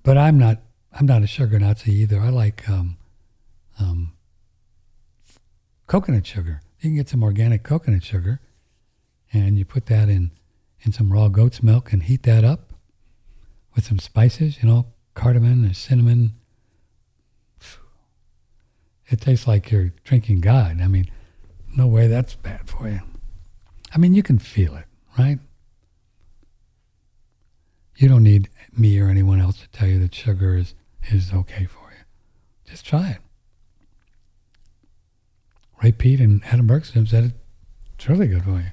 But I'm not a sugar Nazi either. I like coconut sugar. You can get some organic coconut sugar, and you put that in some raw goat's milk and heat that up with some spices, you know, cardamom or cinnamon. It tastes like you're drinking God. I mean, no way that's bad for you. I mean, you can feel it, right? You don't need me or anyone else to tell you that sugar is okay for you. Just try it. Ray Pete and Adam Bergstrom said it's really good for you.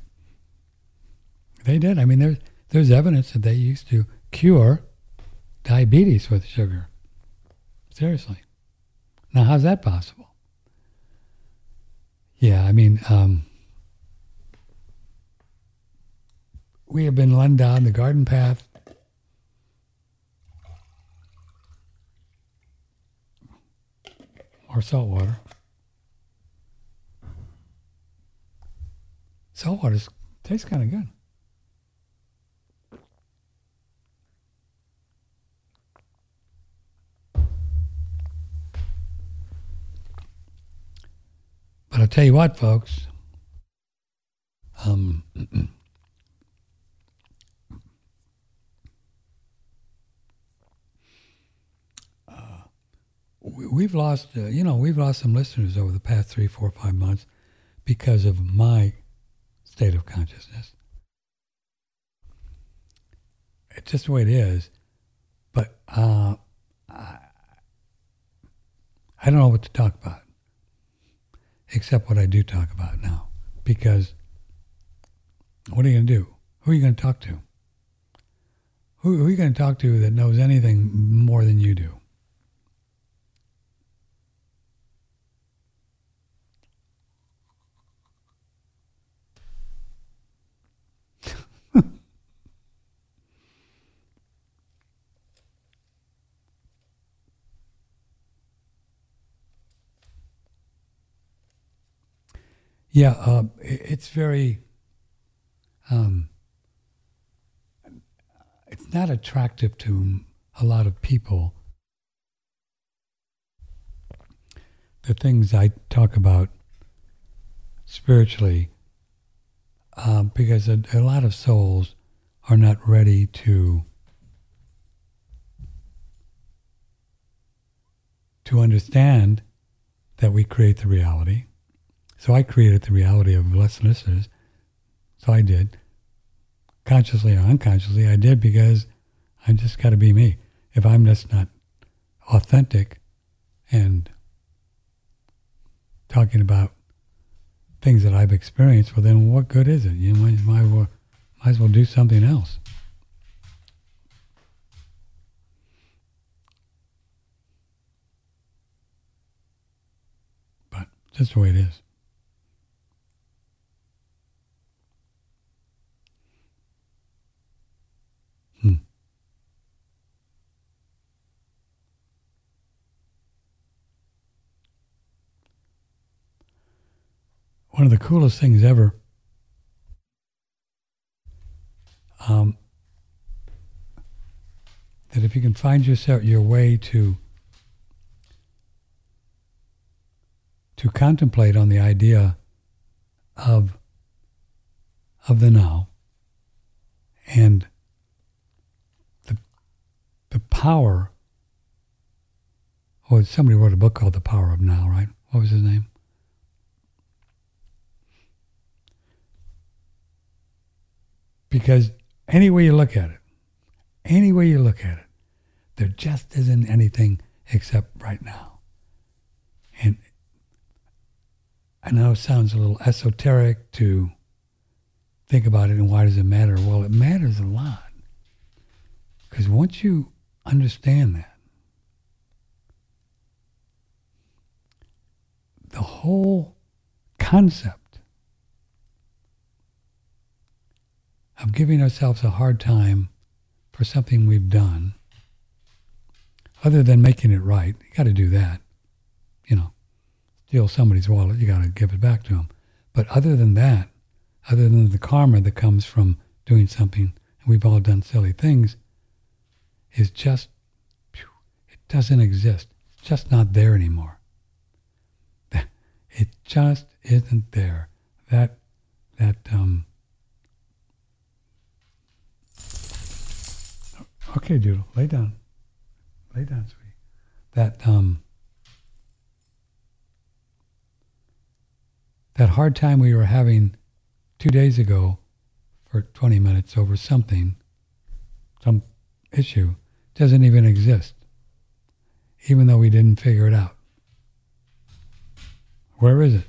They did. I mean, there's evidence that they used to cure diabetes with sugar. Seriously. Now, how's that possible? Yeah, I mean, we have been run down the garden path or salt water. Salt water tastes kind of good. But I'll tell you what, folks, we've lost, some listeners over the past 3, 4, 5 months because of my state of consciousness. It's just the way it is, but I don't know what to talk about. Except what I do talk about now. Because what are you going to do? Who are you going to talk to? Who are you going to talk to that knows anything more than you do? Yeah, it's very, it's not attractive to a lot of people. The things I talk about spiritually, because a lot of souls are not ready to understand that we create the reality. So I created the reality of lessness. So I did. Consciously or unconsciously, I did, because I just got to be me. If I'm just not authentic and talking about things that I've experienced, well, then what good is it? You might as well do something else. But that's the way it is. One of the coolest things ever, that if you can find yourself, your way to contemplate on the idea of the now and the power. Oh, somebody wrote a book called The Power of Now, right? What was his name? Because any way you look at it, there just isn't anything except right now. And I know it sounds a little esoteric to think about it, and why does it matter? Well, it matters a lot. Because once you understand that, the whole concept of giving ourselves a hard time for something we've done, other than making it right, you got to do that. You know, steal somebody's wallet, you got to give it back to them. But other than that, other than the karma that comes from doing something, and we've all done silly things, is just, it doesn't exist. It's just not there anymore. It just isn't there. That okay, Doodle, lay down, sweetie. That hard time we were having 2 days ago for 20 minutes over something, some issue, doesn't even exist, even though we didn't figure it out. Where is it?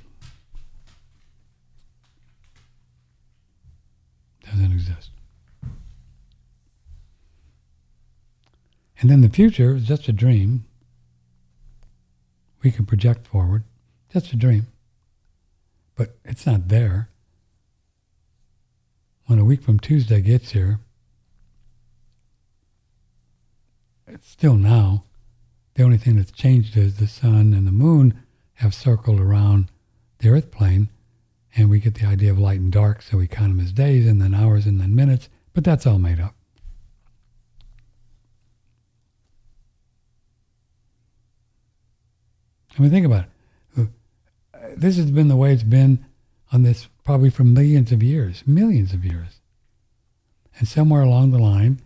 Doesn't exist. And then the future is just a dream. We can project forward. Just a dream. But it's not there. When a week from Tuesday gets here, it's still now. The only thing that's changed is the sun and the moon have circled around the earth plane, and we get the idea of light and dark, so we count them as days and then hours and then minutes, but that's all made up. I mean, think about it. This has been the way it's been on this probably for millions of years. And somewhere along the line,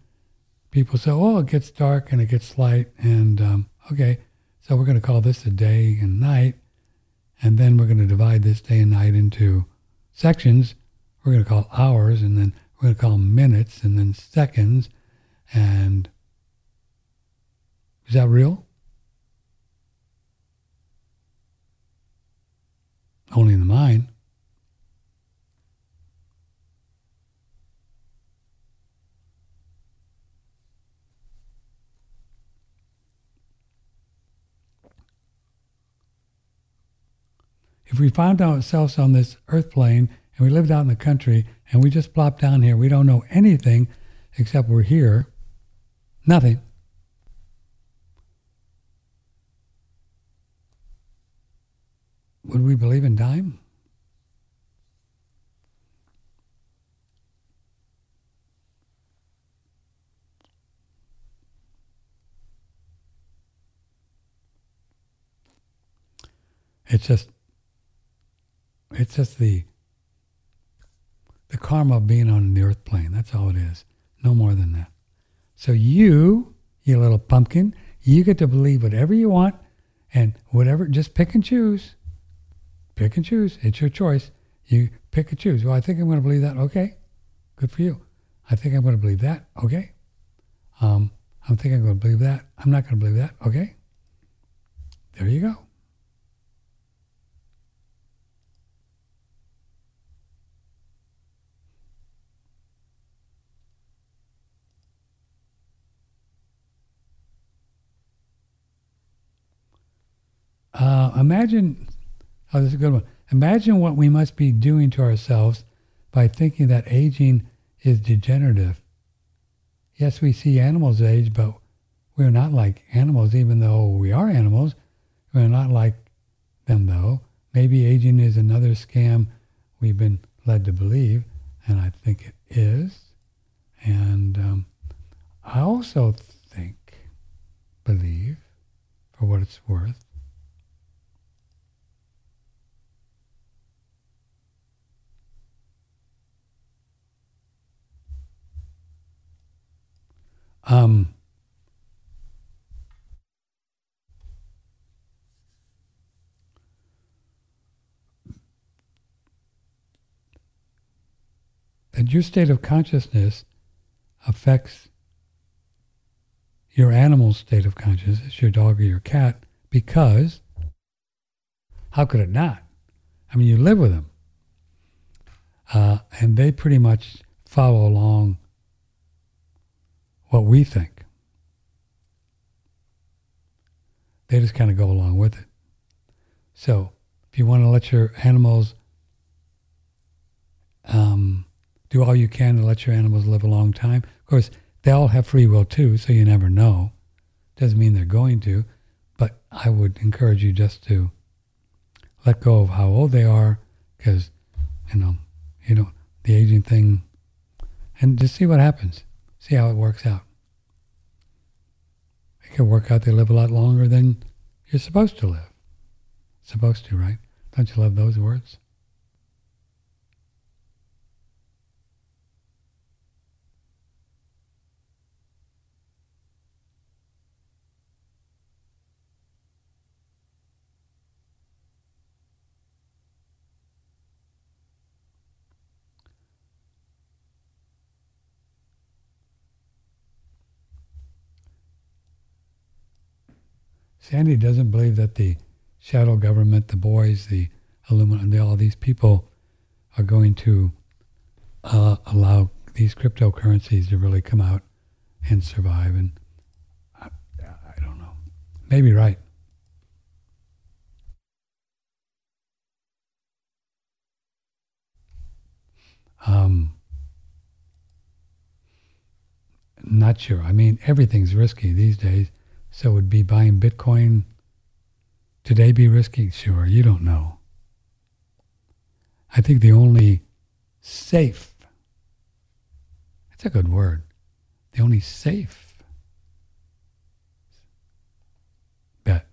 people say, oh, it gets dark and it gets light, and okay, so we're going to call this a day and night, and then we're going to divide this day and night into sections. We're going to call hours, and then we're going to call minutes, and then seconds. And is that real? Only in the mind. If we found ourselves on this earth plane and we lived out in the country and we just plopped down here, we don't know anything except we're here, nothing. Would we believe in time? It's just the karma of being on the earth plane. That's all it is. No more than that. So you little pumpkin, you get to believe whatever you want and whatever, just pick and choose. Pick and choose. It's your choice. You pick and choose. Well, I think I'm going to believe that. Okay. Good for you. I think I'm going to believe that. Okay. I'm thinking I'm going to believe that. I'm not going to believe that. Okay. There you go. Imagine, oh, this is a good one. Imagine what we must be doing to ourselves by thinking that aging is degenerative. Yes, we see animals age, but we're not like animals, even though we are animals. We're not like them, though. Maybe aging is another scam we've been led to believe, and I think it is. And I also believe, for what it's worth, that your state of consciousness affects your animal's state of consciousness, your dog or your cat, because how could it not? I mean, you live with them. And they pretty much follow along what we think. They just kind of go along with it. So if you want to let your animals do all you can to let your animals live a long time, of course, they all have free will too, so you never know. Doesn't mean they're going to, but I would encourage you just to let go of how old they are, because, you know, the aging thing, and just see what happens. See how it works out. It could work out they live a lot longer than you're supposed to live. Supposed to, right? Don't you love those words? Sandy doesn't believe that the shadow government, the boys, the Illuminati, all these people are going to allow these cryptocurrencies to really come out and survive. And I don't know. Maybe right. Not sure. I mean, everything's risky these days. So would be buying Bitcoin today be risky? Sure, you don't know. I think the only safe, that's a good word, the only safe bet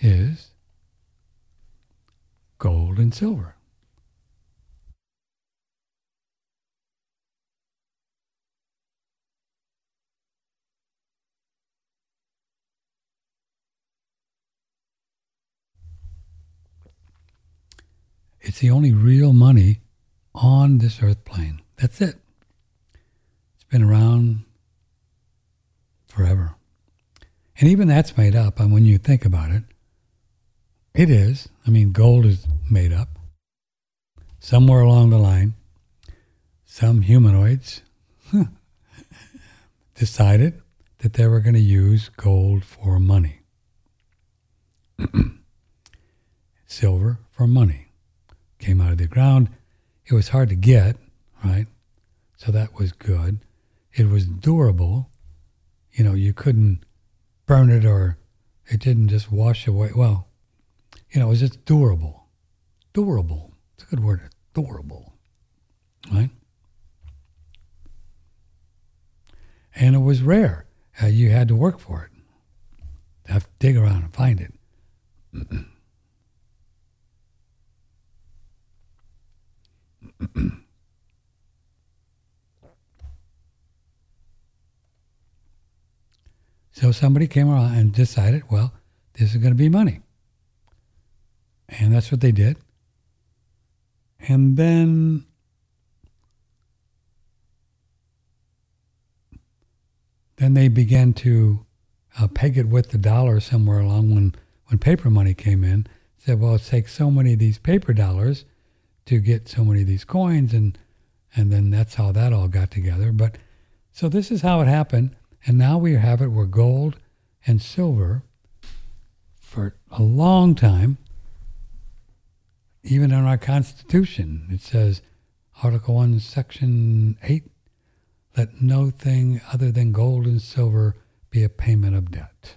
is gold and silver. It's the only real money on this earth plane. That's it. It's been around forever. And even that's made up. And when you think about it, it is. I mean, gold is made up. Somewhere along the line, some humanoids decided that they were going to use gold for money. Silver for money. Came out of the ground. It was hard to get, right? So that was good. It was durable. You know, you couldn't burn it or it didn't just wash away. Well, you know, it was just durable. Durable. It's a good word. Durable. Right? And it was rare. You had to work for it. Have to dig around and find it. So somebody came around and decided, well, this is going to be money. And that's what they did. And then they began to peg it with the dollar somewhere along when paper money came in. Said, well, it takes so many of these paper dollars to get so many of these coins. And then that's how that all got together. But so this is how it happened. And now we have it where gold and silver for a long time, even in our Constitution, it says, Article 1, Section 8, let no thing other than gold and silver be a payment of debt.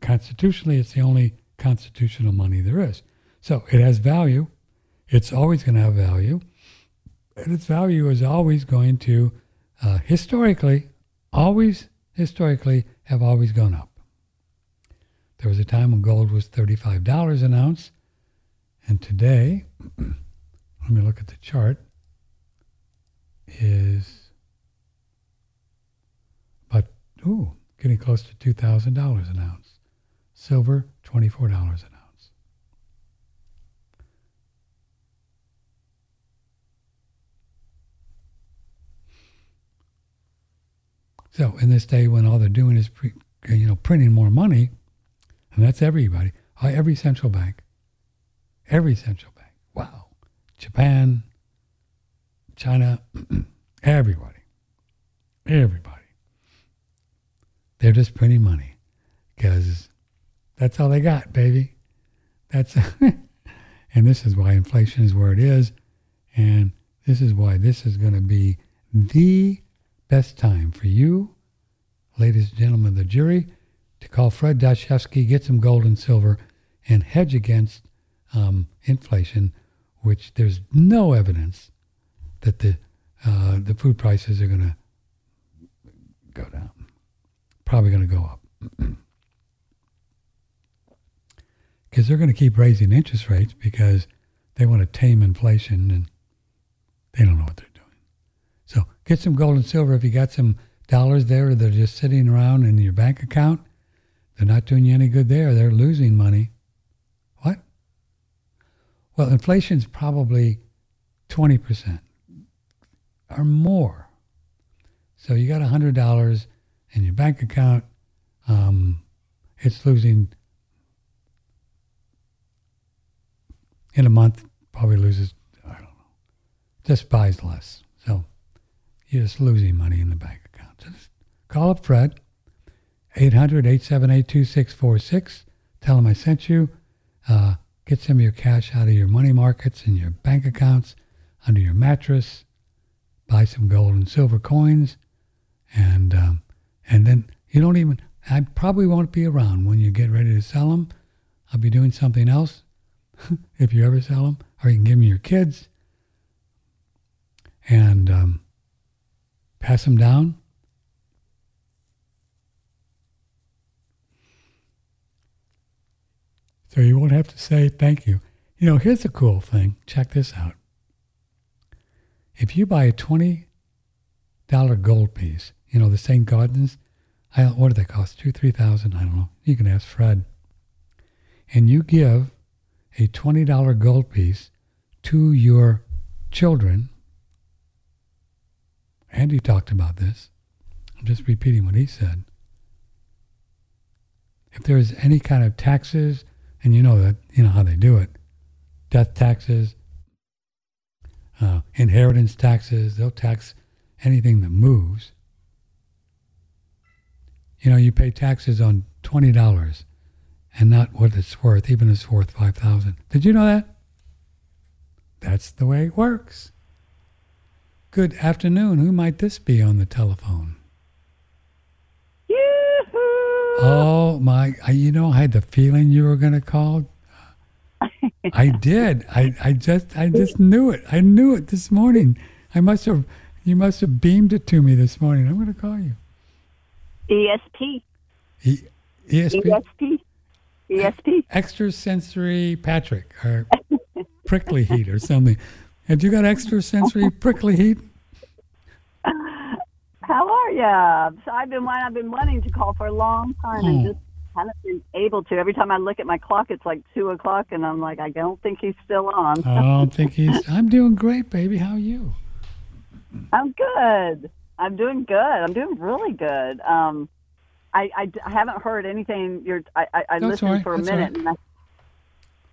Constitutionally, it's the only constitutional money there is. So it has value. It's always going to have value. And its value is always going to, historically, have always gone up. There was a time when gold was $35 an ounce. And today, let me look at the chart, is about, getting close to $2,000 an ounce. Silver, $24 an ounce. So in this day when all they're doing is printing more money, and that's everybody, every central bank. Wow. Japan, China, everybody. They're just printing money because that's all they got, baby. And this is why inflation is where it is. And this is why this is going to be the best time for you, ladies and gentlemen of the jury, to call Fred Dashefsky, get some gold and silver, and hedge against inflation, which there's no evidence that the food prices are going to go down. Probably going to go up. Because they're going to keep raising interest rates because they want to tame inflation and they don't know what they're doing. So get some gold and silver. If you got some dollars there that are just sitting around in your bank account, they're not doing you any good there. They're losing money. What? Well, inflation's probably 20% or more. So you got $100 in your bank account. It's losing, in a month, probably loses, I don't know, just buys less. So you're just losing money in the bank account. So just call up Fred, 800-878-2646. Tell him I sent you. Get some of your cash out of your money markets and your bank accounts under your mattress. Buy some gold and silver coins. And then you don't even, I probably won't be around when you get ready to sell them. I'll be doing something else. If you ever sell them, or you can give them to your kids and pass them down. So you won't have to say thank you. You know, here's the cool thing. Check this out. If you buy a $20 gold piece, you know, the St. Gaudens, what do they cost? $2,000-$3,000? I don't know. You can ask Fred. And you give a $20 gold piece to your children. Andy talked about this. I'm just repeating what he said. If there's any kind of taxes, and you know that, you know how they do it, death taxes, inheritance taxes, they'll tax anything that moves. You know, you pay taxes on $20. And not what it's worth, even if it's worth $5,000. Did you know that? That's the way it works. Good afternoon. Who might this be on the telephone? Yoo-hoo! Oh, my. You know, I had the feeling you were going to call. I did. I just knew it. I knew it this morning. You must have beamed it to me this morning. I'm going to call you. ESP. ESP? ESP. ESP? Extrasensory Patrick, or prickly heat or something. Have you got extrasensory prickly heat? How are you? So I've been wanting to call for a long time and just haven't been able to. Every time I look at my clock, it's like 2:00, and I'm like, I don't think he's still on. I'm doing great, baby. How are you? I'm good. I'm doing good. I'm doing really good. I haven't heard anything. I listened for a minute. Right.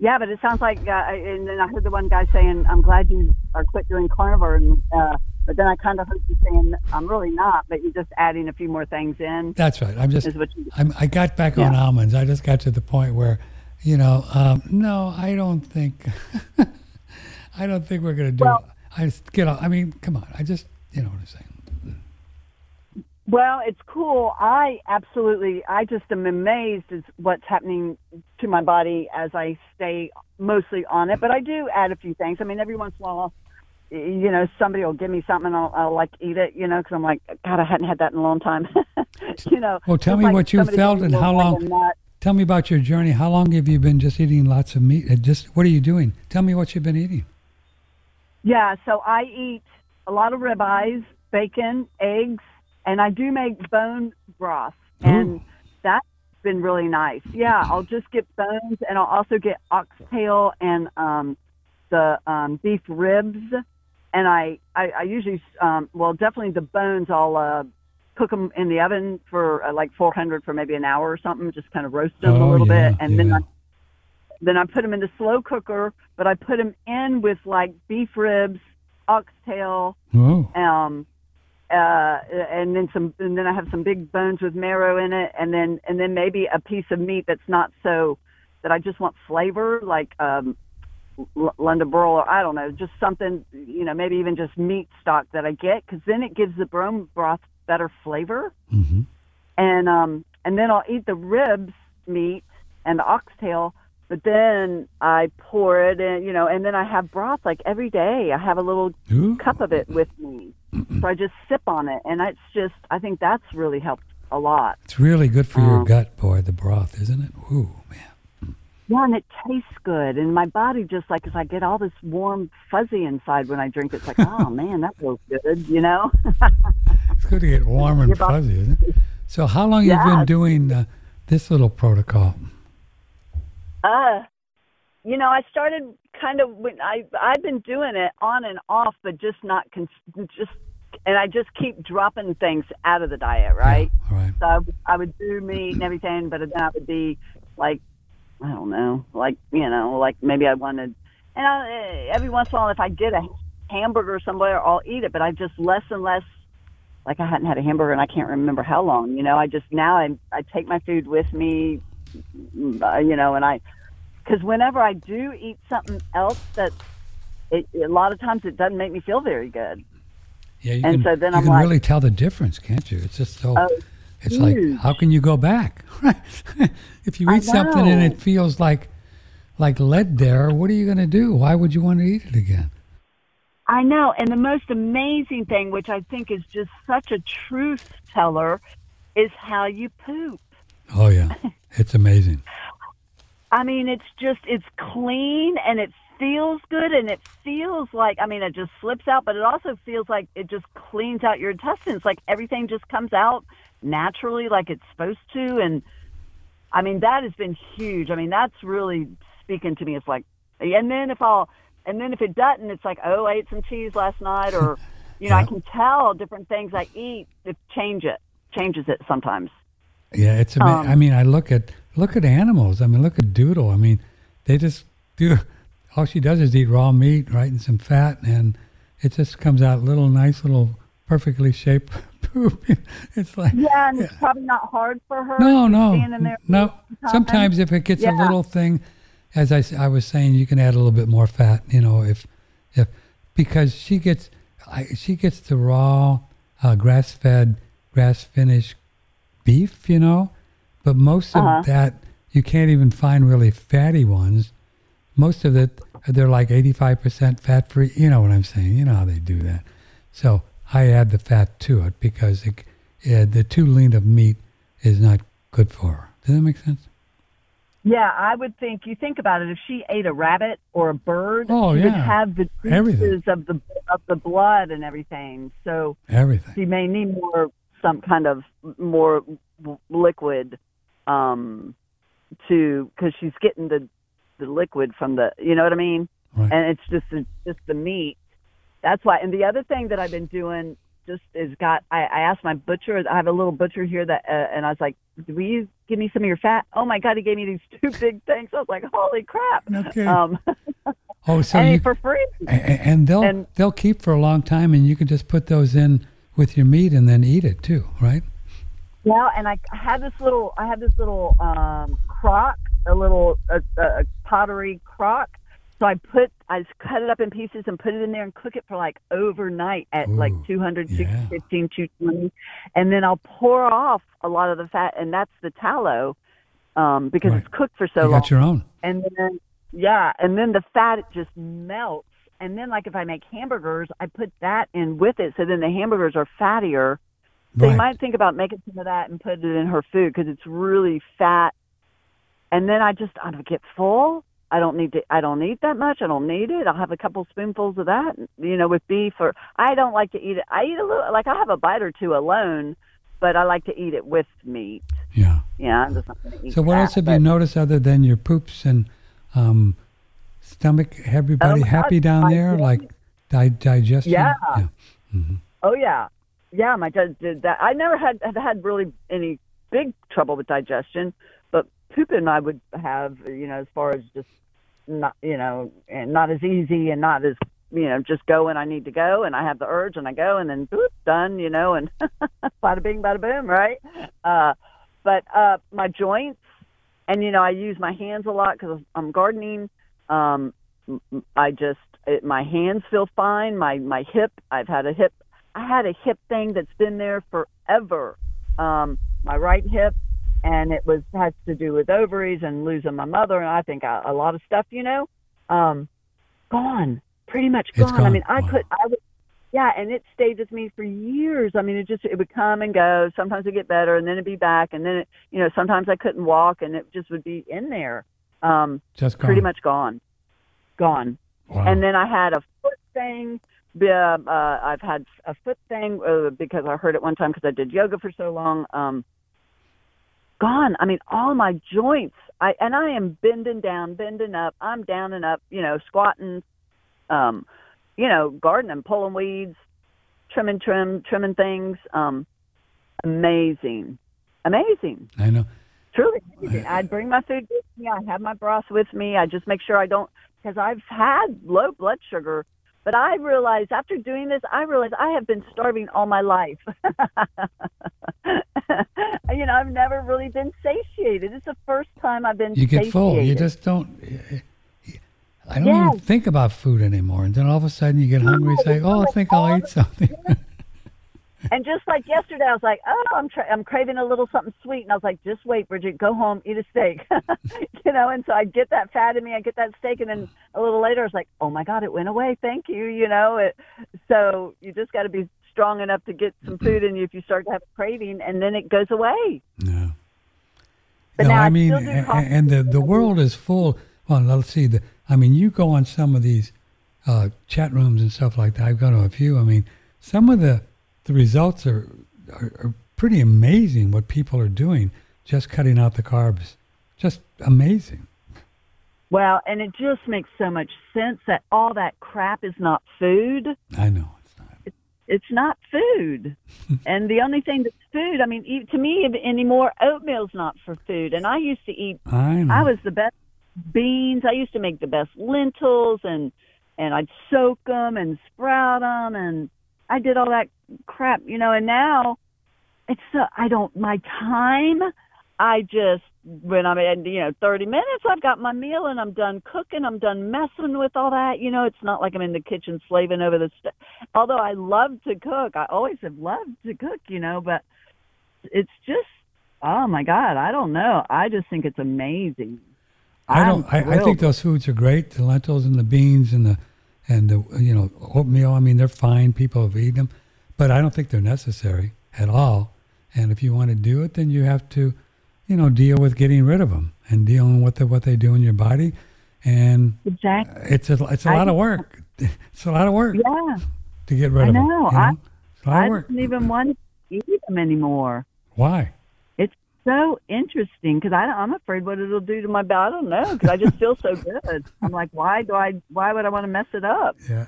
Yeah, but it sounds like, and then I heard the one guy saying, I'm glad you are quit doing carnivore, and but then I kind of heard you saying, I'm really not, but you're just adding a few more things in. That's right. I got back on almonds. I just got to the point where, no, I don't think we're going to do it. Come on. I just, you know what I'm saying. Well, it's cool. I just am amazed at what's happening to my body as I stay mostly on it. But I do add a few things. I mean, every once in a while, somebody will give me something and I'll like eat it, because I'm like, God, I hadn't had that in a long time. Well, tell me what you felt and how long. Tell me about your journey. How long have you been just eating lots of meat? Just what are you doing? Tell me what you've been eating. Yeah, so I eat a lot of ribeyes, bacon, eggs. And I do make bone broth, and that's been really nice. Yeah, I'll just get bones, and I'll also get oxtail and the beef ribs. And I usually, definitely the bones, I'll cook them in the oven for like 400 for maybe an hour or something, just kind of roast them a little bit. And then I put them in the slow cooker, but I put them in with like beef ribs, oxtail, and then I have some big bones with marrow in it, and then maybe a piece of meat that's not so that I just want flavor, like London Broil, or I don't know, just something, maybe even just meat stock that I get, because then it gives the bone broth better flavor. Mm-hmm. And then I'll eat the ribs meat and the oxtail, but then I pour it in, and then I have broth like every day. I have a little cup of it with me. So I just sip on it, and it's just, I think that's really helped a lot. It's really good for your gut, boy, the broth, isn't it? Ooh, man. Yeah, and it tastes good, and my body just like, as I get all this warm fuzzy inside when I drink it, it's like, oh, man, that feels good, It's good to get warm and fuzzy, isn't it? So how long have you been doing this little protocol? I started kind of when I've been doing it on and off, but just not and I just keep dropping things out of the diet, right? Yeah, all right. So I would do meat and everything, but then I would be like, I don't know, like like maybe I wanted, and every once in a while if I get a hamburger somewhere, I'll eat it, but I just less and less. Like I hadn't had a hamburger and I can't remember how long. I take my food with me, and I. Because whenever I do eat something else, a lot of times it doesn't make me feel very good. Yeah, you can really tell the difference, can't you? It's just so. It's huge. Like, how can you go back? If you eat something and it feels like lead there, what are you going to do? Why would you want to eat it again? I know, and the most amazing thing, which I think is just such a truth teller, is how you poop. Oh yeah, it's amazing. I mean, it's clean and it feels good and it feels like, it just slips out, but it also feels like it just cleans out your intestines. Like everything just comes out naturally like it's supposed to. And that has been huge. That's really speaking to me. It's like, and then if it doesn't, it's like, I ate some cheese last night or, I can tell different things I eat that changes it sometimes. Yeah. It's amazing. I look at animals. Look at Doodle. They just do. All she does is eat raw meat, right, and some fat, and it just comes out nice little, perfectly shaped poop. It's like it's probably not hard for her. No, in there no. Sometimes if it gets a little thing, as I was saying, you can add a little bit more fat. If because she gets the raw, grass-fed, grass-finished beef. But most of that, you can't even find really fatty ones. Most of it, they're like 85% fat-free. You know what I'm saying? You know how they do that. So I add the fat to it because the too lean of meat is not good for her. Does that make sense? Yeah, I would think, you think about it, if she ate a rabbit or a bird, she would have the juices of the blood and everything. So she may need some kind of more liquid because she's getting the liquid from the, you know what I mean? Right. And it's just the meat. That's why. And the other thing that I've been doing I asked my butcher. I have a little butcher here and I was like, "Will you give me some of your fat?" Oh my God, he gave me these two big things. I was like, "Holy crap!" Okay. For free. And they'll keep for a long time, and you can just put those in with your meat and then eat it too, right? Yeah, and I had this little crock, a pottery crock. So I cut it up in pieces and put it in there and cook it for like overnight at 200, 215, 220. And then I'll pour off a lot of the fat, and that's the tallow because it's cooked for so long. You got your own. And then, the fat, it just melts. And then like if I make hamburgers, I put that in with it. So then the hamburgers are fattier. So you might think about making some of that and put it in her food because it's really fat. And then I don't get full. I don't need that much. I don't need it. I'll have a couple spoonfuls of that, with beef. Or I don't like to eat it. I eat a little, I have a bite or two alone, but I like to eat it with meat. Yeah. Yeah, I'm just not going to eat. So what else have you noticed other than your poops and stomach? Everybody happy down there? Like digestion? Yeah. Yeah. Mm-hmm. Oh, yeah. Yeah, my dad did that. I never had really any big trouble with digestion, but pooping I would have, as far as just not, and not as easy and not as, just go when I need to go and I have the urge and I go and then boop, done, and bada bing, bada boom, right? But my joints and, I use my hands a lot because I'm gardening. My hands feel fine. My hip, I had a hip thing that's been there forever. My right hip. And it has to do with ovaries and losing my mother, and I think a lot of stuff, gone, pretty much gone. Gone. I mean, and it stayed with me for years. I mean, it would come and go. Sometimes it'd get better, and then it'd be back, and then sometimes I couldn't walk, and it just would be in there, just gone. Pretty much gone. Wow. And then I had a foot thing. I've had a foot thing because I heard it one time because I did yoga for so long. Gone. I mean, all my joints. I am bending down, bending up. I'm down and up. Squatting. Gardening, pulling weeds, trimming things. Amazing. I know. Truly amazing. I'd bring my food with me. I have my broth with me. I just make sure I don't, because I've had low blood sugar. But I realized after doing this, I have been starving all my life. I've never really been satiated. It's the first time I've been satiated. You get full. You just don't. I don't even think about food anymore. And then all of a sudden you get hungry and say, I think I'll eat something. And just like yesterday, I was like, I'm craving a little something sweet. And I was like, just wait, Bridget, go home, eat a steak. And so I get that fat in me, I get that steak. And then a little later, I was like, oh my God, it went away. Thank you. So you just got to be strong enough to get some food in you if you start to have a craving and then it goes away. No. But no, I mean, and the world is full. Well, let's see. You go on some of these chat rooms and stuff like that. I've gone to a few. I mean, some of the results are pretty amazing what people are doing, just cutting out the carbs. Just amazing. Well, and it just makes so much sense that all that crap is not food. I know. It's not. It's not food. And the only thing that's food, to me anymore, oatmeal's not for food. And I used to eat, I was the best beans. I used to make the best lentils and I'd soak them and sprout them and I did all that crap, and now it's when I'm at 30 minutes, I've got my meal and I'm done cooking, I'm done messing with all that, it's not like I'm in the kitchen slaving over the stuff, although I love to cook, I always have loved to cook, but it's just, oh my God, I don't know, I just think it's amazing. I think those foods are great, the lentils and the beans and the oatmeal, they're fine, people have eaten them. But I don't think they're necessary at all. And if you want to do it, then you have to, you know, deal with getting rid of them and dealing with what they do in your body. And exactly. It's a lot of work. It's a lot of work. Yeah. To get rid of them. You know? I don't even want to eat them anymore. Why? It's so interesting because I'm afraid what it'll do to my body. I don't know because I just feel so good. I'm like, why would I want to mess it up? Yeah.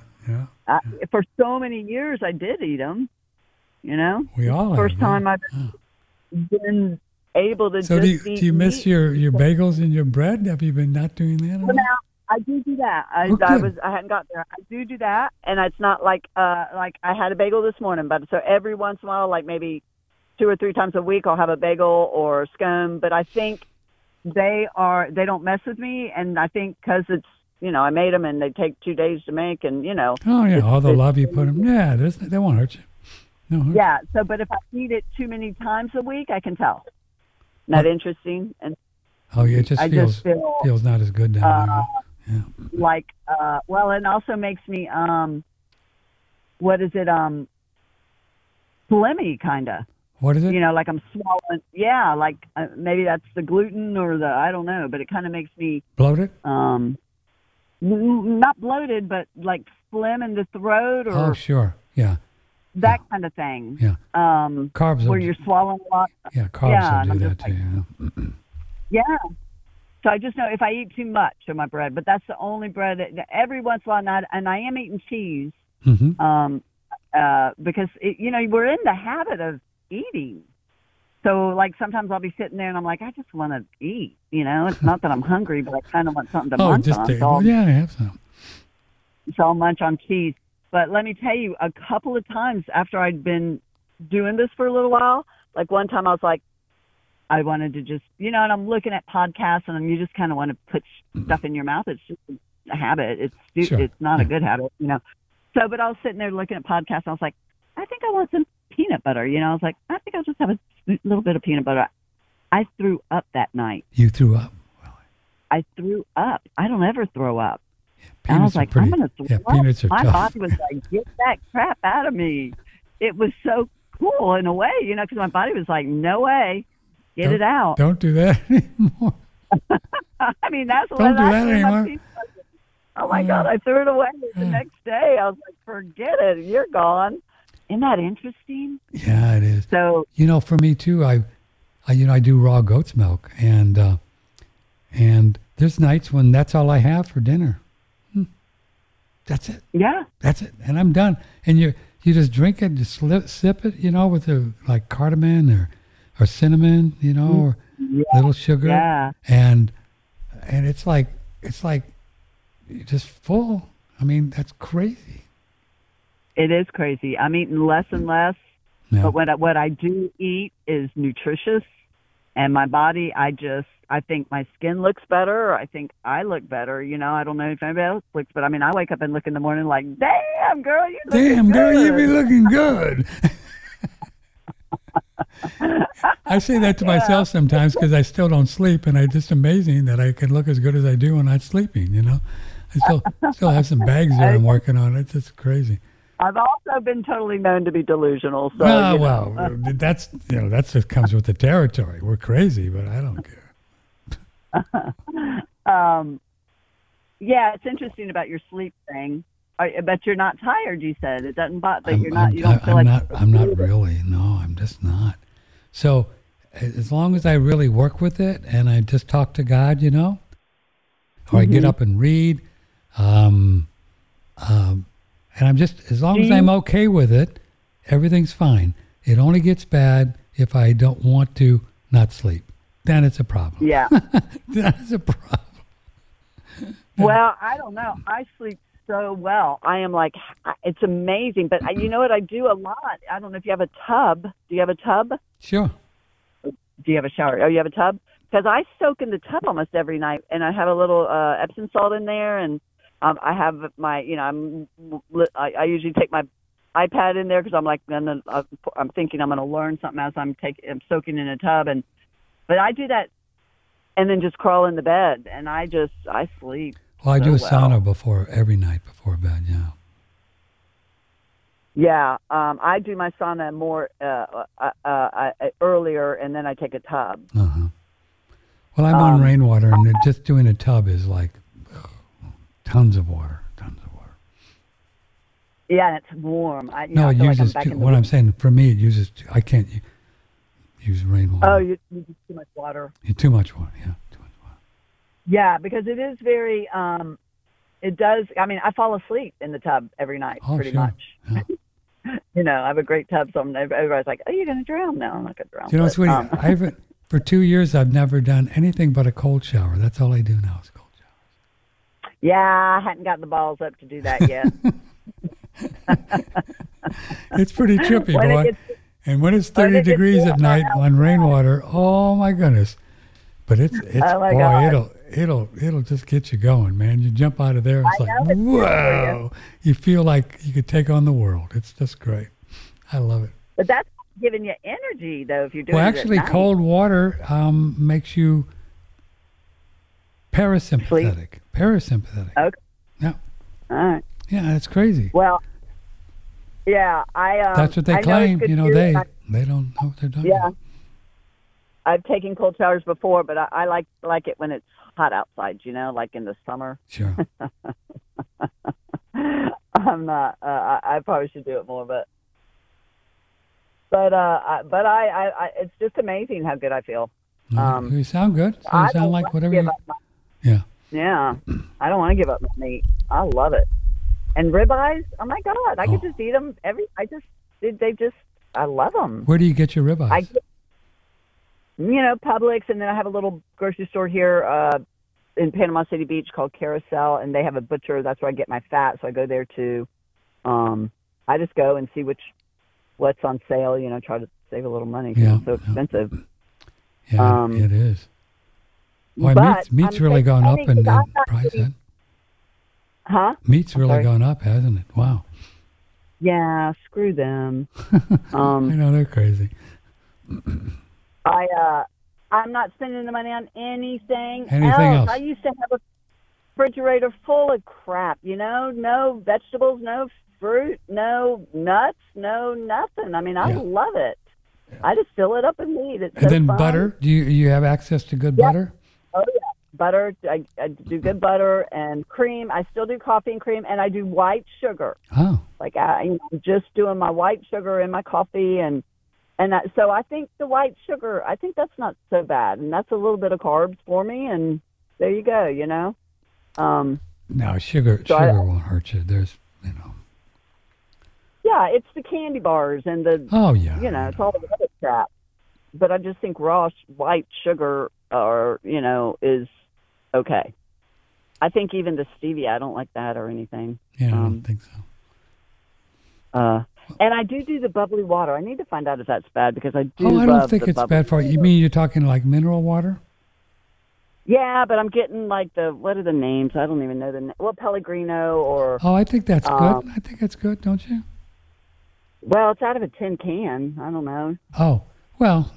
For so many years, I did eat them. You know, we all first time I've been able to. So do you miss your bagels and your bread? Have you been not doing that? Well, now, I do do that. I hadn't got there. I do that, and it's not like I had a bagel this morning, but so every once in a while, like maybe 2 or 3 times a week, I'll have a bagel or a scone. But I think they don't mess with me, and I think because it's. You know, I made them, and they take 2 days to make, and, you know. Oh, yeah, all the love you put them. Yeah, they won't hurt you. No hurt. Yeah, so, but if I eat it too many times a week, I can tell. Not interesting. And oh, yeah, it just feels not as good down there. Yeah. Like, well, it also makes me, phlegmy, kind of. What is it? You know, like I'm swallowing. Yeah, like maybe that's the gluten or the, I don't know, but it kind of makes me. Bloated? Not bloated, but like phlegm in the throat, or kind of thing. Yeah, carbs where you're swallowing a lot. Yeah, will do that too. Yeah. Yeah, so I just know if I eat too much of my bread, but that's the only bread that every once in a while. And I am eating cheese, because we're in the habit of eating. So, like, sometimes I'll be sitting there and I'm like, I just want to eat, you know? It's not that I'm hungry, but I kind of want something to munch on. Yeah, I have some. So I'll munch on cheese. But let me tell you, a couple of times after I'd been doing this for a little while, like one time I was like, I wanted to just, you know, and I'm looking at podcasts and you just kind of want to put stuff in your mouth. It's just a habit. It's not a good habit, you know? So, but I was sitting there looking at podcasts and I was like, I think I want some peanut butter, you know? I was like, I think I'll just have a little bit of peanut butter. I threw up that night. You threw up? Really? I threw up. I don't ever throw up. Yeah, and I was like, I'm going to throw up. Peanuts are tough. My body was like, get that crap out of me. It was so cool in a way, you know, because my body was like, no way. Get it out. Don't do that anymore. I mean, that's what I do that anymore. Oh, my God, I threw it away the next day. I was like, forget it. You're gone. Isn't that interesting? Yeah, it is. So, you know, for me too, I do raw goat's milk, and there's nights when that's all I have for dinner. That's it. Yeah, that's it, and I'm done. And you just drink it, just sip it, you know, with a like cardamom or cinnamon, you know, or a little sugar, and it's like you're just full. I mean, that's crazy. It is crazy. I'm eating less and less, but what I do eat is nutritious, and my body, I think my skin looks better. I think I look better. You know, I don't know if anybody else looks, but I mean, I wake up and look in the morning like, damn girl, you be looking good. I say that to myself sometimes because I still don't sleep, and it's just amazing that I can look as good as I do when I'm sleeping, you know. I still have some bags there I'm working on. It's just crazy. I've also been totally known to be delusional. So, that's what comes with the territory. We're crazy, but I don't care. It's interesting about your sleep thing. But you're not tired, you said. It doesn't bother you. I'm not really. No, I'm just not. So as long as I really work with it and I just talk to God, you know, or I get up and read, and I'm just, as long as I'm okay with it, everything's fine. It only gets bad if I don't want to not sleep. Then it's a problem. Yeah. That is a problem. Well, I don't know. I sleep so well. I am like, it's amazing. But you know what I do a lot? I don't know if you have a tub. Do you have a tub? Sure. Do you have a shower? Oh, you have a tub? Because I soak in the tub almost every night. And I have a little Epsom salt in there and I have my, you know, I usually take my iPad in there because I'm like, I'm thinking I'm going to learn something as I'm soaking in a tub, but I do that, and then just crawl in the bed, and I sleep. Well, I do a sauna before every night before bed. Yeah. Yeah, I do my sauna more earlier, and then I take a tub. Well, I'm on rainwater, and just doing a tub is like tons of water. Yeah, and it's warm. I can't use rainwater. Oh, you use too much water. Too much water. Yeah, because it is very, I fall asleep in the tub every night pretty much. Yeah. You know, I have a great tub, so everybody's like, oh, you're going to drown now. I'm not going to drown. You know, sweetie, I haven't, for 2 years, I've never done anything but a cold shower. That's all I do now is cold showers. Yeah, I hadn't gotten the balls up to do that yet. It's pretty trippy, boy. When it's 30 degrees at night on rainwater, oh, my goodness. But it'll just get you going, man. You jump out of there, it's like, whoa. You feel like you could take on the world. It's just great. I love it. But that's giving you energy, though, if you're doing it at night. Well, actually, cold water makes you parasympathetic. Sleep. Parasympathetic. Okay. Yeah. All right. Yeah, that's crazy. Well, yeah, that's what they claim. They don't know what they're doing. Yeah. I've taken cold showers before, but I like it when it's hot outside, you know, like in the summer. Sure. I'm not. I probably should do it more, but it's just amazing how good I feel. You sound good. So you sound like whatever. Yeah. Yeah. I don't want to give up my meat. I love it. And ribeyes. Oh my God! I could just eat them every. I love them. Where do you get your ribeyes? Publix, and then I have a little grocery store here in Panama City Beach called Carousel, and they have a butcher. That's where I get my fat, so I go there too. I just go and see what's on sale, try to save a little money because it's so expensive. Yeah, it is. Well, meat's really gone up in price, hasn't it? Huh? Meat's really gone up, hasn't it? Wow. Yeah, screw them. I know, they're crazy. I'm not spending the money on anything else. I used to have a refrigerator full of crap, no vegetables, no fruit, no nuts, no nothing. I mean, I love it. Yeah. I just fill it up and eat. It's so then fun. Butter? Do you have access to good butter? Oh, yeah. Butter. I do good butter and cream. I still do coffee and cream, and I do white sugar. Oh. Like I'm just doing my white sugar in my coffee So I think the white sugar, I think that's not so bad. And that's a little bit of carbs for me. And there you go, No, sugar won't hurt you. There's. Yeah, it's the candy bars and the, it's all the other crap. But I just think raw white sugar is okay. I think even the stevia, I don't like that or anything. Yeah, I don't think so. And I do the bubbly water. I need to find out if that's bad because I do. Oh, I don't think it's bad for you. You mean you're talking like mineral water? Yeah, but I'm getting like what are the names? I don't even know the name. Well, Pellegrino or. Oh, I think that's good. I think that's good, don't you? Well, it's out of a tin can. I don't know. Oh, well,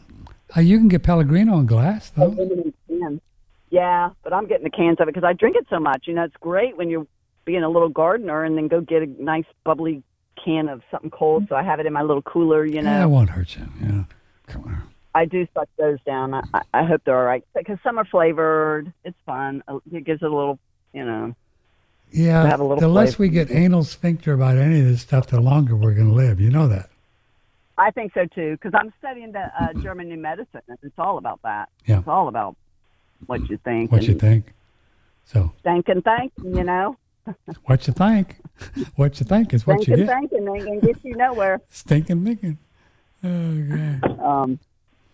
you can get Pellegrino in glass, though. Yeah, but I'm getting the cans of it because I drink it so much. It's great when you're being a little gardener and then go get a nice bubbly can of something cold, so I have it in my little cooler, Yeah, it won't hurt you, Come on. I do suck those down. I hope they're all right, because some are flavored. It's fun. It gives it a little, Yeah, to have a little the less flavor. We get anal sphincter about any of this stuff, the longer we're going to live. You know that. I think so, too, because I'm studying the German New Medicine. It's all about that. Yeah. It's all about what you think. So. Think. What you think. What you think is what you get. Thinking gets you nowhere. Stinking thinking. Oh, God.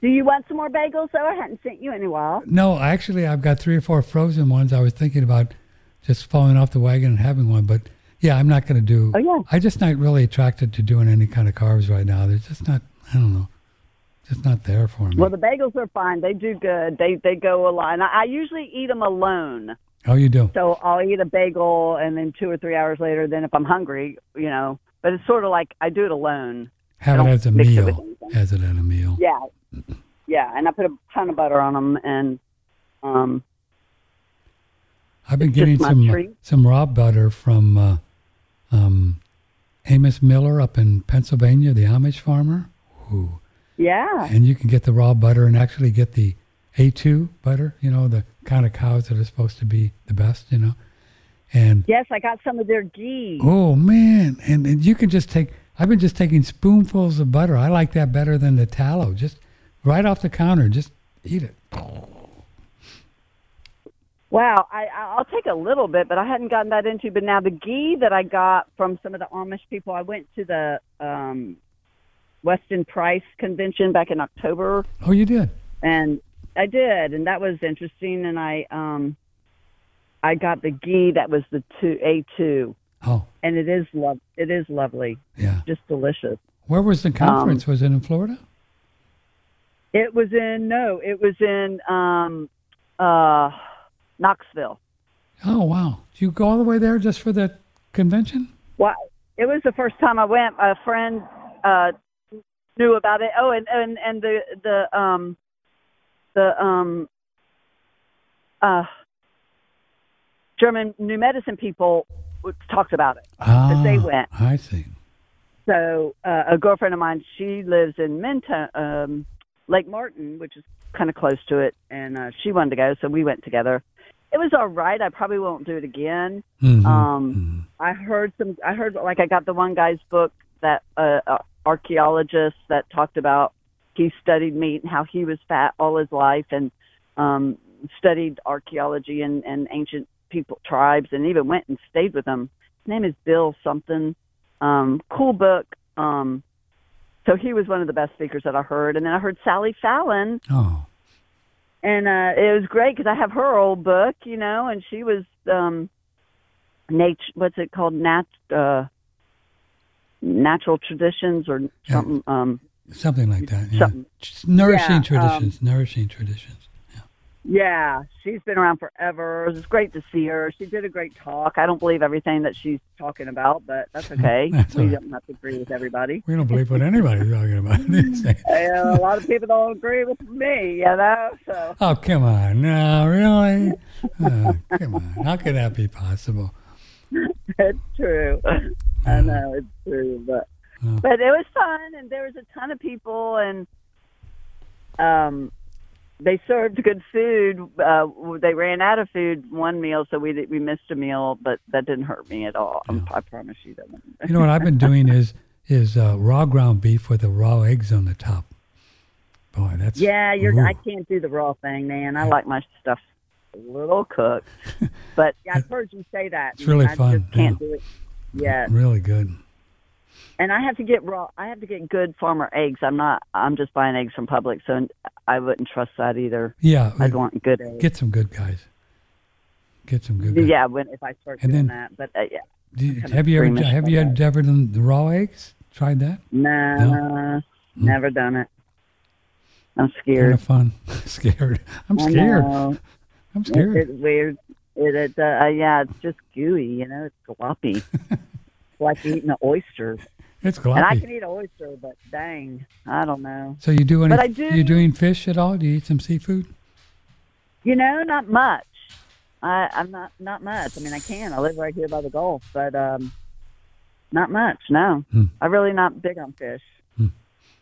Do you want some more bagels, though? I hadn't sent you any while. No, actually, I've got 3 or 4 frozen ones. I was thinking about just falling off the wagon and having one. But, yeah, I'm not going to do. Oh, yeah. I'm just not really attracted to doing any kind of carbs right now. They're just not, I don't know, just not there for me. Well, the bagels are fine. They do good. They go a lot. And I usually eat them alone. Oh, you do? So I'll eat a bagel, and then 2 or 3 hours later, then if I'm hungry, But it's sort of like I do it alone. Have it as a meal. Yeah. Yeah, and I put a ton of butter on them, and I've been getting some raw butter from Amos Miller up in Pennsylvania, the Amish farmer. Ooh. Yeah. And you can get the raw butter and actually get the A2 butter, you know, the kind of cows that are supposed to be the best, you know. And yes, I got some of their ghee. Oh, man. And you can just take, I've been just taking spoonfuls of butter. I like that better than the tallow. Just right off the counter, just eat it. Wow, I'll take a little bit, but I hadn't gotten that into. But now the ghee that I got from some of the Amish people, I went to the Weston Price convention back in October. Oh, you did? And I did, and that was interesting. And I got the ghee that was the A2. Oh, and it is lovely. Yeah, just delicious. Where was the conference? Was it in Florida? It was in Knoxville. Oh, wow. Did you go all the way there just for the convention? Well, it was the first time I went. A friend knew about it. Oh, and the German New Medicine people talked about it. Ah, they went. I see. So a girlfriend of mine, she lives in Minton, Lake Martin, which is kind of close to it, and she wanted to go, so we went together. It was all right. I probably won't do it again. Mm-hmm. I got the one guy's book, that archaeologist that talked about he studied meat and how he was fat all his life, and studied archaeology and ancient people, tribes, and even went and stayed with them. His name is Bill something. Cool book. So he was one of the best speakers that I heard. And then I heard Sally Fallon. Oh. And it was great because I have her old book, you know, and she was Natural Traditions or something. Yeah. Something like that. Yeah. Nourishing Traditions. Yeah. Yeah, she's been around forever. It's great to see her. She did a great talk. I don't believe everything that she's talking about, but that's okay. Don't have to agree with everybody. We don't believe what anybody's talking about these days. A lot of people don't agree with me, you know. So. Oh, come on. No, really? Oh, come on. How could that be possible? It's true. I know it's true, but it was fun, and there was a ton of people, and they served good food. They ran out of food one meal, so we missed a meal, but that didn't hurt me at all. No. I promise you that. You know what I've been doing is raw ground beef with the raw eggs on the top. Boy, that's I can't do the raw thing, man. I like my stuff a little cooked, but I've heard you say that. It's really fun. I just can't do it. Yeah, really good. And I have to get good farmer eggs. I'm just buying eggs from Publix, so I wouldn't trust that either. Yeah, I'd want good eggs. Get some good guys. Yeah, if I start doing that, but yeah. Have you endeavored on the raw eggs? Tried that? Nah, no? Never done it. I'm scared. Kind of fun. Scared. I'm scared. It's weird. It's just gooey, you know. It's gloppy. It's like eating an oyster. It's gloppy. And I can eat an oyster, but dang, I don't know. So you do you doing fish at all? Do you eat some seafood? You know, not much. I'm not much. I mean, I can. I live right here by the Gulf, but not much. No, I'm really not big on fish.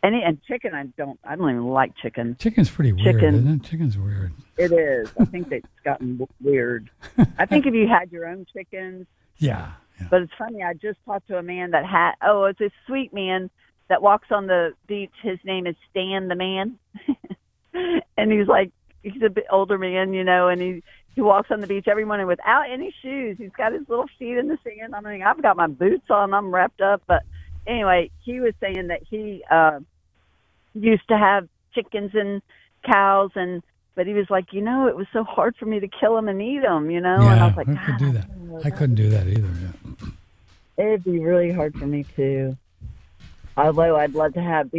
And chicken, I don't even like chicken. Chicken's pretty weird, isn't it? Chicken's weird. It is. I think it's gotten weird. I think if you had your own chickens. Yeah. But it's funny, I just talked to a man that had, it's a sweet man that walks on the beach. His name is Stan the Man. And he's like, he's a bit older man, you know, and he walks on the beach every morning without any shoes. He's got his little feet in the sand. I mean, I've got my boots on. I'm wrapped up, but... Anyway, he was saying that he used to have chickens and cows, but he was like, you know, it was so hard for me to kill them and eat them, you know? Yeah, and I was like, I couldn't do that either. Yeah. It'd be really hard for me too. Although I'd love to have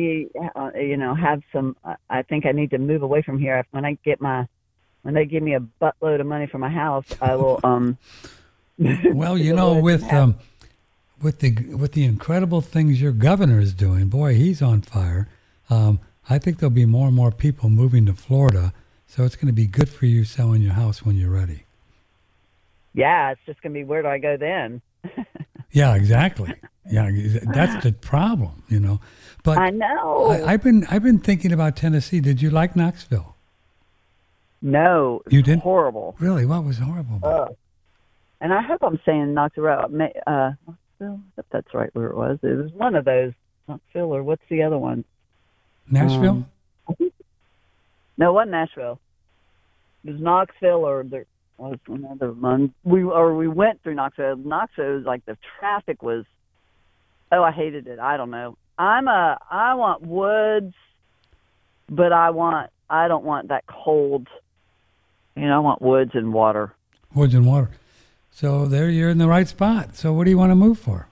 some. I think I need to move away from here. When they give me a buttload of money for my house, I will. Well, you know, With the incredible things your governor is doing, boy, he's on fire. I think there'll be more and more people moving to Florida, so it's going to be good for you selling your house when you're ready. Yeah, it's just going to be, where do I go then? Yeah, exactly. Yeah, that's the problem, you know. But I know. I've been thinking about Tennessee. Did you like Knoxville? No, you didn't. Horrible. Really? What was horrible about it? And I hope I'm saying Knoxville. If that's right, where it was. It was one of those. Knoxville, or what's the other one? Nashville. No, it wasn't Nashville. It was Knoxville, or there was another one. We went through Knoxville. Knoxville was like the traffic was. Oh, I hated it. I don't know. I want woods, but I don't want that cold. You know, I want woods and water. Woods and water. So there you're in the right spot. So what do you want to move for?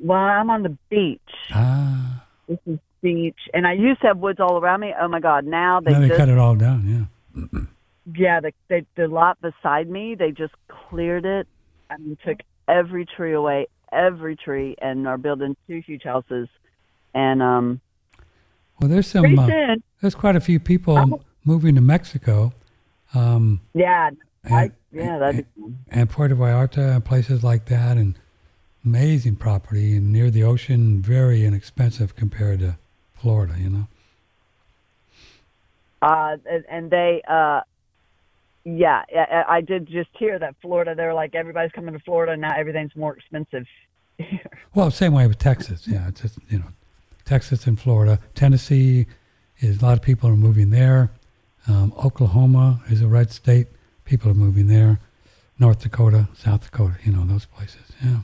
Well, I'm on the beach. Ah. This is beach. And I used to have woods all around me. Oh, my God. Now they cut it all down, yeah. Yeah, the lot beside me, they just cleared it and took every tree away, and are building two huge houses. And well, there's some. There's quite a few people moving to Mexico. And Puerto Vallarta and places like that, and amazing property and near the ocean, very inexpensive compared to Florida, you know. I did just hear that Florida. They're like everybody's coming to Florida now. Everything's more expensive. Well, same way with Texas. Yeah, it's just, you know, Texas and Florida, Tennessee is a lot of people are moving there. Oklahoma is a red state. People are moving there. North Dakota, South Dakota, you know, those places. Yeah.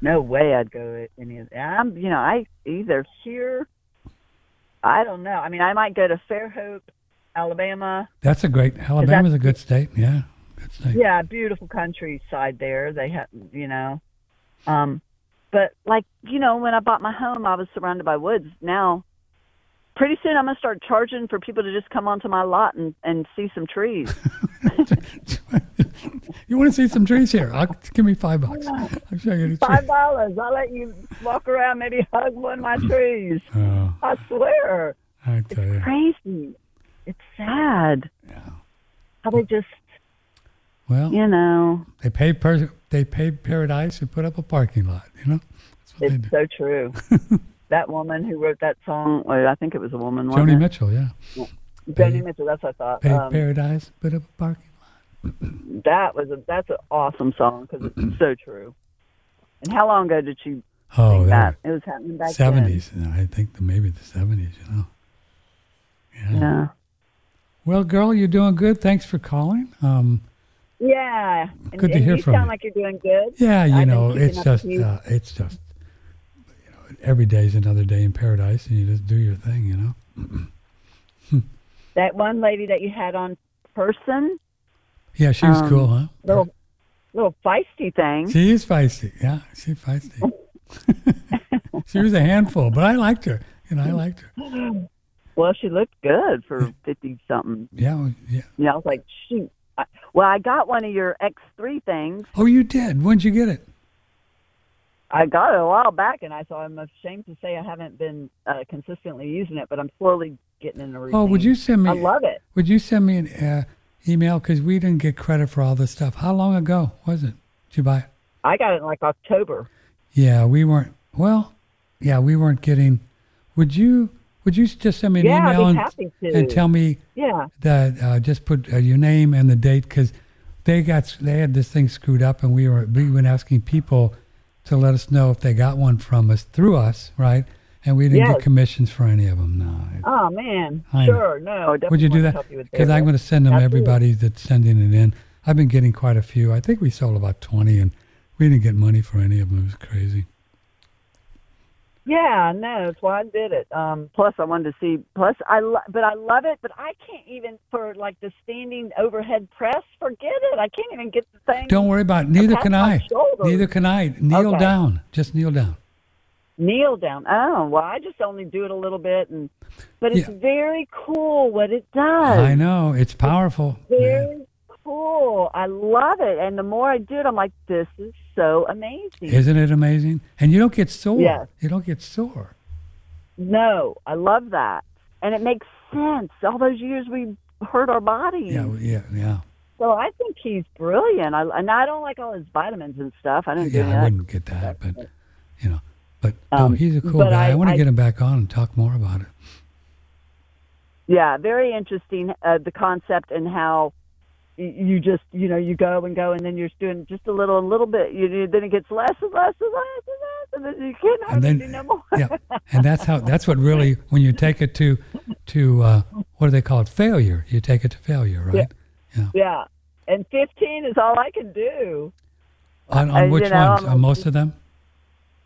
No way I'd go any of that. I either here, I don't know. I mean, I might go to Fairhope, Alabama. Alabama's a good state. Yeah, good state. Yeah, beautiful countryside there. They have, you know. But, like, you know, when I bought my home, I was surrounded by woods. Now, pretty soon I'm going to start charging for people to just come onto my lot and see some trees. You want to see some trees here? Give me $5. I'll show you the trees. $5. I'll let you walk around, maybe hug one of my trees. Oh. I swear. I tell you. It's crazy. It's sad. Yeah. How they just, you know. They paved paradise and put up a parking lot, you know? That's what it's so true. That woman who wrote that song, well, I think it was a woman. Joni Mitchell, yeah. Joni Mitchell, that's what I thought. Paved paradise, put up a parking lot. That's an awesome song because it's so true. And how long ago did you think that? It was happening back then. 70s. No, I think maybe the 70s, you know. Yeah. Well, girl, you're doing good. Thanks for calling. Yeah. Good to hear from you. You sound like you're doing good. Yeah, you know, it's just, you know, every day's another day in paradise and you just do your thing, you know. That one lady that you had on person. Yeah, she was cool, huh? Little feisty thing. She is feisty. Yeah, she's feisty. She was a handful, but I liked her. Well, she looked good for 50-something. Yeah. I was like, shoot. I got one of your X3 things. Oh, you did? When'd you get it? I got it a while back, and I'm ashamed to say I haven't been consistently using it, but I'm slowly getting in the routine. Oh, would you send me? I love it. Would you send me an... email, because we didn't get credit for all this stuff. How long ago was it? Did you buy it? I got it in like October. Yeah, we weren't getting. Would you just send me an email and tell me that just put your name and the date, because they had this thing screwed up and we were asking people to let us know if they got one from us through us, right? And we didn't get commissions for any of them. No. Oh, man. Sure. No. Would you do that? Because I'm going to send them everybody that's sending it in. I've been getting quite a few. I think we sold about 20, and we didn't get money for any of them. It was crazy. Yeah, no. That's why I did it. Plus, I wanted to see. Plus, I love it. But I can't even, for like the standing overhead press, forget it. I can't even get the thing. Don't worry about it. Neither can I. Neither can I. Kneel down. Just kneel down. Kneel down. Oh, well, I just only do it a little bit, but it's very cool what it does. I know. It's powerful. It's very cool. I love it. And the more I do it, I'm like, this is so amazing. Isn't it amazing? And you don't get sore. Yes. You don't get sore. No, I love that. And it makes sense. All those years we hurt our bodies. Yeah. So I think he's brilliant. I don't like all his vitamins and stuff. I don't do that. Yeah, I wouldn't get that, but, you know. But he's a cool guy. I want to get him back on and talk more about it. Yeah, very interesting, the concept and how you just, you know, you go and go, and then you're doing just a little bit. You then it gets less and less and less and less, and then you can't hardly do no more. Yeah, and that's what really, when you take it to what do they call it? Failure. You take it to failure, right? Yeah. And 15 is all I can do. On which ones? On most of them?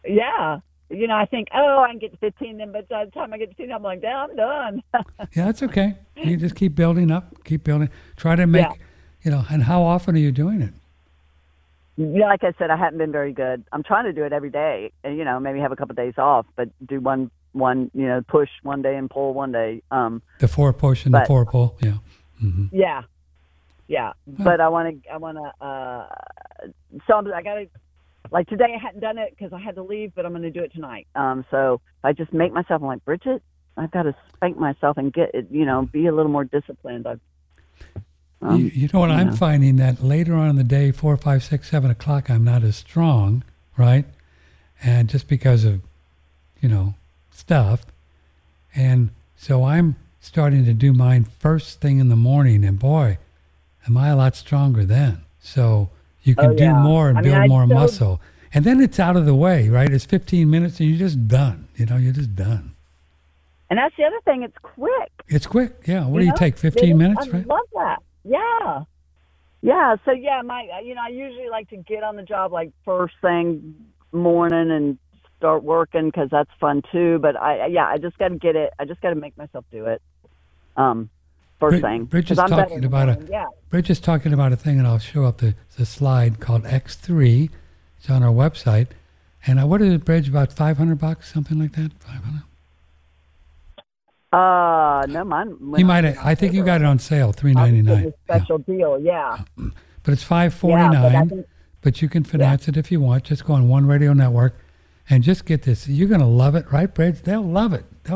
Yeah. You know, I think, I can get to 15 then, but by the time I get to 15, I'm like, I'm done. Yeah, that's okay. You just keep building up, Try to make, you know, and how often are you doing it? Yeah, like I said, I haven't been very good. I'm trying to do it every day and, you know, maybe have a couple of days off, but do one, you know, push one day and pull one day. The four push and the four pull, yeah. Mm-hmm. Yeah. Yeah, but I want to, so I got to, like today I hadn't done it because I had to leave, but I'm going to do it tonight. So I just make myself, I'm like, Bridget, I've got to spank myself and get it, you know, be a little more disciplined. You know what I'm finding that later on in the day, 4, 5, 6, 7 o'clock, I'm not as strong, right? And just because of, you know, stuff. And so I'm starting to do mine first thing in the morning, and boy, am I a lot stronger then? So you can do more and build more muscle. And then it's out of the way, right? It's 15 minutes and you're just done. You know, you're just done. And that's the other thing. It's quick. Yeah. What do you take, 15 minutes, right? I love that. Yeah. Yeah. So, yeah, I usually like to get on the job like first thing morning and start working because that's fun too. But, I just got to get it. I just got to make myself do it. First thing. Bridget's talking about a thing, and I'll show up the slide called X3. It's on our website. And what is it, Bridge, about $500, something like that? 500? No, mine. I think you got it on sale, $399. Special deal, yeah. But it's $549. Yeah, but you can finance it if you want. Just go on One Radio Network and just get this. You're going to love it, right, Bridge? They'll love it. They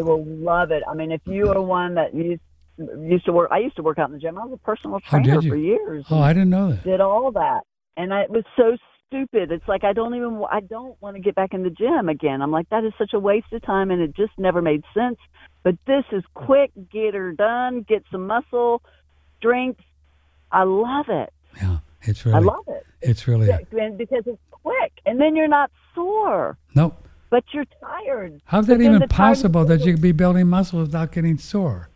will love it. I mean, if you are one that used to work, I used to work out in the gym. I was a personal trainer for years. Oh, I didn't know that. Did all that. And it was so stupid. It's like, I don't want to get back in the gym again. I'm like, that is such a waste of time. And it just never made sense. But this is quick, get her done, get some muscle, drinks. I love it. Yeah, it's really, I love it. It's really, because it's quick. And then you're not sore. Nope. But you're tired. How's that even possible that you could be building muscle without getting sore?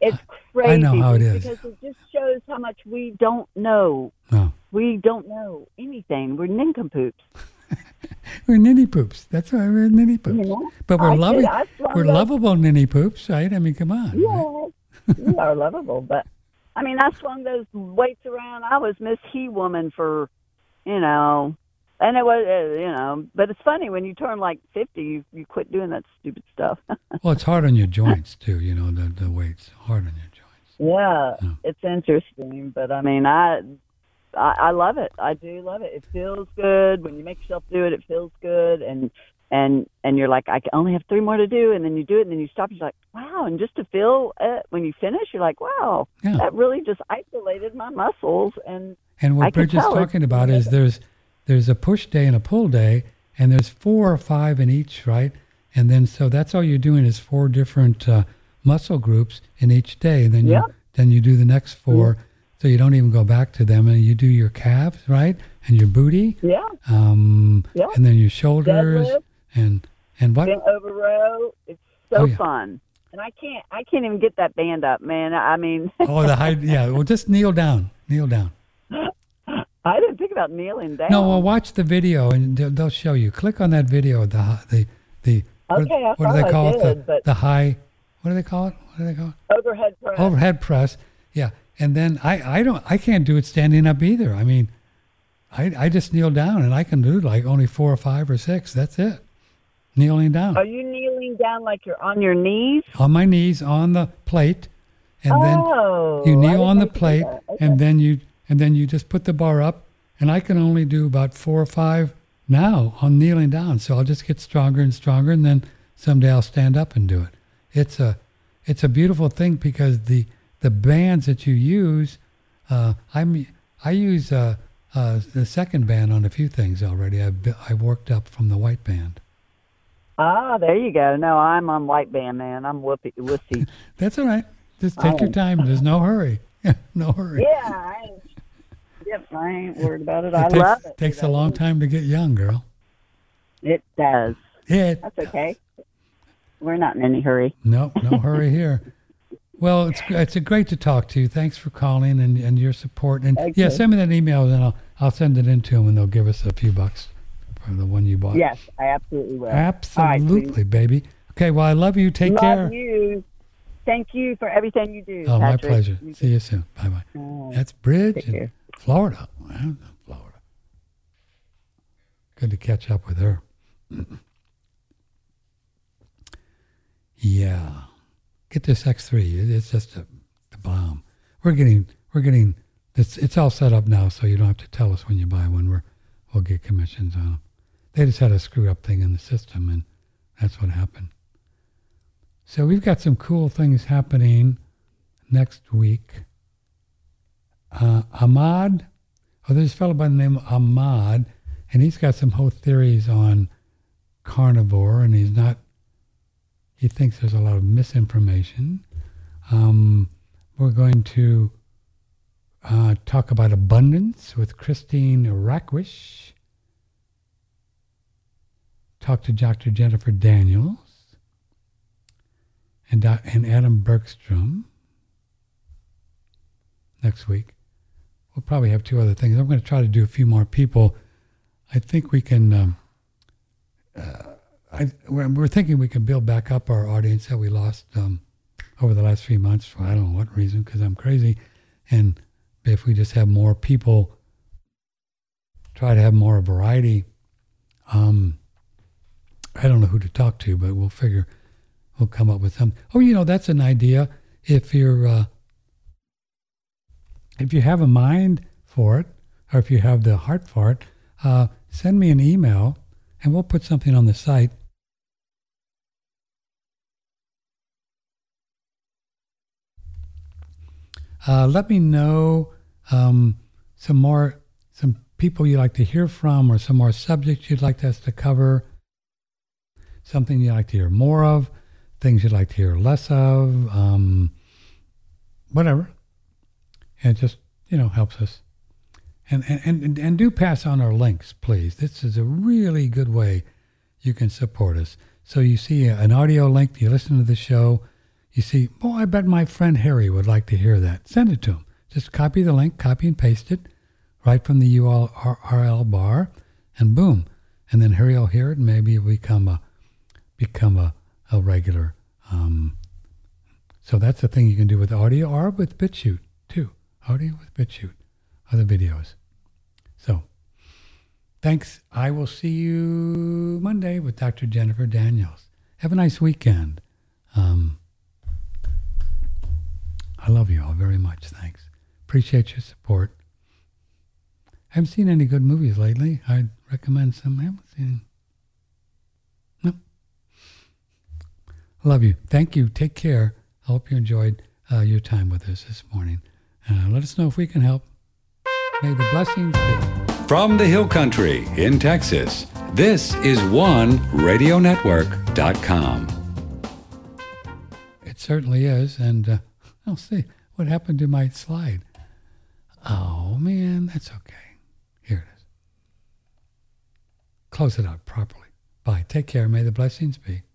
It's crazy. I know how it is. Because it just shows how much we don't know. No. We don't know anything. We're nincompoops. We're ninny-poops. That's why we're ninny-poops. Yeah. But we're lovable ninny-poops, right? I mean, come on. Yeah, we are lovable. But, I mean, I swung those weights around. I was Miss He-Woman for, you know... And it was, you know, but it's funny when you turn like 50, you quit doing that stupid stuff. Well, it's hard on your joints too, you know, the weight's hard on your joints. Yeah, it's interesting, but I mean, I love it. I do love it. It feels good when you make yourself do it. It feels good, and you're like, I only have 3 more to do, and then you do it, and then you stop. And you're like, wow, and just to feel it when you finish, you're like, wow, that really just isolated my muscles, and what Bridget's talking about is there's a push day and a pull day, and there's 4 or 5 in each, right? And then so that's all you're doing is 4 different muscle groups in each day, and then you do the next 4, so you don't even go back to them, and you do your calves, right, and your booty, and then your shoulders, and what? Over row, it's so fun. And I can't even get that band up, man. I mean, well, just kneel down. I didn't think about kneeling down. No, well, watch the video, and they'll show you. Click on that video. What do they call it? Overhead press. Yeah, and then I can't do it standing up either. I mean, I just kneel down, and I can do like only 4 or 5 or 6. That's it. Kneeling down. Are you kneeling down like you're on your knees? On my knees, on the plate, and then you kneel on the plate, and then you. And then you just put the bar up, and I can only do about 4 or 5 now on kneeling down. So I'll just get stronger and stronger, and then someday I'll stand up and do it. It's a beautiful thing because the bands that you use, I use the second band on a few things already. I worked up from the white band. Ah, there you go. No, I'm on light band, man. I'm wussy. That's all right. Just take your time. There's no hurry. No hurry. Yeah, I ain't worried about it. I love it. It takes a long time to get young, girl. It does. That's okay. We're not in any hurry. No hurry here. Well, it's great to talk to you. Thanks for calling and your support. And okay. Yeah, send me that email, and I'll send it in to them, and they'll give us a few bucks for the one you bought. Yes, I absolutely will. Absolutely, right, baby. Okay, well, I love you. Take care. Love you. Thank you for everything you do, Oh, Patrick. My pleasure. See you soon. Bye-bye. That's Bridge in Florida. I don't know Florida. Good to catch up with her. Yeah. Get this X3. It's just a bomb. We're getting this. It's all set up now, so you don't have to tell us when you buy one. We'll get commissions on them. They just had a screw up thing in the system, and that's what happened. So we've got some cool things happening next week. Ahmad. Oh, there's a fellow by the name of Ahmad, and he's got some whole theories on carnivore, and he's not. He thinks there's a lot of misinformation. We're going to talk about abundance with Christine Rackwish. Talk to Dr. Jennifer Daniels and Adam Bergstrom next week. We'll probably have two other things. I'm going to try to do a few more people. I think we can... we're thinking we can build back up our audience that we lost over the last few months for I don't know what reason, because I'm crazy. And if we just have more people, try to have more variety. I don't know who to talk to, but we'll come up with something. Oh, that's an idea. If you have a mind for it, or if you have the heart for it, send me an email and we'll put something on the site. Let me know some people you'd like to hear from, or some more subjects you'd like us to cover, something you'd like to hear more of, things you'd like to hear less of, whatever. And it just, helps us. And do pass on our links, please. This is a really good way you can support us. So you see an audio link, you listen to the show, you see, I bet my friend Harry would like to hear that. Send it to him. Just copy the link, copy and paste it right from the URL bar, and boom. And then Harry will hear it, and maybe it'll become a regular. So that's the thing you can do with audio, or with BitChute, too. Audio with BitChute. Other videos. So, thanks. I will see you Monday with Dr. Jennifer Daniels. Have a nice weekend. I love you all very much. Thanks. Appreciate your support. I haven't seen any good movies lately. I'd recommend some. I haven't seen any. No. Love you. Thank you. Take care. I hope you enjoyed your time with us this morning. Let us know if we can help. May the blessings be. From the Hill Country in Texas, this is OneRadioNetwork.com. It certainly is, and I'll see what happened to my slide. Oh, man, that's okay. Here it is. Close it out properly. Bye. Take care. May the blessings be.